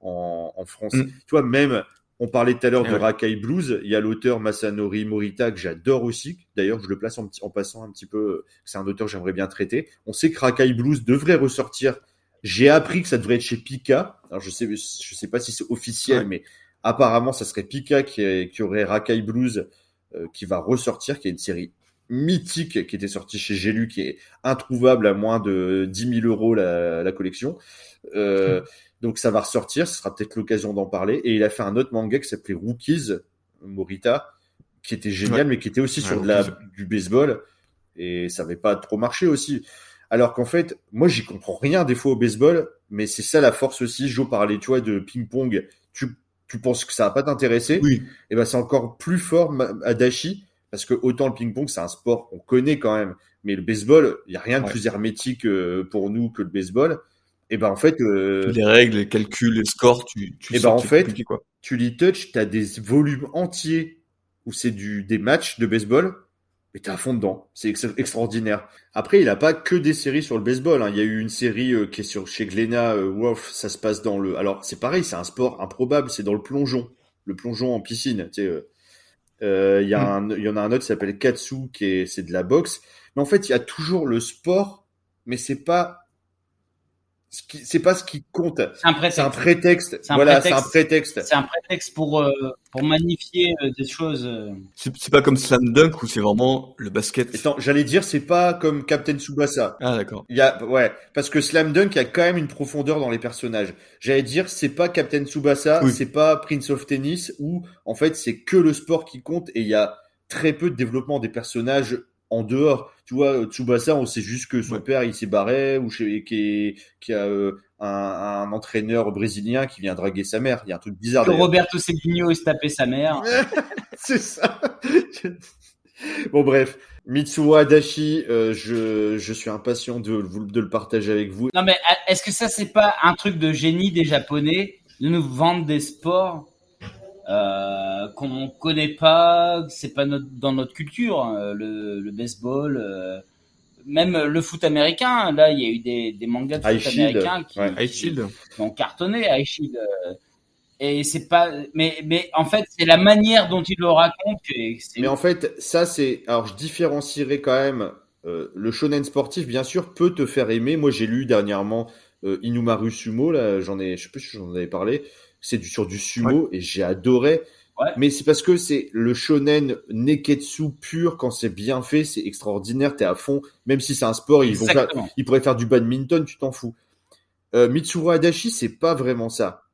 en France. Tu vois, même on parlait tout à l'heure de Rakai Blues. Il y a l'auteur Masanori Morita que j'adore aussi. D'ailleurs, je le place en passant un petit peu. C'est un auteur que j'aimerais bien traiter. On sait que Rakai Blues devrait ressortir. J'ai appris que ça devrait être chez Pika. Alors je sais pas si c'est officiel, mais apparemment ça serait Pika qui aurait Rakai Blues qui va ressortir, qui est une série mythique qui était sortie chez J'ai Lu, qui est introuvable à moins de 10 000 euros la collection. Donc ça va ressortir, ce sera peut-être l'occasion d'en parler. Et il a fait un autre manga qui s'appelait Rookies, Morita, qui était génial, mais qui était aussi sur du baseball et ça n'avait pas trop marché aussi. Alors qu'en fait, moi, j'y comprends rien des fois au baseball, mais c'est ça la force aussi. Je parlais, tu vois, de ping-pong. Tu penses que ça va pas t'intéresser. Oui. Et ben, c'est encore plus fort, Adachi, parce que autant le ping-pong, c'est un sport qu'on connaît quand même. Mais le baseball, il n'y a rien de plus hermétique pour nous que le baseball. Et ben, en fait, les règles, les calculs, les scores, tu sais, en fait, tu les touches, t'as des volumes entiers où c'est des matchs de baseball. Mais t'es à fond dedans, c'est extraordinaire. Après, il a pas que des séries sur le baseball. Hein. Il y a eu une série qui est chez Glénat, Wolf, ça se passe dans le. Alors c'est pareil, c'est un sport improbable, c'est dans le plongeon en piscine. Tu sais, il y en a un autre qui s'appelle Katsu, c'est de la boxe. Mais en fait, il y a toujours le sport, mais c'est pas c'est pas ce qui compte. C'est un prétexte. C'est un prétexte pour magnifier des choses. C'est pas comme Slam Dunk où c'est vraiment le basket. Attends, j'allais dire c'est pas comme Captain Tsubasa. Ah d'accord. Il y a parce que Slam Dunk il y a quand même une profondeur dans les personnages. J'allais dire c'est pas Captain Tsubasa, oui. C'est pas Prince of Tennis où en fait c'est que le sport qui compte et il y a très peu de développement des personnages. En dehors, tu vois, Tsubasa, on sait juste que son père, il s'est barré ou qu'il y a un entraîneur brésilien qui vient draguer sa mère. Il y a un truc bizarre. Que Roberto Cedinho se tapait sa mère. C'est ça. Bon, bref. Mitsuru Adachi, je suis impatient de le partager avec vous. Non, mais est-ce que ça, c'est pas un truc de génie des Japonais de nous vendre des sports qu'on connaît pas, c'est pas dans notre culture, le baseball, même le foot américain. Là, il y a eu des mangas de foot américain qui ont cartonné, High Shield. Et c'est pas, mais en fait, c'est la manière dont ils le racontent. Mais en fait, ça c'est. Alors, je différencierais quand même le shonen sportif, bien sûr, peut te faire aimer. Moi, j'ai lu dernièrement Inumaru Sumo. Là, je sais plus si j'en avais parlé. C'est sur du sumo et j'ai adoré. Ouais. Mais c'est parce que c'est le shonen neketsu pur. Quand c'est bien fait, c'est extraordinaire. T'es à fond. Même si c'est un sport, ils pourraient faire du badminton, tu t'en fous. Mitsuru Adachi, c'est pas vraiment ça.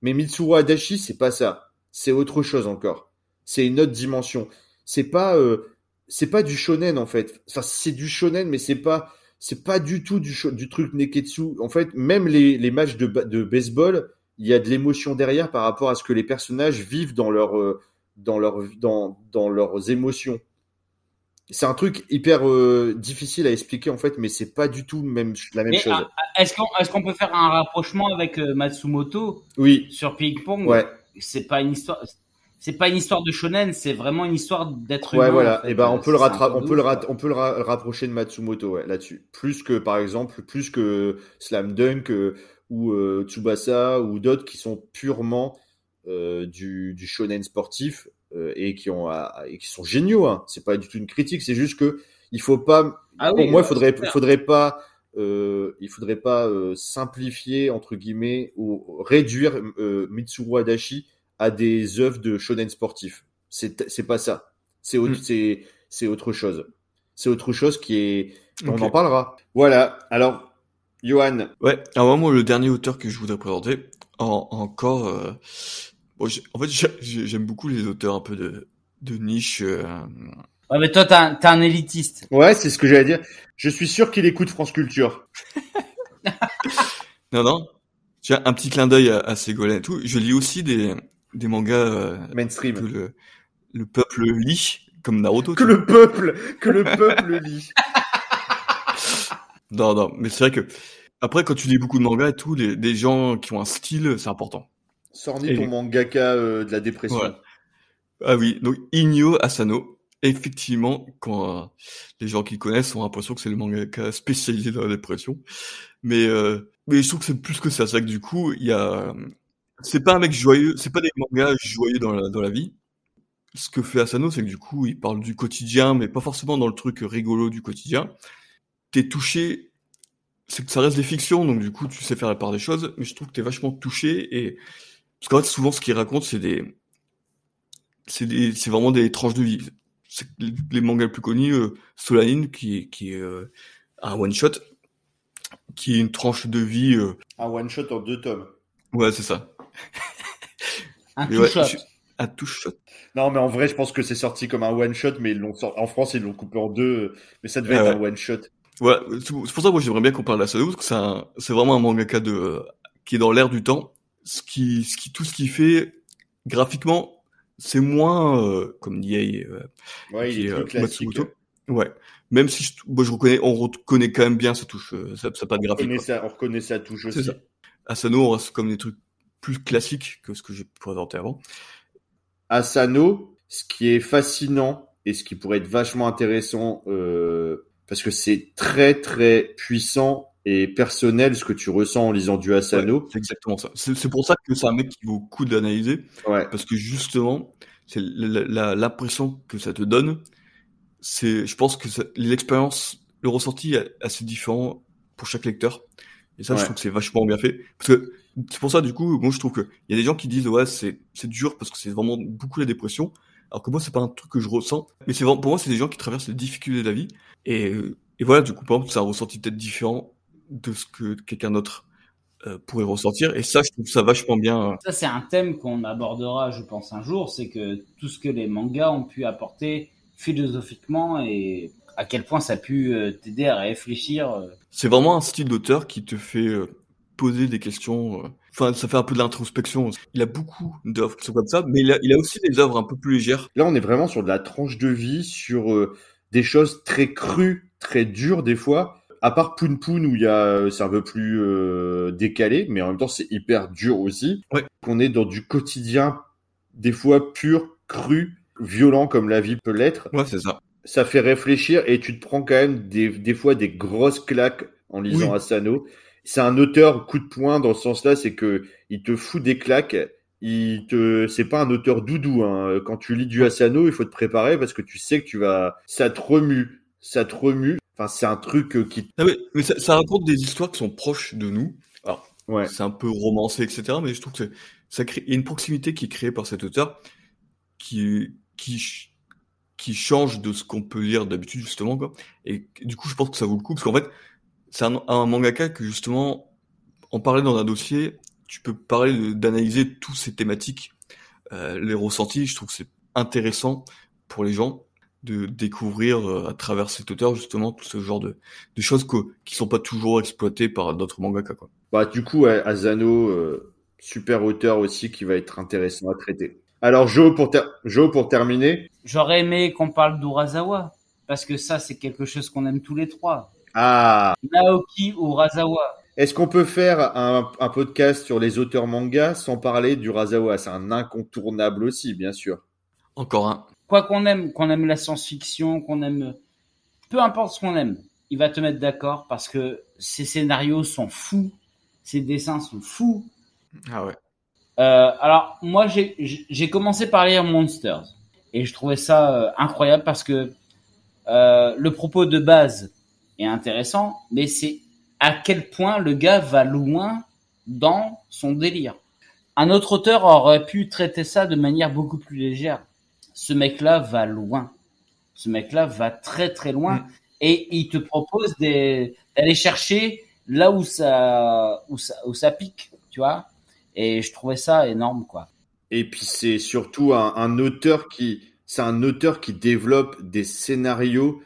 Mais Mitsuru Adachi, c'est pas ça. C'est autre chose encore. C'est une autre dimension. C'est pas du shonen en fait. Enfin, c'est du shonen, mais c'est pas du tout du truc neketsu. En fait, même les matchs de baseball. Il y a de l'émotion derrière par rapport à ce que les personnages vivent dans leurs émotions. C'est un truc hyper difficile à expliquer en fait, mais c'est pas du tout la même chose. Est-ce qu'on peut faire un rapprochement avec Matsumoto sur Ping Pong? Ouais. C'est pas une histoire de shonen, c'est vraiment une histoire d'être humain. Ouais, voilà. En fait. Et ben on peut le rapprocher de Matsumoto là-dessus. Plus que par exemple, Slam Dunk. Ou Tsubasa ou d'autres qui sont purement du shonen sportif et qui sont géniaux. Hein. C'est pas du tout une critique, c'est juste que il faut pas. Il faudrait pas simplifier entre guillemets ou réduire Mitsuru Adachi à des œuvres de shonen sportif. C'est pas ça. C'est autre chose. C'est autre chose qui est. On en parlera. Voilà. Alors. Yoann. Ouais, alors moi, le dernier auteur que je voudrais présenter, j'aime beaucoup les auteurs un peu de niche. Ouais, mais toi, t'es un élitiste. Ouais, c'est ce que j'allais dire. Je suis sûr qu'il écoute France Culture. Non. J'ai un petit clin d'œil à Ségolène et tout. Je lis aussi des mangas mainstream que le peuple lit, comme Naruto. Que le peuple lit. Non, mais c'est vrai que après quand tu lis beaucoup de mangas et tout, des gens qui ont un style, c'est important. Sorni ton mangaka de la dépression. Voilà. Ah oui, donc Inio Asano. Effectivement, quand les gens qui le connaissent ont l'impression que c'est le mangaka spécialisé dans la dépression, mais je trouve que c'est plus que ça. C'est vrai que du coup, il y a, c'est pas un mec joyeux, c'est pas des mangas joyeux dans la vie. Ce que fait Asano, c'est que du coup, il parle du quotidien, mais pas forcément dans le truc rigolo du quotidien. T'es touché, c'est que ça reste des fictions, donc du coup tu sais faire la part des choses, mais je trouve que t'es vachement touché, et parce qu'en fait souvent ce qu'ils racontent c'est vraiment des tranches de vie. C'est les mangas les plus connus, Solanin qui est un one shot, qui est une tranche de vie. Un one shot en 2 tomes. Ouais, c'est ça. Un two shot. Non, mais en vrai je pense que c'est sorti comme un one shot, mais en France ils l'ont coupé en 2, mais ça devait être un one shot. Ouais, c'est pour ça que moi j'aimerais bien qu'on parle d'Asano, parce que c'est vraiment un mangaka qui est dans l'air du temps. Tout ce qu'il fait graphiquement, c'est moins comme Nihei et Matsumoto. Ouais. Même si on reconnaît quand même bien sa touche, ça pas de graphique. On reconnaît sa touche aussi. C'est ça. Asano, on reste comme des trucs plus classiques que ce que j'ai présenté avant. Asano, ce qui est fascinant et ce qui pourrait être vachement intéressant parce que c'est très très puissant et personnel ce que tu ressens en lisant du Asano. Ouais, c'est exactement ça. C'est pour ça que c'est un mec qui vaut le coup d'analyser. Ouais. Parce que justement, c'est l'impression que ça te donne. Je pense que l'expérience, le ressenti est assez différent pour chaque lecteur. Et ça, je trouve que c'est vachement bien fait. Parce que c'est pour ça, du coup, moi, je trouve qu'il y a des gens qui disent, ouais, c'est dur parce que c'est vraiment beaucoup la dépression. Alors que moi, c'est pas un truc que je ressens. Mais c'est vraiment, pour moi, c'est des gens qui traversent les difficultés de la vie. Et voilà, du coup, par exemple, ça a un ressenti peut-être différent de ce que quelqu'un d'autre pourrait ressentir. Et ça, je trouve ça vachement bien. Ça, c'est un thème qu'on abordera, je pense, un jour. C'est que tout ce que les mangas ont pu apporter philosophiquement et à quel point ça a pu t'aider à réfléchir. C'est vraiment un style d'auteur qui te fait poser des questions. Enfin, ça fait un peu de l'introspection. Il a beaucoup d'œuvres qui sont comme ça, mais il a aussi des œuvres un peu plus légères. Là, on est vraiment sur de la tranche de vie, sur des choses très crues, très dures des fois. À part Poun Poun où il y a c'est un peu plus décalé, mais en même temps c'est hyper dur aussi. Ouais. On est dans du quotidien des fois pur, cru, violent comme la vie peut l'être. Ouais, c'est ça. Ça fait réfléchir et tu te prends quand même des fois des grosses claques en lisant Asano. C'est un auteur coup de poing dans ce sens-là, c'est que il te fout des claques. C'est pas un auteur doudou. Hein. Quand tu lis du Asano, il faut te préparer parce que tu sais que ça te remue. Enfin, c'est un truc qui... Ah oui, mais ça raconte des histoires qui sont proches de nous. Alors, c'est un peu romancé, etc. Mais je trouve que ça crée... Il y a une proximité qui est créée par cet auteur qui change de ce qu'on peut lire d'habitude, justement, quoi. Et du coup, je pense que ça vaut le coup. Parce qu'en fait, c'est un mangaka que, justement, en parler dans un dossier, tu peux d'analyser toutes ces thématiques, les ressentis. Je trouve que c'est intéressant pour les gens de découvrir à travers cet auteur justement tout ce genre de choses qui sont pas toujours exploitées par d'autres mangakas, quoi. Bah du coup Asano, super auteur aussi qui va être intéressant à traiter. Alors Jo pour terminer, j'aurais aimé qu'on parle d'Urasawa parce que ça c'est quelque chose qu'on aime tous les trois. Ah, Naoki Urasawa. Est-ce qu'on peut faire un podcast sur les auteurs manga sans parler d'Urasawa? C'est un incontournable aussi, bien sûr. Encore un. Quoi qu'on aime la science-fiction, qu'on aime... Peu importe ce qu'on aime, il va te mettre d'accord parce que ses scénarios sont fous, ses dessins sont fous. Ah ouais. Alors, moi, j'ai commencé par lire Monsters et je trouvais ça incroyable parce que le propos de base est intéressant, mais c'est à quel point le gars va loin dans son délire. Un autre auteur aurait pu traiter ça de manière beaucoup plus légère. Ce mec-là va loin. Ce mec-là va très, très loin. Mmh. Et il te propose d'aller chercher là où ça pique, tu vois. Et je trouvais ça énorme, quoi. Et puis, c'est surtout un auteur qui développe des scénarios.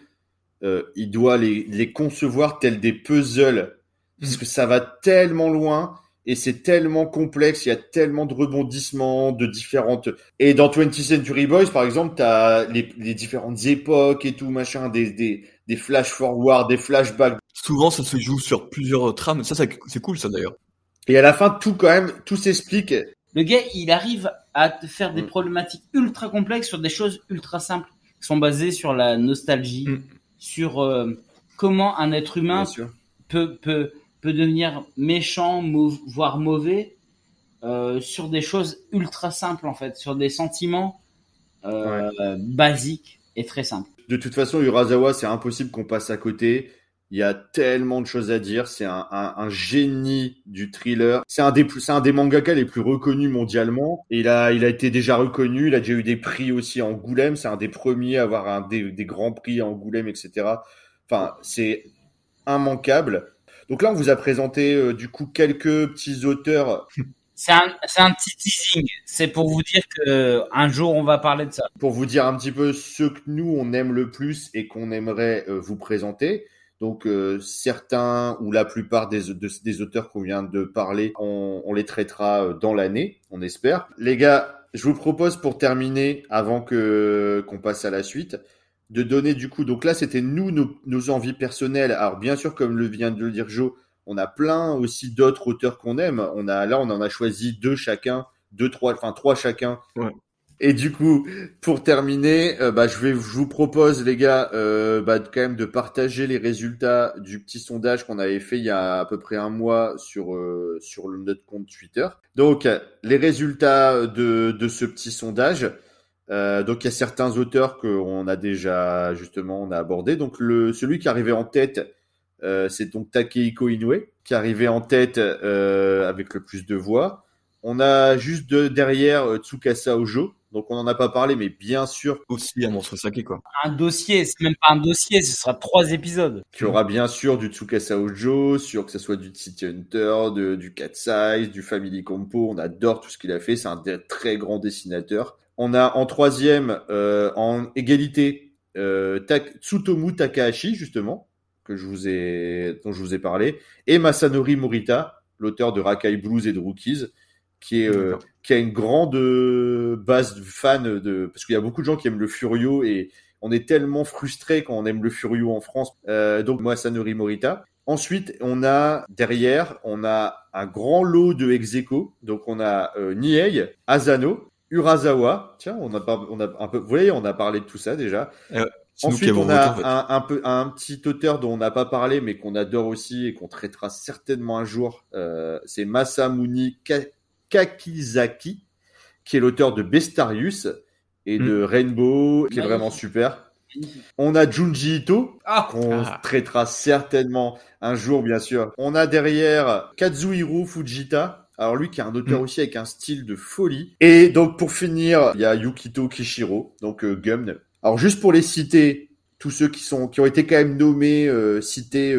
Il doit les concevoir tels des puzzles. Parce que ça va tellement loin. Et c'est tellement complexe, il y a tellement de rebondissements, de différentes... Et dans 20th Century Boys, par exemple, t'as les différentes époques et tout, machin, des flash-forward, des flashbacks. Souvent, ça se joue sur plusieurs trames. Ça, c'est cool, ça, d'ailleurs. Et à la fin, tout s'explique. Le gars, il arrive à faire des problématiques ultra complexes sur des choses ultra simples, qui sont basées sur la nostalgie, sur comment un être humain peut devenir méchant, voire mauvais, sur des choses ultra simples, en fait, sur des sentiments basiques et très simples. De toute façon, Urasawa, c'est impossible qu'on passe à côté. Il y a tellement de choses à dire. C'est un génie du thriller. C'est un des mangaka les plus reconnus mondialement. Et il a été déjà reconnu. Il a déjà eu des prix aussi à Angoulême. C'est un des premiers à avoir des grands prix à Angoulême, etc. Enfin, c'est immanquable. Donc là, on vous a présenté du coup quelques petits auteurs. C'est un petit teasing. C'est pour vous dire qu'un jour, on va parler de ça. Pour vous dire un petit peu ce que nous, on aime le plus et qu'on aimerait vous présenter. Donc certains ou la plupart des auteurs qu'on vient de parler, on les traitera dans l'année, on espère. Les gars, je vous propose pour terminer, avant qu'on passe à la suite... de donner du coup, donc là c'était nous, nos envies personnelles. Alors bien sûr, comme le vient de le dire Jo, on a plein aussi d'autres auteurs qu'on aime. On en a choisi trois chacun. Ouais. Et du coup, pour terminer, je vous propose les gars, quand même de partager les résultats du petit sondage qu'on avait fait il y a à peu près un mois sur notre compte Twitter. Donc les résultats de ce petit sondage. Donc il y a certains auteurs qu'on a déjà justement abordé. Donc celui qui arrivait en tête C'est donc Takehiko Inoue qui arrivait en tête avec le plus de voix. On a juste derrière Tsukasa Hojo, donc on n'en a pas parlé, mais bien sûr... Aussi un monstre saké, quoi. Un dossier, c'est même pas un dossier, ce sera 3 épisodes. Qui aura bien sûr du Tsukasa Hojo, que ce soit du City Hunter, du Cat Size, du Family Compo, on adore tout ce qu'il a fait, c'est un très grand dessinateur. On a en 3e, en égalité, Tsutomu Takahashi, justement, dont je vous ai parlé, et Masanori Morita, l'auteur de Rakai Blues et de Rookies, qui a une grande base de fans parce qu'il y a beaucoup de gens qui aiment le Furio et on est tellement frustrés quand on aime le Furio en France. Donc Masanori Morita. Ensuite, on a un grand lot de ex-aequo. Donc on a Nihei, Asano, Urasawa. Tiens, on a un peu, vous voyez, on a parlé de tout ça déjà. Ensuite, on a un petit auteur dont on n'a pas parlé, mais qu'on adore aussi et qu'on traitera certainement un jour. C'est Masamune Kakizaki, qui est l'auteur de Bestarius et de Rainbow, qui est vraiment super. On a Junji Ito, qu'on traitera certainement un jour, bien sûr. On a derrière Kazuhiro Fujita. Alors lui qui est un auteur aussi avec un style de folie. Et donc pour finir, il y a Yukito Kishiro, donc Gumn. Alors juste pour les citer, tous ceux qui ont été quand même nommés, cités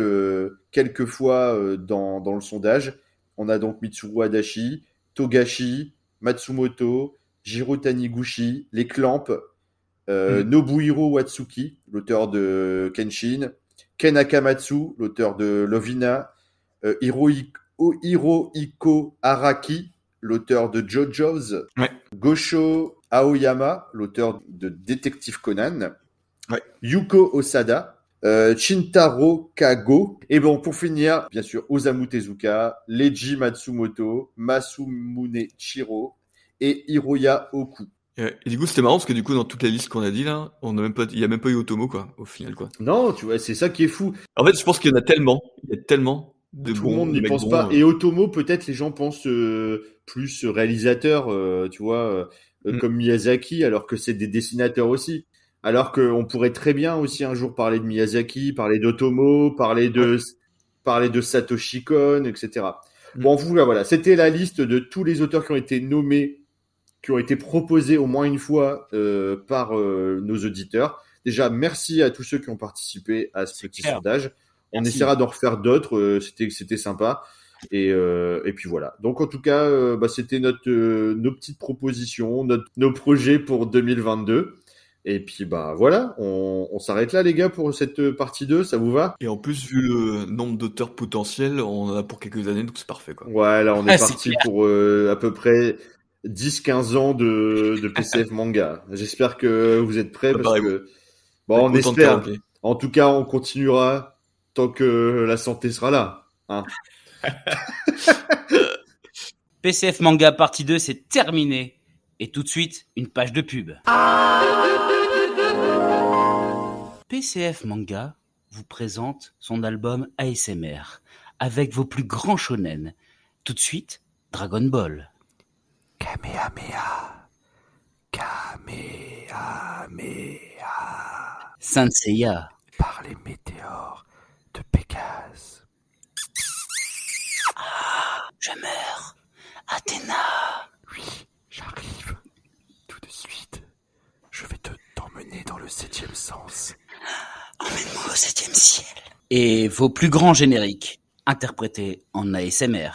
quelques fois dans le sondage, on a donc Mitsuru Adachi, Togashi, Matsumoto, Jiro Taniguchi, les Clamp, Nobuhiro Watsuki, l'auteur de Kenshin, Ken Akamatsu, l'auteur de Lovina, Hirohiko Araki, l'auteur de JoJo's, Gosho Aoyama, l'auteur de Détective Conan, Yuko Osada, Shintaro Kago, et bon, pour finir, bien sûr, Osamu Tezuka, Leiji Matsumoto, Masumune Chiro et Hiroya Oku. Et du coup, c'était marrant parce que du coup, dans toutes les listes qu'on a dit là, il n'y a même pas eu Otomo, quoi, au final, quoi. Non, tu vois, c'est ça qui est fou. En fait, je pense qu'il y en a tellement, tout le monde n'y pense pas. Et Otomo, peut-être les gens pensent plus réalisateur, tu vois, comme Miyazaki, alors que c'est des dessinateurs aussi. Alors qu'on pourrait très bien aussi un jour parler de Miyazaki, parler d'Otomo, parler de Satoshi Kon, etc. Bon, voilà, c'était la liste de tous les auteurs qui ont été nommés, qui ont été proposés au moins une fois par nos auditeurs. Déjà, merci à tous ceux qui ont participé à ce petit sondage. On essaiera d'en refaire d'autres, c'était sympa. Et puis voilà. Donc en tout cas, c'était nos petites propositions, nos projets pour 2022. Et puis voilà, on s'arrête là les gars pour cette partie 2, ça vous va? Et en plus, vu le nombre d'auteurs potentiels, on en a pour quelques années, donc c'est parfait, quoi. Ouais, là on est parti pour à peu près 10-15 ans de PCF Manga. J'espère que vous êtes prêts parce que... Bon, on espère. En tout cas, on continuera... Tant que la santé sera là. Hein. PCF Manga partie 2, c'est terminé. Et tout de suite, une page de pub. PCF Manga vous présente son album ASMR avec vos plus grands shonen. Tout de suite, Dragon Ball. Kamehameha. Kamehameha. Saint Seiya. Par les météores. De Pégase. Ah, je meurs. Athéna. Oui, j'arrive. Tout de suite. Je vais t'emmener dans le 7e sens. Emmène-moi au 7e ciel. Et vos plus grands génériques, interprétés en ASMR.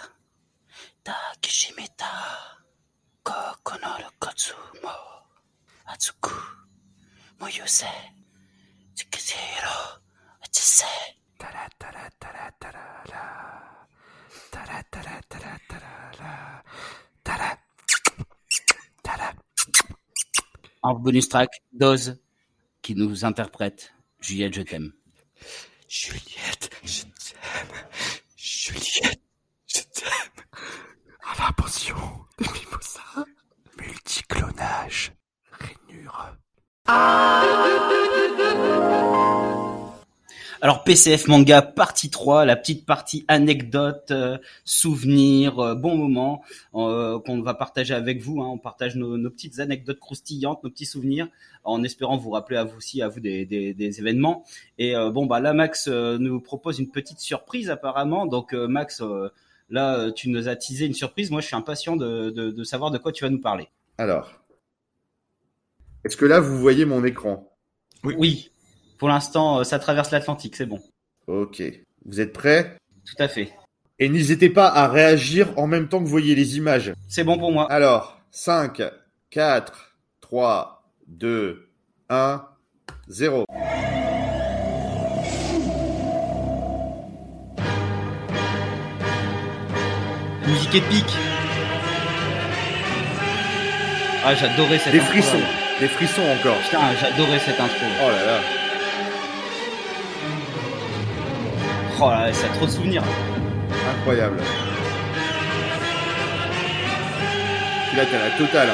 Takeshimeta. Kokonoro Kotsu mo. Atsuku. Moyose. Tsukasehiro. Atsuse. En bonus track, Dose qui nous interprète Juliette, je t'aime. Juliette, je t'aime. Juliette, je t'aime. À la pension de Mimosa. Multiclonage. Rainure. Alors PCF Manga partie 3, la petite partie anecdote, souvenirs, bon moment qu'on va partager avec vous. On partage nos petites anecdotes croustillantes, nos petits souvenirs, en espérant vous rappeler à vous aussi, à vous des événements. Et là Max nous propose une petite surprise apparemment. Donc Max, là tu nous as teasé une surprise. Moi je suis impatient de savoir de quoi tu vas nous parler. Alors, est-ce que là vous voyez mon écran ? Oui. Pour l'instant, ça traverse l'Atlantique, c'est bon. Ok. Vous êtes prêts ? Tout à fait. Et n'hésitez pas à réagir en même temps que vous voyez les images. C'est bon pour moi. Alors, 5, 4, 3, 2, 1, 0. Musique épique. Ah, j'adorais cette intro. Des frissons encore. Putain, j'adorais cette intro. Oh là là. Oh là, ça a trop de souvenirs. Incroyable. Là, t'as la totale.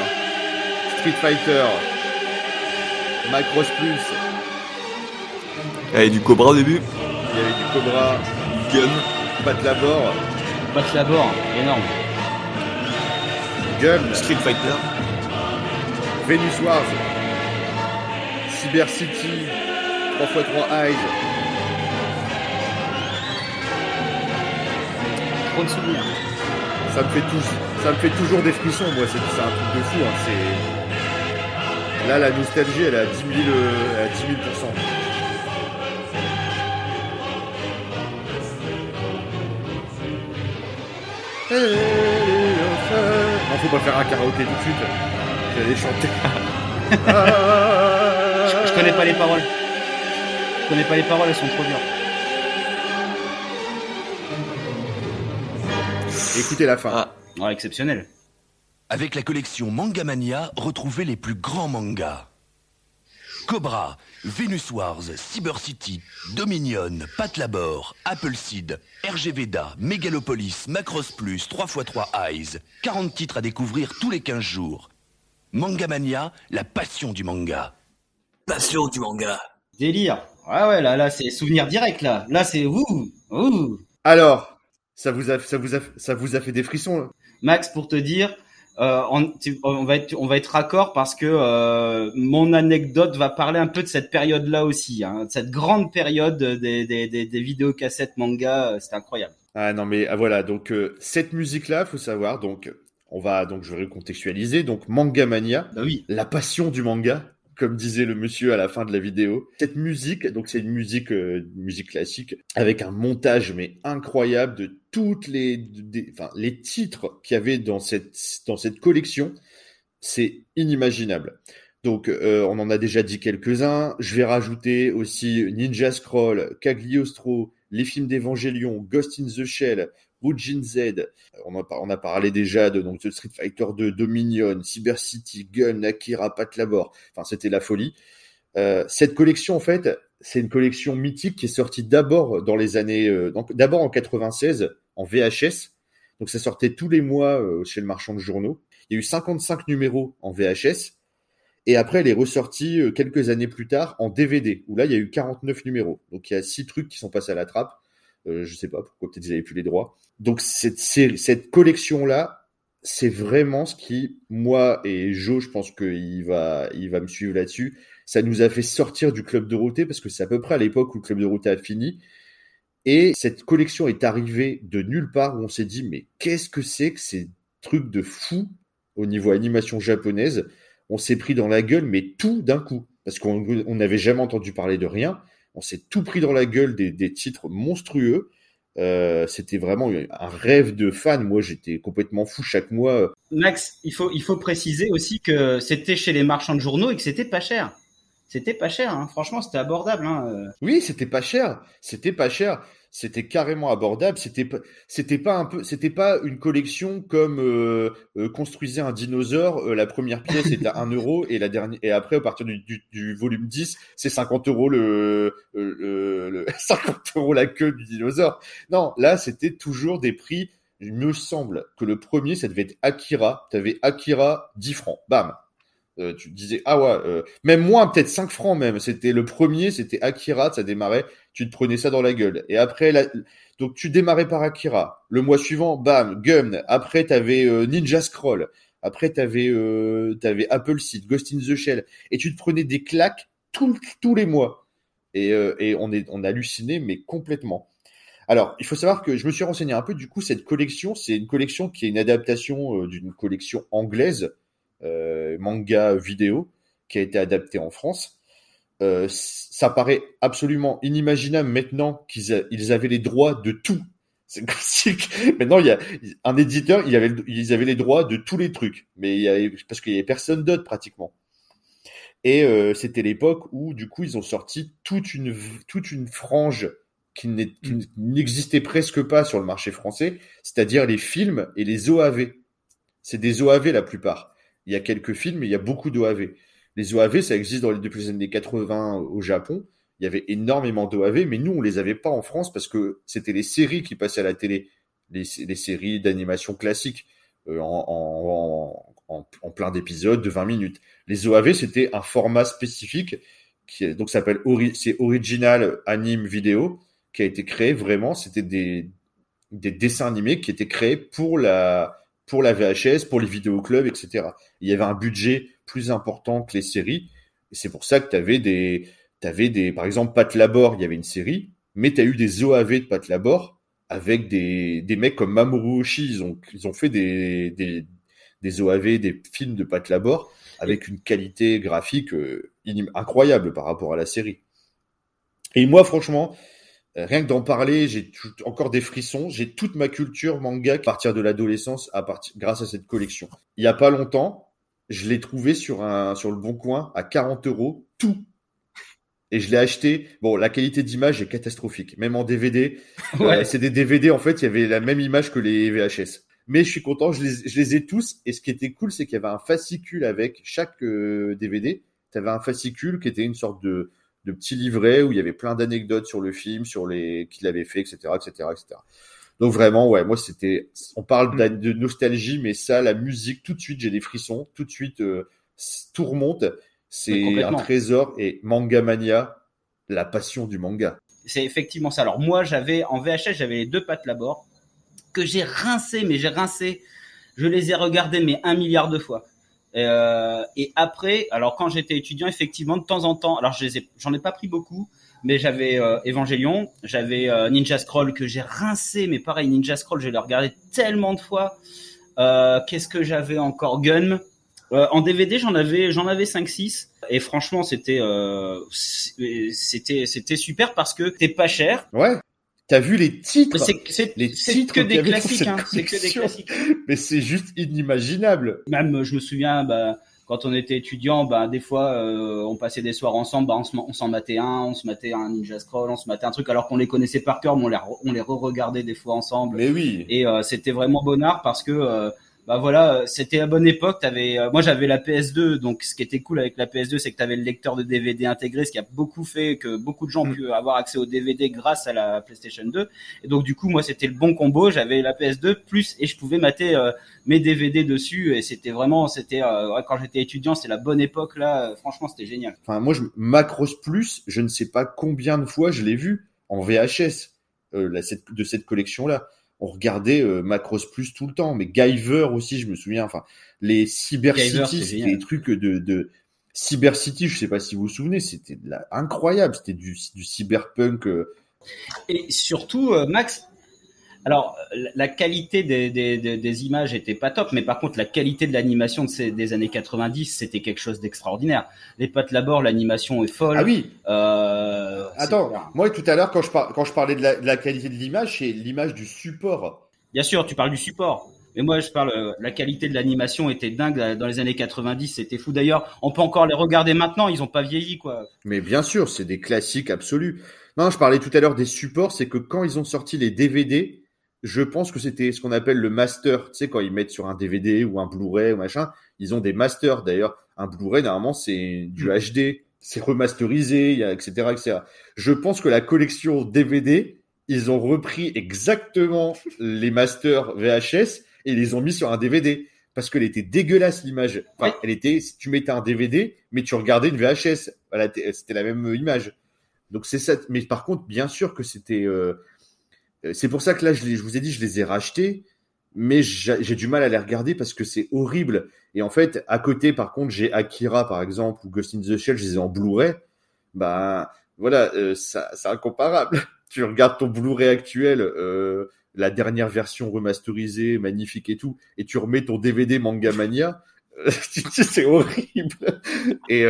Street Fighter. Macross Plus. Il y avait du Cobra au début. Il y avait du Cobra. Gun. Bat Labor, énorme. Gun. Street Fighter. Venus Wars. Cyber City. 3x3 Eyes. Ça me fait toujours des frissons, moi, c'est un truc de fou. C'est... Là, la nostalgie, elle est à 10 000%. Non, faut pas faire un karaoké tout de suite. J'allais chanter. Je connais pas les paroles. Elles sont trop dures. Écoutez la fin. Ah, exceptionnel. Avec la collection Manga Mania, retrouvez les plus grands mangas. Cobra, Venus Wars, Cyber City, Dominion, Pat Labor, Appleseed, RGVDA, Megalopolis, Macross Plus, 3x3 Eyes. 40 titres à découvrir tous les 15 jours. Manga Mania, la passion du manga. Passion du manga. Délire. Ah ouais, là, c'est souvenir direct, là. Là, c'est ouh. Alors... Ça vous a fait des frissons là. Max, pour te dire, on va être raccord parce que mon anecdote va parler un peu de cette période-là aussi, de cette grande période des vidéocassettes manga, c'était incroyable. Ah non mais voilà, donc cette musique-là, faut savoir, donc je vais recontextualiser, donc Manga Mania, oui. La passion du manga. Comme disait le monsieur à la fin de la vidéo. Cette musique, donc c'est une musique classique, avec un montage mais incroyable de toutes les titres qu'il y avait dans cette collection, c'est inimaginable. Donc on en a déjà dit quelques-uns. Je vais rajouter aussi Ninja Scroll, Cagliostro, les films d'Evangelion, Ghost in the Shell, Rujin Z. On a parlé déjà de Street Fighter 2, Dominion, Cyber City, Gun, Akira, Pat Labor. Enfin, c'était la folie. Cette collection, en fait, c'est une collection mythique qui est sortie d'abord dans les années... d'abord en 96, en VHS. Donc, ça sortait tous les mois chez le marchand de journaux. Il y a eu 55 numéros en VHS. Et après, elle est ressortie quelques années plus tard en DVD, où là, il y a eu 49 numéros. Donc, il y a 6 trucs qui sont passés à la trappe. Je sais pas pourquoi, peut-être ils avaient plus les droits. Donc cette collection-là, c'est vraiment ce qui, moi et Jo, je pense qu'il va me suivre là-dessus. Ça nous a fait sortir du Club Dorothée parce que c'est à peu près à l'époque où le Club Dorothée a fini. Et cette collection est arrivée de nulle part où on s'est dit mais qu'est-ce que c'est que ces trucs de fou au niveau animation japonaise. On s'est pris dans la gueule mais tout d'un coup parce qu'on n'avait jamais entendu parler de rien. On s'est tout pris dans la gueule des titres monstrueux. C'était vraiment un rêve de fan. Moi, j'étais complètement fou chaque mois. Max, il faut préciser aussi que c'était chez les marchands de journaux et que c'était pas cher. Franchement, c'était abordable. Oui, c'était pas cher. C'était carrément abordable. C'était pas une collection comme construisez un dinosaure. La première pièce est à 1 € et la dernière. Et après, à partir du volume 10, c'est 50 € le 50 € la queue du dinosaure. Non, là, c'était toujours des prix. Il me semble que le premier, ça devait être Akira. T'avais Akira 10 francs. Bam. tu disais, ah ouais, même moins, peut-être 5 francs même. C'était le premier, c'était Akira, ça démarrait, tu te prenais ça dans la gueule. Et après, donc tu démarrais par Akira. Le mois suivant, bam, Gum. Après, t'avais Ninja Scroll. Après, t'avais Apple Seed, Ghost in the Shell. Et tu te prenais des claques tous les mois. Et on hallucinait, mais complètement. Alors, il faut savoir que je me suis renseigné un peu. Du coup, cette collection, c'est une collection qui est une adaptation d'une collection anglaise, manga vidéo, qui a été adaptée en France. Ça paraît absolument inimaginable maintenant qu'ils avaient les droits de tout. C'est classique. Maintenant, il y a un éditeur, ils avaient les droits de tous les trucs, mais parce qu'il y avait personne d'autre pratiquement. Et c'était l'époque où, du coup, ils ont sorti toute une frange qui n'existait presque pas sur le marché français, c'est-à-dire les films et les OAV. C'est des OAV la plupart. Il y a quelques films, mais il y a beaucoup d'OAV. Les OAV, ça existe depuis les années 80 au Japon. Il y avait énormément d'OAV, mais nous, on les avait pas en France parce que c'était les séries qui passaient à la télé, les séries d'animation classiques en plein d'épisodes de 20 minutes. Les OAV, c'était un format spécifique qui donc s'appelle c'est Original Anime Video, qui a été créé vraiment, c'était des dessins animés qui étaient créés pour la VHS, pour les vidéoclubs, etc. Il y avait un budget plus important que les séries, et c'est pour ça que t'avais des, par exemple, Pat Labor, il y avait une série, mais t'as eu des OAV de Pat Labor avec des mecs comme Mamoru Oshii, ils ont fait des OAV, des films de Pat Labor avec une qualité graphique incroyable par rapport à la série. Et moi, franchement, rien que d'en parler, j'ai encore des frissons. J'ai toute ma culture manga à partir de l'adolescence, grâce à cette collection. Il n'y a pas longtemps, je l'ai trouvé sur le Bon Coin à 40 €, tout. Et je l'ai acheté. Bon, la qualité d'image est catastrophique, même en DVD. Ouais. C'est des DVD, en fait, il y avait la même image que les VHS. Mais je suis content, je les ai tous. Et ce qui était cool, c'est qu'il y avait un fascicule avec chaque DVD. Tu avais un fascicule qui était une sorte de petits livrets où il y avait plein d'anecdotes sur le film, sur les qui l'avait fait, etc., etc., etc. Donc vraiment, ouais, moi c'était, on parle de nostalgie, mais ça, la musique, tout de suite, j'ai des frissons, tout de suite, tout remonte. C'est un trésor et Manga Mania, la passion du manga. C'est effectivement ça. Alors moi, j'avais en VHS, j'avais les deux Pattes Labor que j'ai rincé, mais j'ai rincé. Je les ai regardés mais 1 milliard de fois. Et après, alors quand j'étais étudiant, effectivement, de temps en temps, alors j'en ai pas pris beaucoup, mais j'avais Evangelion, j'avais Ninja Scroll que j'ai rincé, mais pareil, Ninja Scroll, je l'ai regardé tellement de fois. Qu'est-ce que j'avais encore? Gun. En DVD, j'en avais 5-6. Et franchement, c'était super parce que t'es pas cher. Ouais. T'as vu les titres? C'est que des classiques, hein. C'est que des classiques. Mais c'est juste inimaginable. Même, je me souviens, quand on était étudiant, des fois, on passait des soirs ensemble, on s'en matait un, on se matait un Ninja Scroll, on se matait un truc, alors qu'on les connaissait par cœur, mais on les re-regardait des fois ensemble. Mais oui. Et, c'était vraiment bonnard parce que, voilà, c'était la bonne époque. Moi j'avais la PS2, donc ce qui était cool avec la PS2, c'est que t'avais le lecteur de DVD intégré, ce qui a beaucoup fait que beaucoup de gens puissent avoir accès au DVD grâce à la PlayStation 2. Et donc du coup, moi c'était le bon combo. J'avais la PS2 plus et je pouvais mater mes DVD dessus. Et c'était quand j'étais étudiant, c'était la bonne époque là. Franchement, c'était génial. Enfin, moi, Macross Plus, je ne sais pas combien de fois je l'ai vu en VHS de cette collection là. On regardait Macross Plus tout le temps, mais Guyver aussi, je me souviens. Enfin, les Cyber City, c'était des trucs de Cyber City. Je sais pas si vous vous souvenez, c'était incroyable. C'était du cyberpunk. Et surtout, Max. Alors, la qualité des images était pas top, mais par contre, la qualité de l'animation des années 90, c'était quelque chose d'extraordinaire. Les Pattes Labor, l'animation est folle. Ah oui. Attends, moi tout à l'heure, quand je parlais de la qualité de l'image, c'est l'image du support. Bien sûr, tu parles du support. Mais moi, je parle, la qualité de l'animation était dingue dans les années 90, c'était fou. D'ailleurs, on peut encore les regarder maintenant, ils ont pas vieilli, quoi. Mais bien sûr, c'est des classiques absolus. Non, je parlais tout à l'heure des supports, c'est que quand ils ont sorti les DVD, je pense que c'était ce qu'on appelle le master. Tu sais, quand ils mettent sur un DVD ou un Blu-ray ou machin, ils ont des masters. D'ailleurs, un Blu-ray, normalement, c'est du HD. C'est remasterisé, etc., etc. Je pense que la collection DVD, ils ont repris exactement les masters VHS et ils les ont mis sur un DVD. parce qu'elle était dégueulasse l'image. Enfin, elle était, tu mettais un DVD, mais tu regardais une VHS. Voilà, c'était la même image. Donc c'est ça. Mais par contre, bien sûr que c'était. C'est pour ça que là, je vous ai dit, je les ai rachetés, mais j'ai du mal à les regarder parce que c'est horrible. Et en fait, à côté, par contre, j'ai Akira, par exemple, ou Ghost in the Shell, je les ai en Blu-ray. Bah voilà, ça, c'est incomparable. Tu regardes ton Blu-ray actuel, la dernière version remasterisée, magnifique et tout, et tu remets ton DVD Manga Mania, c'est horrible. Et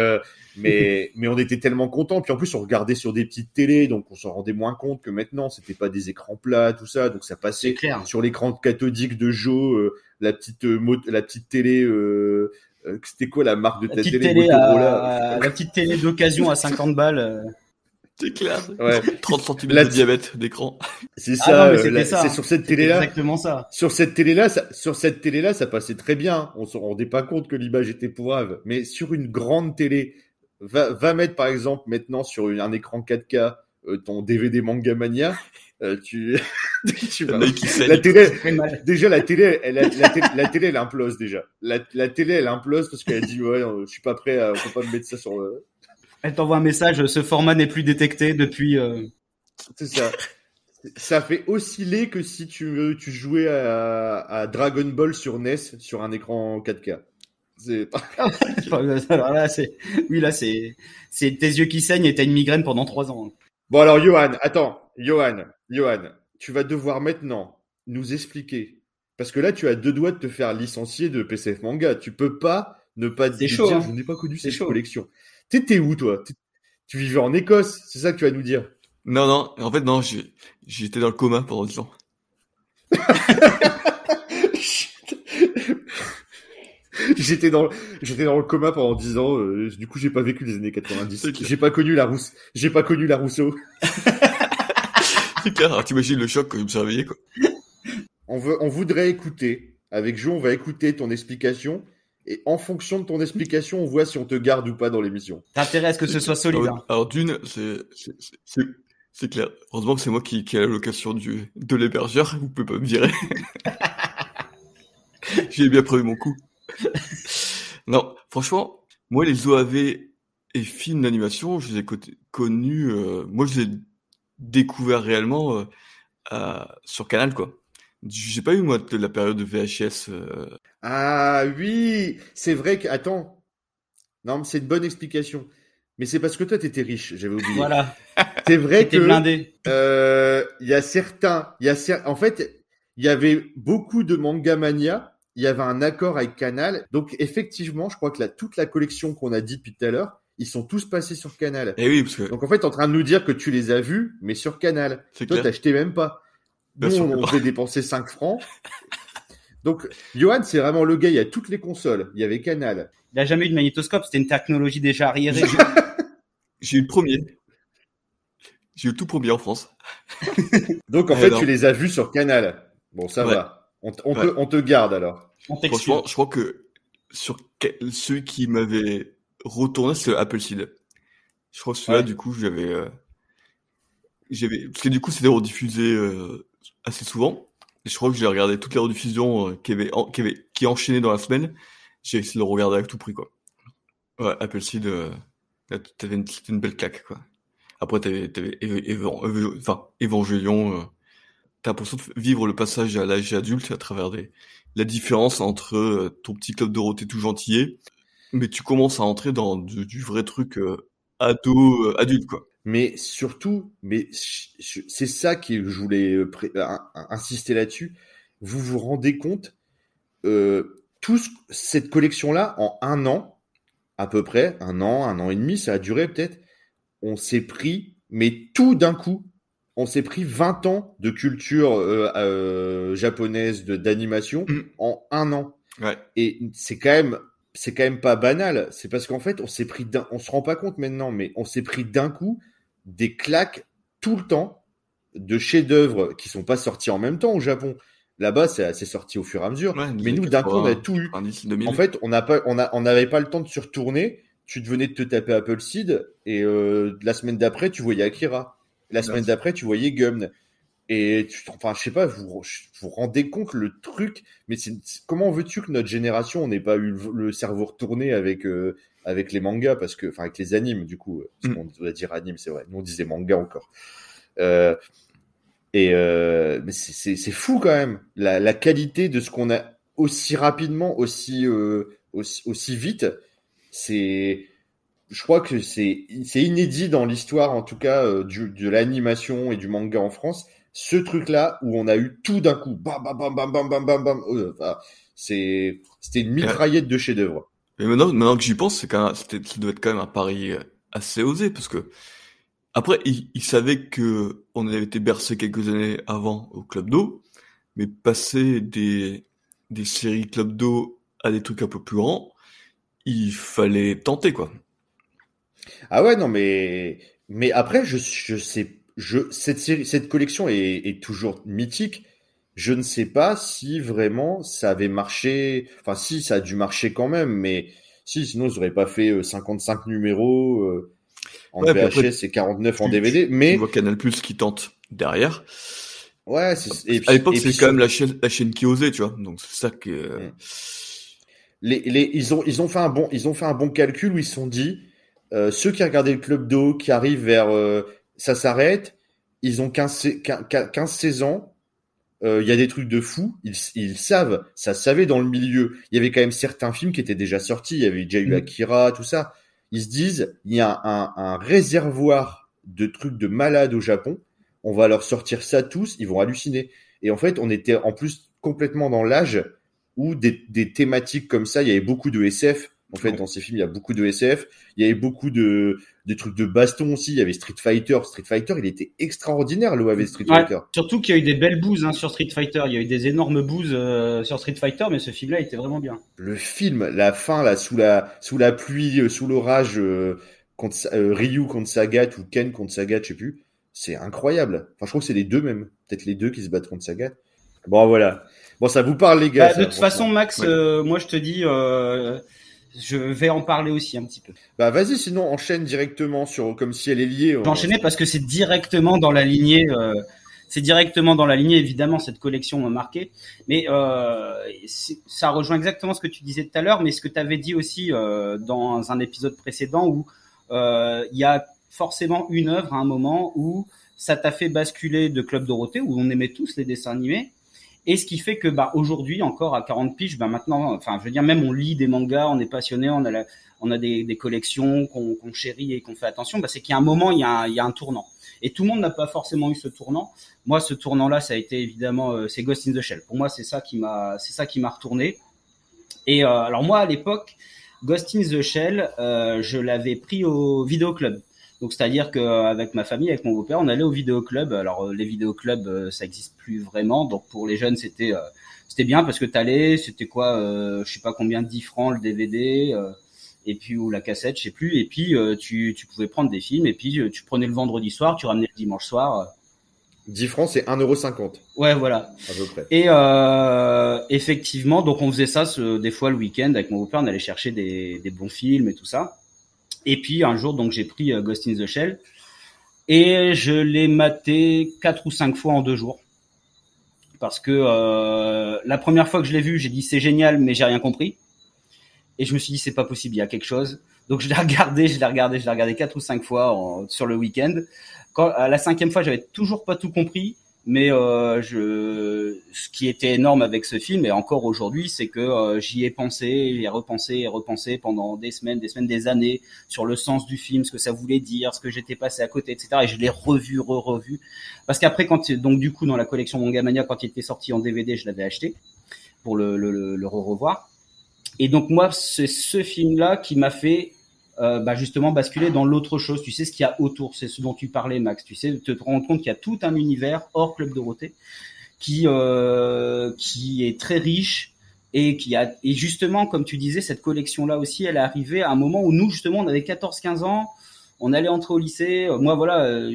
mais on était tellement contents. Puis en plus, on regardait sur des petites télés, donc on s'en rendait moins compte que maintenant, c'était pas des écrans plats, tout ça, donc ça passait sur l'écran cathodique de Jo, la petite télé. C'était quoi la marque de ta télé Motorola, la petite télé d'occasion à 50 balles. C'est clair. Ouais. 30 cm de diamètre d'écran. C'est ça, non, ça, c'est sur cette télé-là. Exactement ça. Sur cette télé-là, ça passait très bien. On se rendait pas compte que l'image était pourrave. Mais sur une grande télé, va mettre par exemple maintenant sur un écran 4K ton DVD Manga Mania. Tu vas... La télé, déjà la télé, elle implose déjà. La télé, elle implose parce qu'elle dit ouais, je suis pas prêt, on peut pas me mettre ça sur. Le... Elle t'envoie un message, ce format n'est plus détecté depuis. C'est ça. Ça fait aussi laid que si tu jouais à Dragon Ball sur NES sur un écran 4K. C'est pas. Alors là, c'est tes yeux qui saignent et t'as une migraine pendant 3 ans. Bon alors, Johan, tu vas devoir maintenant nous expliquer parce que là, tu as 2 doigts de te faire licencier de PCF Manga. Tu peux pas ne pas te dire hein. Je n'ai pas connu cette collection. T'étais où, toi? Tu vivais en Écosse, c'est ça que tu vas nous dire? Non, en fait, non, j'étais dans le coma pendant 10 ans. J'étais dans le coma pendant 10 ans, du coup, j'ai pas vécu les années 90. J'ai pas connu la Rousseau. C'est clair, alors t'imagines le choc quand je me suis réveillé, quoi. On voudrait écouter, avec Jo, on va écouter ton explication. Et en fonction de ton explication, on voit si on te garde ou pas dans l'émission. T'intéresse que ce soit solide. Alors d'une, c'est clair. Heureusement que c'est moi qui ai la location de l'hébergeur. Vous pouvez pas me virer. J'ai bien prévu mon coup. Non, franchement, moi les OAV et films d'animation, je les ai connus. Moi, je les ai découverts réellement sur Canal, quoi. J'ai pas eu, moi, de la période de VHS. Ah oui, c'est vrai que... Attends, non, mais c'est une bonne explication. Mais c'est parce que toi, t'étais riche, j'avais oublié. Voilà, c'est vrai. T'étais blindé. En fait, il y avait beaucoup de Manga Mania, il y avait un accord avec Canal. Donc, effectivement, je crois que toute la collection qu'on a dit depuis tout à l'heure, ils sont tous passés sur Canal. Et oui, parce que... Donc, en fait, t'es en train de nous dire que tu les as vus, mais sur Canal. C'est toi, clair. T'achetais même pas. Nous, on devait dépenser 5 francs. Donc, Johan, c'est vraiment le gars, il y a toutes les consoles. Il y avait Canal. Il n'a jamais eu de magnétoscope, c'était une technologie déjà arriérée. J'ai eu le premier. J'ai eu le tout premier en France. Donc, en fait, non. Tu les as vus sur Canal. Bon, ça va. On te garde, alors. Franchement, je crois que sur celui qui m'avait retourné, c'est Apple Seed. Je crois que celui-là, du coup, j'avais... Parce que du coup, c'était rediffusé... assez souvent. Je crois que j'ai regardé toutes les rediffusions qui enchaînaient dans la semaine. J'ai essayé de le regarder à tout prix, quoi. Ouais, Apple Seed, c'était une belle claque, quoi. Après, t'avais Évangélion. T'as l'impression de vivre le passage à l'âge adulte à travers la différence entre ton petit club Dorothée tout gentillet, mais tu commences à entrer dans du vrai truc adulte, quoi. Mais surtout, c'est ça que je voulais insister là-dessus. Vous vous rendez compte, cette collection-là, en 1 an, à peu près, 1 an et demi, ça a duré peut-être, on s'est pris, mais tout d'un coup, on s'est pris 20 ans de culture japonaise, d'animation, en 1 an. Ouais. Et c'est quand même pas banal. C'est parce qu'en fait, on se rend pas compte maintenant, mais on s'est pris d'un coup des claques tout le temps de chefs-d'œuvre qui sont pas sortis en même temps au Japon. Là-bas, c'est sorti au fur et à mesure. Ouais, mais nous, d'un coup, on a tout eu. En fait, on n'avait pas le temps de se retourner. Tu devenais de te taper Apple Seed et la semaine d'après, tu voyais Akira. La semaine d'après, tu voyais Gumn. Et enfin, je sais pas, vous rendez compte le truc, mais comment veux-tu que notre génération, on n'ait pas eu le cerveau retourné avec les mangas, parce que, enfin, avec les animes, du coup, on doit dire anime, c'est vrai. Nous, on disait manga encore. Mais c'est fou quand même, la qualité de ce qu'on a aussi rapidement, aussi vite. Je crois que c'est inédit dans l'histoire, en tout cas, de l'animation et du manga en France. Ce truc-là où on a eu tout d'un coup, bam, bam, bam, bam, bam, bam, bam, bam. C'était une mitraillette de chef-d'œuvre. Mais maintenant que j'y pense, ça doit être quand même un pari assez osé, parce que après, il savait que on avait été bercé quelques années avant au Club Do, mais passer des séries Club Do à des trucs un peu plus grands, il fallait tenter, quoi. Ah ouais, non, mais après, cette collection est toujours mythique. Je ne sais pas si vraiment ça avait marché. Enfin, si, ça a dû marcher quand même, mais si, sinon, ils auraient pas fait 55 numéros en VHS et 49 en DVD. Mais tu vois Canal+ qui tente derrière. Ouais, à l'époque, c'est quand même la chaîne qui osait, tu vois. Donc, c'est ça que. Ils ont fait un bon calcul où ils se sont dit, ceux qui regardaient le Club Do, qui arrivent vers ça s'arrête, ils ont 15-16 ans, il y a des trucs de fous, ils savent, ça se savait dans le milieu. Il y avait quand même certains films qui étaient déjà sortis, il y avait déjà eu Akira, tout ça. Ils se disent, il y a un réservoir de trucs de malades au Japon, on va leur sortir ça tous, ils vont halluciner. Et en fait, on était en plus complètement dans l'âge où des thématiques comme ça, il y avait beaucoup de SF. En fait, dans ces films, il y a beaucoup de SF, il y avait beaucoup de trucs de baston aussi, il y avait Street Fighter. Street Fighter, il était extraordinaire, l'OAV Street Fighter. Surtout qu'il y a eu des belles bouses sur Street Fighter, il y a eu des énormes bouses sur Street Fighter, mais ce film-là était vraiment bien. Le film, la fin, là, sous la pluie, sous l'orage, contre Ryu contre Sagat ou Ken contre Sagat, je sais plus, c'est incroyable. Enfin, je crois que c'est les deux même, peut-être les deux qui se battent contre Sagat. Bon, voilà. Bon, ça vous parle, les gars. De toute façon, Max, moi, je te dis... je vais en parler aussi un petit peu. Bah vas-y, sinon enchaîne directement sur comme si elle est liée. Enchaîner parce que c'est directement dans la lignée. C'est directement dans la lignée, évidemment, cette collection m'a marqué. Mais ça rejoint exactement ce que tu disais tout à l'heure, mais ce que tu avais dit aussi dans un épisode précédent où il y a forcément une œuvre à un moment où ça t'a fait basculer de Club Dorothée où on aimait tous les dessins animés. Et ce qui fait que, aujourd'hui, encore à 40 piges, maintenant, enfin, je veux dire, même on lit des mangas, on est passionné, on a des collections qu'on chérit et qu'on fait attention, c'est qu'il y a un moment, il y a un tournant. Et tout le monde n'a pas forcément eu ce tournant. Moi, ce tournant-là, ça a été évidemment, c'est Ghost in the Shell. Pour moi, c'est ça qui m'a retourné. Et, alors moi, à l'époque, Ghost in the Shell, je l'avais pris au vidéoclub. Donc, c'est-à-dire qu'avec ma famille, avec mon beau-père, on allait au vidéoclub. Alors, les vidéoclubs, ça n'existe plus vraiment. Donc, pour les jeunes, c'était bien parce que t'allais, c'était quoi, je sais pas combien, 10 francs le DVD, et puis, ou la cassette, je sais plus. Et puis, tu pouvais prendre des films, et puis, tu prenais le vendredi soir, tu ramenais le dimanche soir. 10 francs, c'est 1,50 €. Ouais, voilà. À peu près. Et, effectivement, donc, on faisait ça, des fois, le week-end, avec mon beau-père, on allait chercher des bons films et tout ça. Et puis, un jour, donc, j'ai pris Ghost in the Shell et je l'ai maté 4 ou 5 fois en 2 jours. Parce que la première fois que je l'ai vu, j'ai dit c'est génial, mais j'ai rien compris. Et je me suis dit c'est pas possible, il y a quelque chose. Donc, je l'ai regardé 4 ou 5 fois sur le week-end. À la 5e fois, j'avais toujours pas tout compris. Mais ce qui était énorme avec ce film, et encore aujourd'hui, c'est que j'y ai pensé, j'ai repensé et repensé pendant des semaines, des années, sur le sens du film, ce que ça voulait dire, ce que j'étais passé à côté, etc. Et je l'ai revu, revu. Parce qu'après, donc du coup, dans la collection Manga Mania, quand il était sorti en DVD, je l'avais acheté pour le revoir. Et donc moi, c'est ce film-là qui m'a fait... justement basculer dans l'autre chose, tu sais ce qu'il y a autour, c'est ce dont tu parlais Max, tu sais, te rendre compte qu'il y a tout un univers hors Club Dorothée qui est très riche et et justement comme tu disais cette collection là aussi elle est arrivée à un moment où nous justement on avait 14-15 ans, on allait entrer au lycée, moi voilà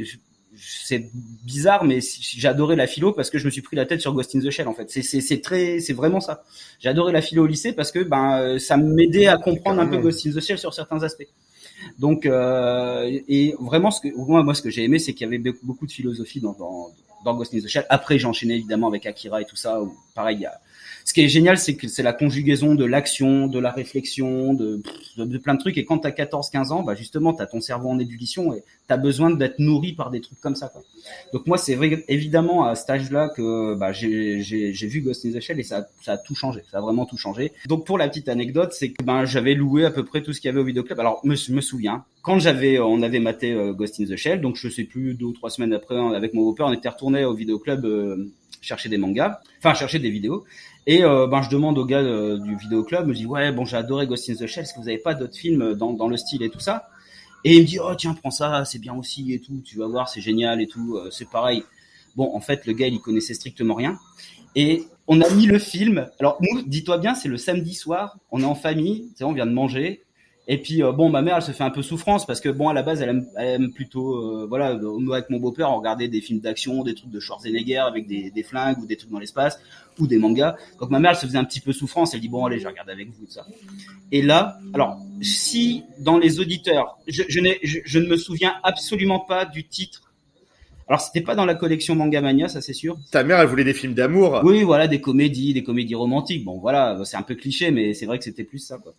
c'est bizarre mais j'adorais la philo parce que je me suis pris la tête sur Ghost in the Shell en fait, c'est vraiment ça, j'adorais la philo au lycée parce que ça m'aidait à comprendre un peu Ghost in the Shell sur certains aspects donc et vraiment moi ce que j'ai aimé c'est qu'il y avait beaucoup de philosophie dans dans Ghost in the Shell. Après, j'ai enchaîné évidemment avec Akira et tout ça. Où, pareil, il y a... Ce qui est génial, c'est que c'est la conjugaison de l'action, de la réflexion, de plein de trucs. Et quand t'as 14-15 ans, bah justement, t'as ton cerveau en ébullition et t'as besoin d'être nourri par des trucs comme ça, quoi. Donc moi, c'est vrai, évidemment à cet âge-là que bah, j'ai vu Ghost in the Shell et ça a tout changé. Ça a vraiment tout changé. Donc pour la petite anecdote, c'est que ben j'avais loué à peu près tout ce qu'il y avait au vidéoclub. Alors me souviens, quand on avait maté Ghost in the Shell, donc je sais plus 2 ou 3 semaines après, avec mon beau-père, on était retourné au vidéoclub chercher des mangas, enfin chercher des vidéos. Et ben je demande au gars du vidéoclub, me dit ouais bon j'ai adoré Ghost in the Shell, est-ce que vous avez pas d'autres films dans le style et tout ça? Et il me dit oh tiens prends ça, c'est bien aussi et tout, tu vas voir c'est génial et tout, c'est pareil. Bon en fait le gars il connaissait strictement rien et on a mis le film. Alors nous dis-toi bien c'est le samedi soir, on est en famille, tu sais on vient de manger. Et puis bon ma mère elle se fait un peu souffrance parce que bon à la base elle aime plutôt voilà avec mon beau-père on regardait des films d'action, des trucs de Schwarzenegger avec des flingues ou des trucs dans l'espace ou des mangas. Donc ma mère elle se faisait un petit peu souffrance, elle dit bon allez je regarde avec vous tout ça. Et là alors si dans les auditeurs je ne me souviens absolument pas du titre. Alors, c'était pas dans la collection Manga Mania, ça c'est sûr. Ta mère, elle voulait des films d'amour. Oui, voilà, des comédies romantiques. Bon, voilà, c'est un peu cliché, mais c'est vrai que c'était plus ça, quoi.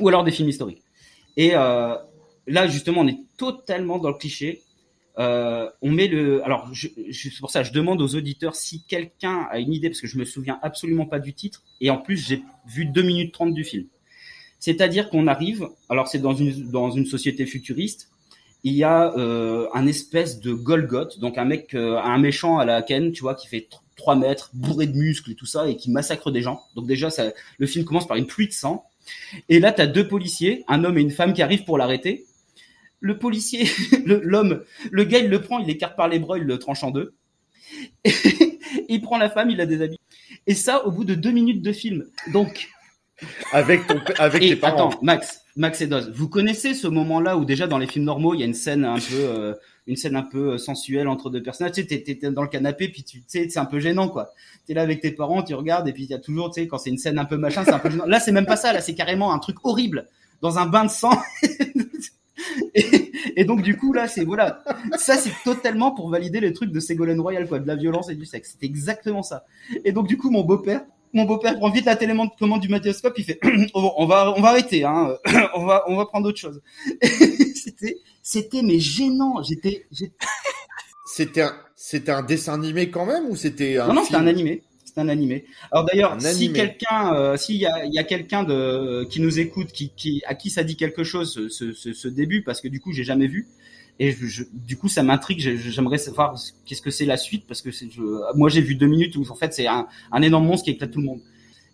Ou alors des films historiques. Et là, justement, on est totalement dans le cliché. On met le. Alors, c'est pour ça, je demande aux auditeurs si quelqu'un a une idée, parce que je me souviens absolument pas du titre. Et en plus, j'ai vu 2 minutes 30 du film. C'est-à-dire qu'on arrive. Alors, c'est dans une société futuriste. Il y a un espèce de Golgoth, donc un méchant à la Ken, tu vois, qui fait 3 mètres, bourré de muscles et tout ça, et qui massacre des gens. Donc déjà, le film commence par une pluie de sang. Et là, t'as 2 policiers, un homme et une femme qui arrivent pour l'arrêter. Le policier, l'homme, le gars, il le prend, il l'écarte par les bras, il le tranche en 2. Et il prend la femme, il la déshabille. Et ça, au bout de 2 minutes de film. Donc... Avec tes parents. Attends, Max et Doz, vous connaissez ce moment-là où déjà dans les films normaux, il y a une scène un peu sensuelle entre 2 personnages. Tu sais, t'es dans le canapé, puis tu sais, c'est un peu gênant, quoi. T'es là avec tes parents, tu regardes, et puis il y a toujours, tu sais, quand c'est une scène un peu machin, c'est un peu gênant. Là, c'est même pas ça. Là, c'est carrément un truc horrible dans un bain de sang. Et donc du coup là c'est voilà, ça c'est totalement pour valider les trucs de Ségolène Royal, quoi, de la violence et du sexe. C'est exactement ça. Et donc du coup mon beau-père prend vite la télécommande du magnétoscope, il fait oh, on va arrêter hein, on va prendre autre chose. C'était mais gênant, j'étais c'était un dessin animé quand même ou c'était un... Non, c'était un animé. Un animé. Alors d'ailleurs, si quelqu'un, s'il y a quelqu'un qui nous écoute, qui à qui ça dit quelque chose ce début, parce que du coup j'ai jamais vu et du coup ça m'intrigue. J'aimerais savoir qu'est-ce que c'est la suite parce que moi j'ai vu 2 minutes où en fait c'est un énorme monstre qui éclate tout le monde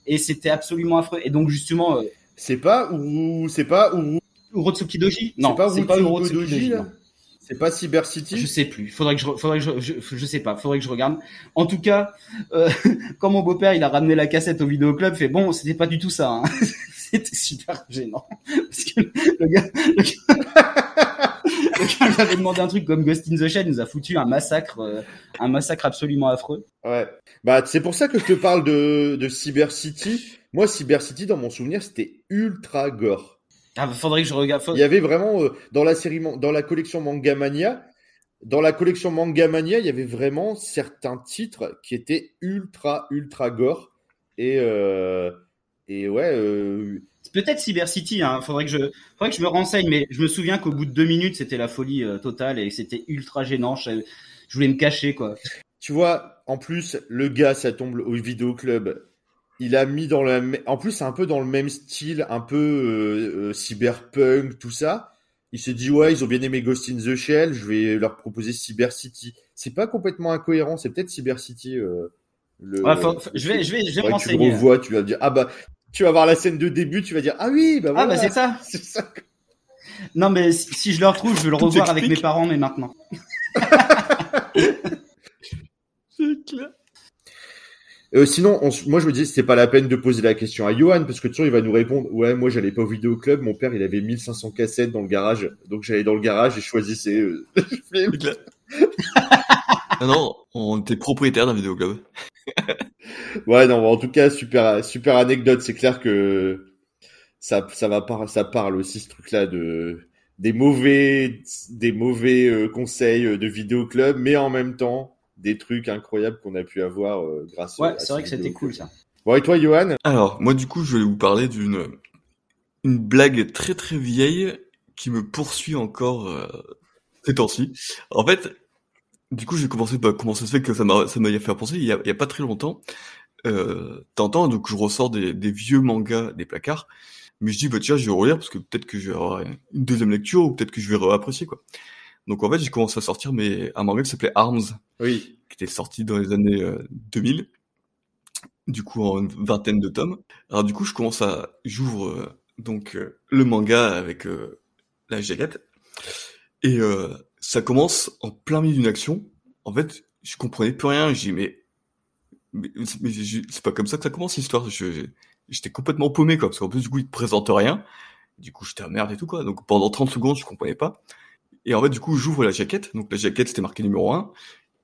et c'était absolument affreux. Et donc justement, c'est pas Urotsuki Doji. Non, c'est pas Urotsuki Doji. C'est pas Cyber City? Je sais plus. Faudrait que je sais pas. Faudrait que je regarde. En tout cas, quand mon beau-père, il a ramené la cassette au vidéoclub, fait bon, c'était pas du tout ça, hein. C'était super gênant. Parce que le gars, il avait demandé un truc comme Ghost in the Shell, il nous a foutu un massacre absolument affreux. Ouais. Bah, c'est pour ça que je te parle de Cyber City. Moi, Cyber City, dans mon souvenir, c'était ultra gore. Ah, faudrait que je regarde. Il y avait vraiment dans la collection Manga Mania, il y avait vraiment certains titres qui étaient ultra gore et ouais. C'est peut-être Cyber City. Hein. Faudrait que je me renseigne. Mais je me souviens qu'au bout de 2 minutes, c'était la folie totale et c'était ultra gênant. Je voulais me cacher quoi. Tu vois, en plus le gars, ça tombe au vidéoclub. Il a mis en plus c'est un peu dans le même style, un peu cyberpunk, tout ça. Il s'est dit ouais, ils ont bien aimé Ghost in the Shell, je vais leur proposer Cyber City. C'est pas complètement incohérent, c'est peut-être Cyber City. Je vais me renseigner. Tu revois, tu vas dire ah bah tu vas voir la scène de début, tu vas dire ah oui bah voilà. Ah bah c'est ça. Non mais si je le retrouve, je vais le revoir avec mes parents mais maintenant. C'est clair. Sinon, moi je me disais c'était pas la peine de poser la question à Johan parce que toujours il va nous répondre ouais moi j'allais pas au vidéoclub, mon père il avait 1500 cassettes dans le garage donc j'allais dans le garage et choisissais films. Non, on était propriétaire d'un vidéoclub. Ouais non en tout cas super anecdote, c'est clair que ça parle aussi ce truc là de des mauvais conseils de vidéoclub mais en même temps des trucs incroyables qu'on a pu avoir grâce à... Ouais, c'est vrai que c'était cool, ça. Bon, et toi, Johan? Alors, moi, du coup, je vais vous parler d'une blague très très vieille qui me poursuit encore ces temps-ci. En fait, du coup, j'ai commencé par comment ça se fait que ça m'a fait penser, il y a pas très longtemps. T'entends, donc je ressors des vieux mangas des placards, mais je dis, bah tiens, je vais relire parce que peut-être que je vais avoir une deuxième lecture ou peut-être que je vais réapprécier, quoi. Donc en fait, j'ai commencé à sortir un manga qui s'appelait Arms, oui, qui était sorti dans les années 2000, du coup en une vingtaine de tomes. Alors du coup, j'ouvre le manga avec la jaquette, et ça commence en plein milieu d'une action. En fait, je comprenais plus rien, j'ai dit, mais c'est pas comme ça que ça commence l'histoire. J'étais complètement paumé, quoi, parce qu'en plus, du coup, il te présente rien. Du coup, j'étais à merde et tout, quoi. Donc pendant 30 secondes, je comprenais pas. Et en fait, du coup, j'ouvre la jaquette. Donc la jaquette, c'était marqué numéro 1.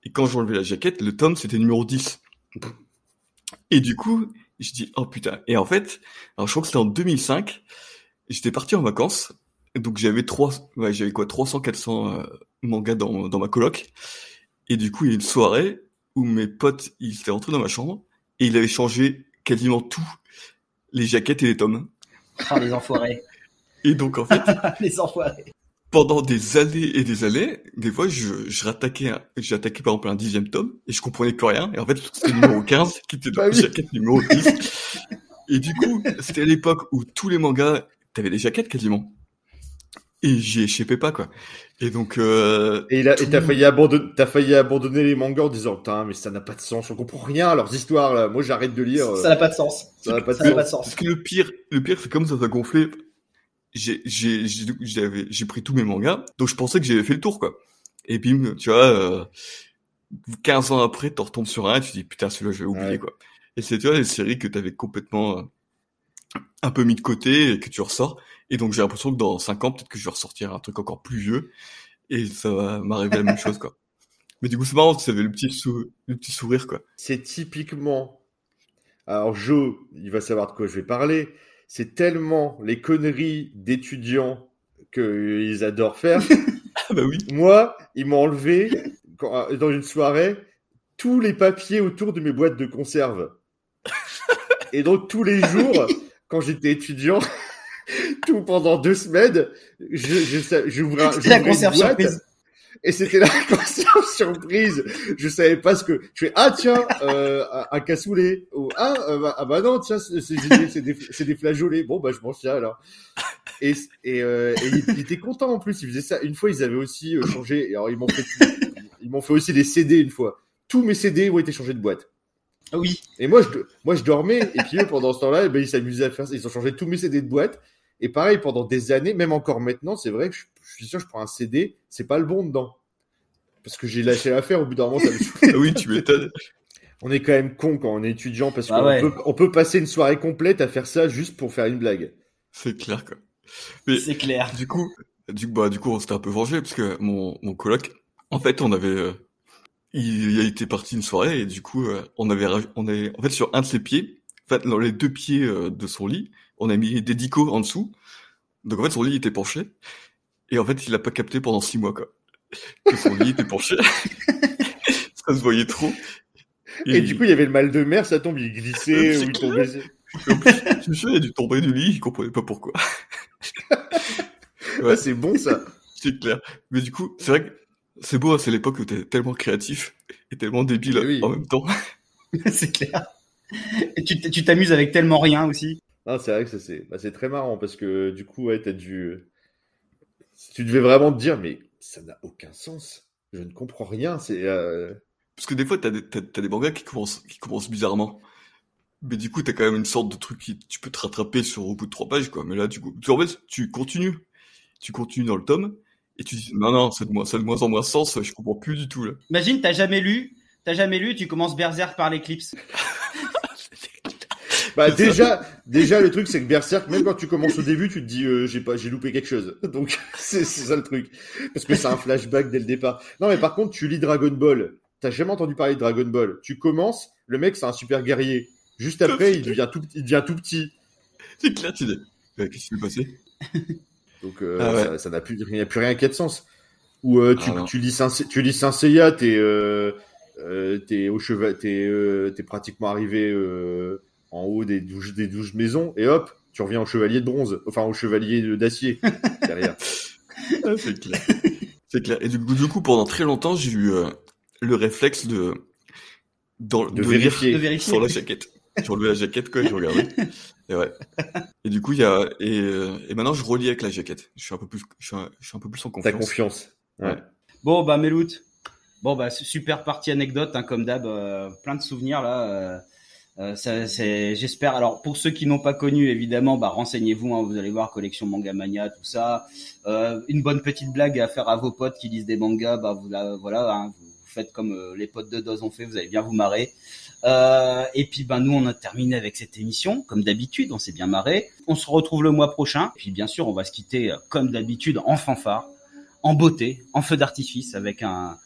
Et quand j'ai enlevé la jaquette, le tome, c'était numéro 10. Et du coup, je dis, oh putain. Et en fait, alors je crois que c'était en 2005. J'étais parti en vacances. Donc j'avais 300, 400 mangas dans ma coloc. Et du coup, il y a une soirée où mes potes, ils étaient rentrés dans ma chambre et ils avaient changé quasiment tout, les jaquettes et les tomes. Ah, les enfoirés. Et donc, en fait, les enfoirés. Pendant des années et des années, des fois, j'attaquais par exemple un 10e tome et je comprenais plus rien. Et en fait, c'était le numéro 15 qui était dans la jaquette numéro 10. Et du coup, c'était à l'époque où tous les mangas, t'avais des jaquettes quasiment. Et j'y échappais pas, quoi. Et donc, t'as failli abandonner les mangas en disant, putain, mais ça n'a pas de sens, on comprend rien à leurs histoires, là. Moi, j'arrête de lire. Ça n'a pas de sens. Ça n'a pas de sens. Parce que le pire, c'est comme ça, ça gonflait. J'ai pris tous mes mangas, donc je pensais que j'avais fait le tour, quoi. Et bim, tu vois, 15 ans après, t'en retombes sur un, et tu dis, putain, celui-là, je vais oublier, quoi. Et c'est, tu vois, les séries que t'avais complètement, un peu mis de côté et que tu ressors. Et donc, j'ai l'impression que dans 5 ans, peut-être que je vais ressortir un truc encore plus vieux. Et ça va m'arriver la même chose, quoi. Mais du coup, c'est marrant, tu avais le petit sourire, quoi. C'est typiquement... Alors, Joe, il va savoir de quoi je vais parler. C'est tellement les conneries d'étudiants qu'ils adorent faire. Ah bah oui. Moi, ils m'ont enlevé, dans une soirée, tous les papiers autour de mes boîtes de conserve. Et donc, tous les jours, quand j'étais étudiant... Tout pendant 2 semaines, j'ouvrais la conserve surprise. Et c'était la conserve surprise. Je savais pas ce que je fais. Ah tiens, un cassoulet. Oh, bah non, tiens, c'est des flageolets. Bon bah je mange ça alors. Et ils étaient contents en plus. Ils faisaient ça. Une fois ils avaient aussi changé. Alors ils m'ont fait aussi des CD une fois. Tous mes CD ont été changés de boîte. Oui. Et moi je dormais. Et puis eux, pendant ce temps-là, ils s'amusaient à faire ça. Ils ont changé tous mes CD de boîte. Et pareil, pendant des années, même encore maintenant, c'est vrai que je suis sûr que je prends un CD, c'est pas le bon dedans. Parce que j'ai lâché l'affaire, au bout d'un moment, ça me saoule. Oui, tu m'étonnes. On est quand même con quand on est étudiant, parce qu'on peut passer une soirée complète à faire ça juste pour faire une blague. C'est clair, quoi. Mais c'est clair. Du coup, on s'était un peu vengé, parce que mon coloc, en fait, on avait... il était parti une soirée, et du coup, on avait en fait, sur un de ses pieds, en fait, dans les 2 pieds de son lit, on a mis des dico en dessous. Donc, en fait, son lit était penché. Et en fait, il l'a pas capté pendant 6 mois, quoi. Que son lit était penché. Ça se voyait trop. Et du coup, il y avait le mal de mer, ça tombe, il glissait, ou il tombait. Je suis sûr, il a dû tomber du lit, il comprenait pas pourquoi. Ouais, c'est bon, ça. C'est clair. Mais du coup, c'est vrai que c'est beau, hein, c'est l'époque où t'es tellement créatif et tellement débile en même temps. C'est clair. Et tu t'amuses avec tellement rien aussi. Ah, c'est vrai que ça, c'est très marrant parce que du coup, ouais, tu devais vraiment te dire, mais ça n'a aucun sens. Je ne comprends rien. Parce que des fois, t'as des mangas qui commencent bizarrement. Mais du coup, t'as quand même une sorte de truc qui tu peux te rattraper au bout de 3 pages, quoi. Mais là, du coup, en fait, tu continues. Tu continues dans le tome et tu dis, non, ça a de moins en moins sens. Je comprends plus du tout, là. Imagine, t'as jamais lu, tu commences Berserk par l'éclipse. Bah déjà le truc c'est que Berserk, même quand tu commences au début, tu te dis j'ai loupé quelque chose. Donc c'est ça le truc, parce que c'est un flashback dès le départ. Non mais par contre tu lis Dragon Ball, t'as jamais entendu parler de Dragon Ball. Tu commences, le mec c'est un super guerrier. Juste après il devient tout petit. C'est clair, tu dis qu'est-ce qui s'est passé. Donc ça n'a plus rien qui a de sens. Ou tu lis Saint Seiya, t'es t'es pratiquement arrivé en haut des 12 maisons, et hop, tu reviens au chevalier de bronze, enfin au chevalier d'acier, derrière. C'est clair. C'est clair. Et du coup, pendant très longtemps, j'ai eu le réflexe de vérifier sur la jaquette. J'ai relevé la jaquette, quoi, j'ai regardé. Et ouais. Et du coup, et maintenant, je relis avec la jaquette. Je suis un peu plus en confiance. T'as confiance. Ouais. Bon, bah, Meloute. Bon, bah, super partie anecdote, hein, comme d'hab. Plein de souvenirs, là. Ça, c'est, j'espère. Alors, pour ceux qui n'ont pas connu, évidemment, bah, renseignez-vous, hein, vous allez voir, collection Manga Mania, tout ça. Une bonne petite blague à faire à vos potes qui lisent des mangas, bah, vous faites comme les potes de Doz ont fait, vous allez bien vous marrer. Et puis, ben, nous, on a terminé avec cette émission. Comme d'habitude, on s'est bien marré. On se retrouve le mois prochain. Et puis, bien sûr, on va se quitter, comme d'habitude, en fanfare, en beauté, en feu d'artifice, avec un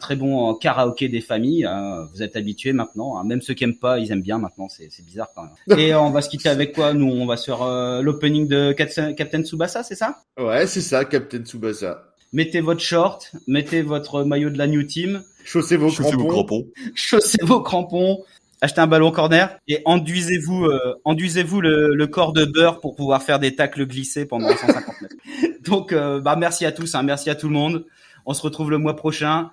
très bon karaoké des familles. Vous êtes habitués maintenant, hein. Même ceux qui aiment pas, ils aiment bien maintenant. C'est bizarre quand même. Et on va se quitter avec quoi? Nous, on va sur l'opening de Captain Tsubasa, c'est ça? Ouais, c'est ça, Captain Tsubasa. Mettez votre short, mettez votre maillot de la New Team. Chaussez vos crampons. Chaussez vos crampons. Achetez un ballon corner et enduisez-vous le corps de beurre pour pouvoir faire des tacles glissés pendant 150 mètres. Donc, bah, merci à tous, hein, merci à tout le monde. On se retrouve le mois prochain.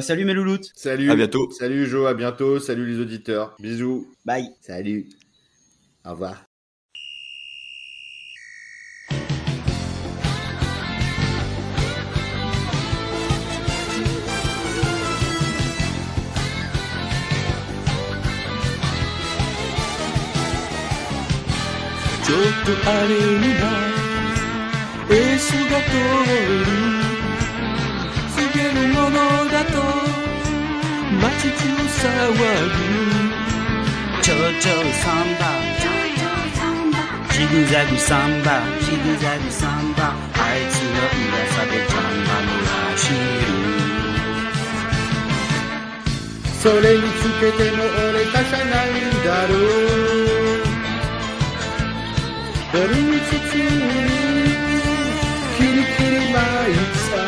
Salut mes louloutes. Salut. À bientôt. Salut Jo, à bientôt. Salut les auditeurs. Bisous. Bye. Salut. Au revoir.ちょっとあれにはエースが通る告げるものだと街中騒ぐちょうちょうサンバジグザグサンバジグザグサンバあいつの噂でジャンバの走るそれにつけても俺たちゃないんだろう俺に包むキリキリ舞いさ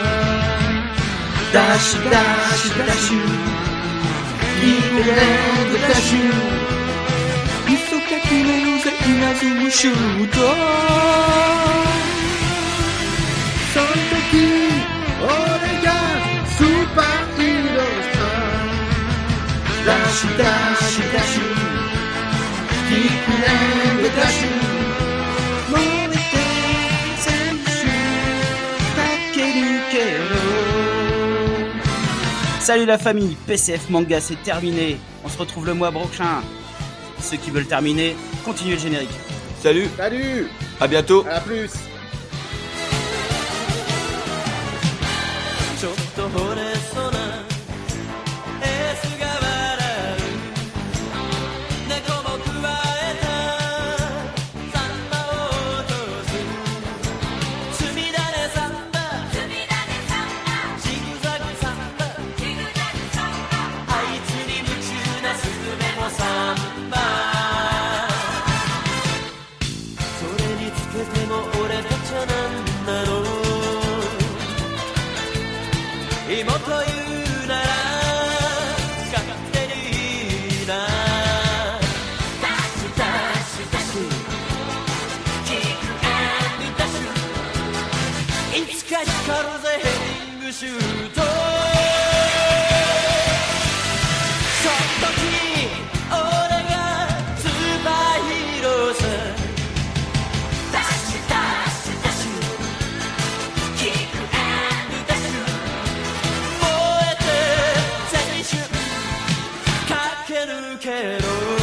ダッシュダッシュダッシュイブレンドダッシュ急が決めるぜ稲妻シュートその時俺がスーパーヒーローさダッシュダッシュダッシュイブレンドダッシュ燃えて全部駆け抜けろ。Salut la famille, PCF Manga c'est terminé. On se retrouve le mois prochain. Ceux qui veulent terminer, continuez le générique. Salut. Salut. À bientôt. À plus. ちょっと惚れそうなエースが笑う猫もくわえたシュートその時俺がスーパーヒーローさダッシュダッシュダッシュキック&ダッシュ燃えて青春駆け抜けろ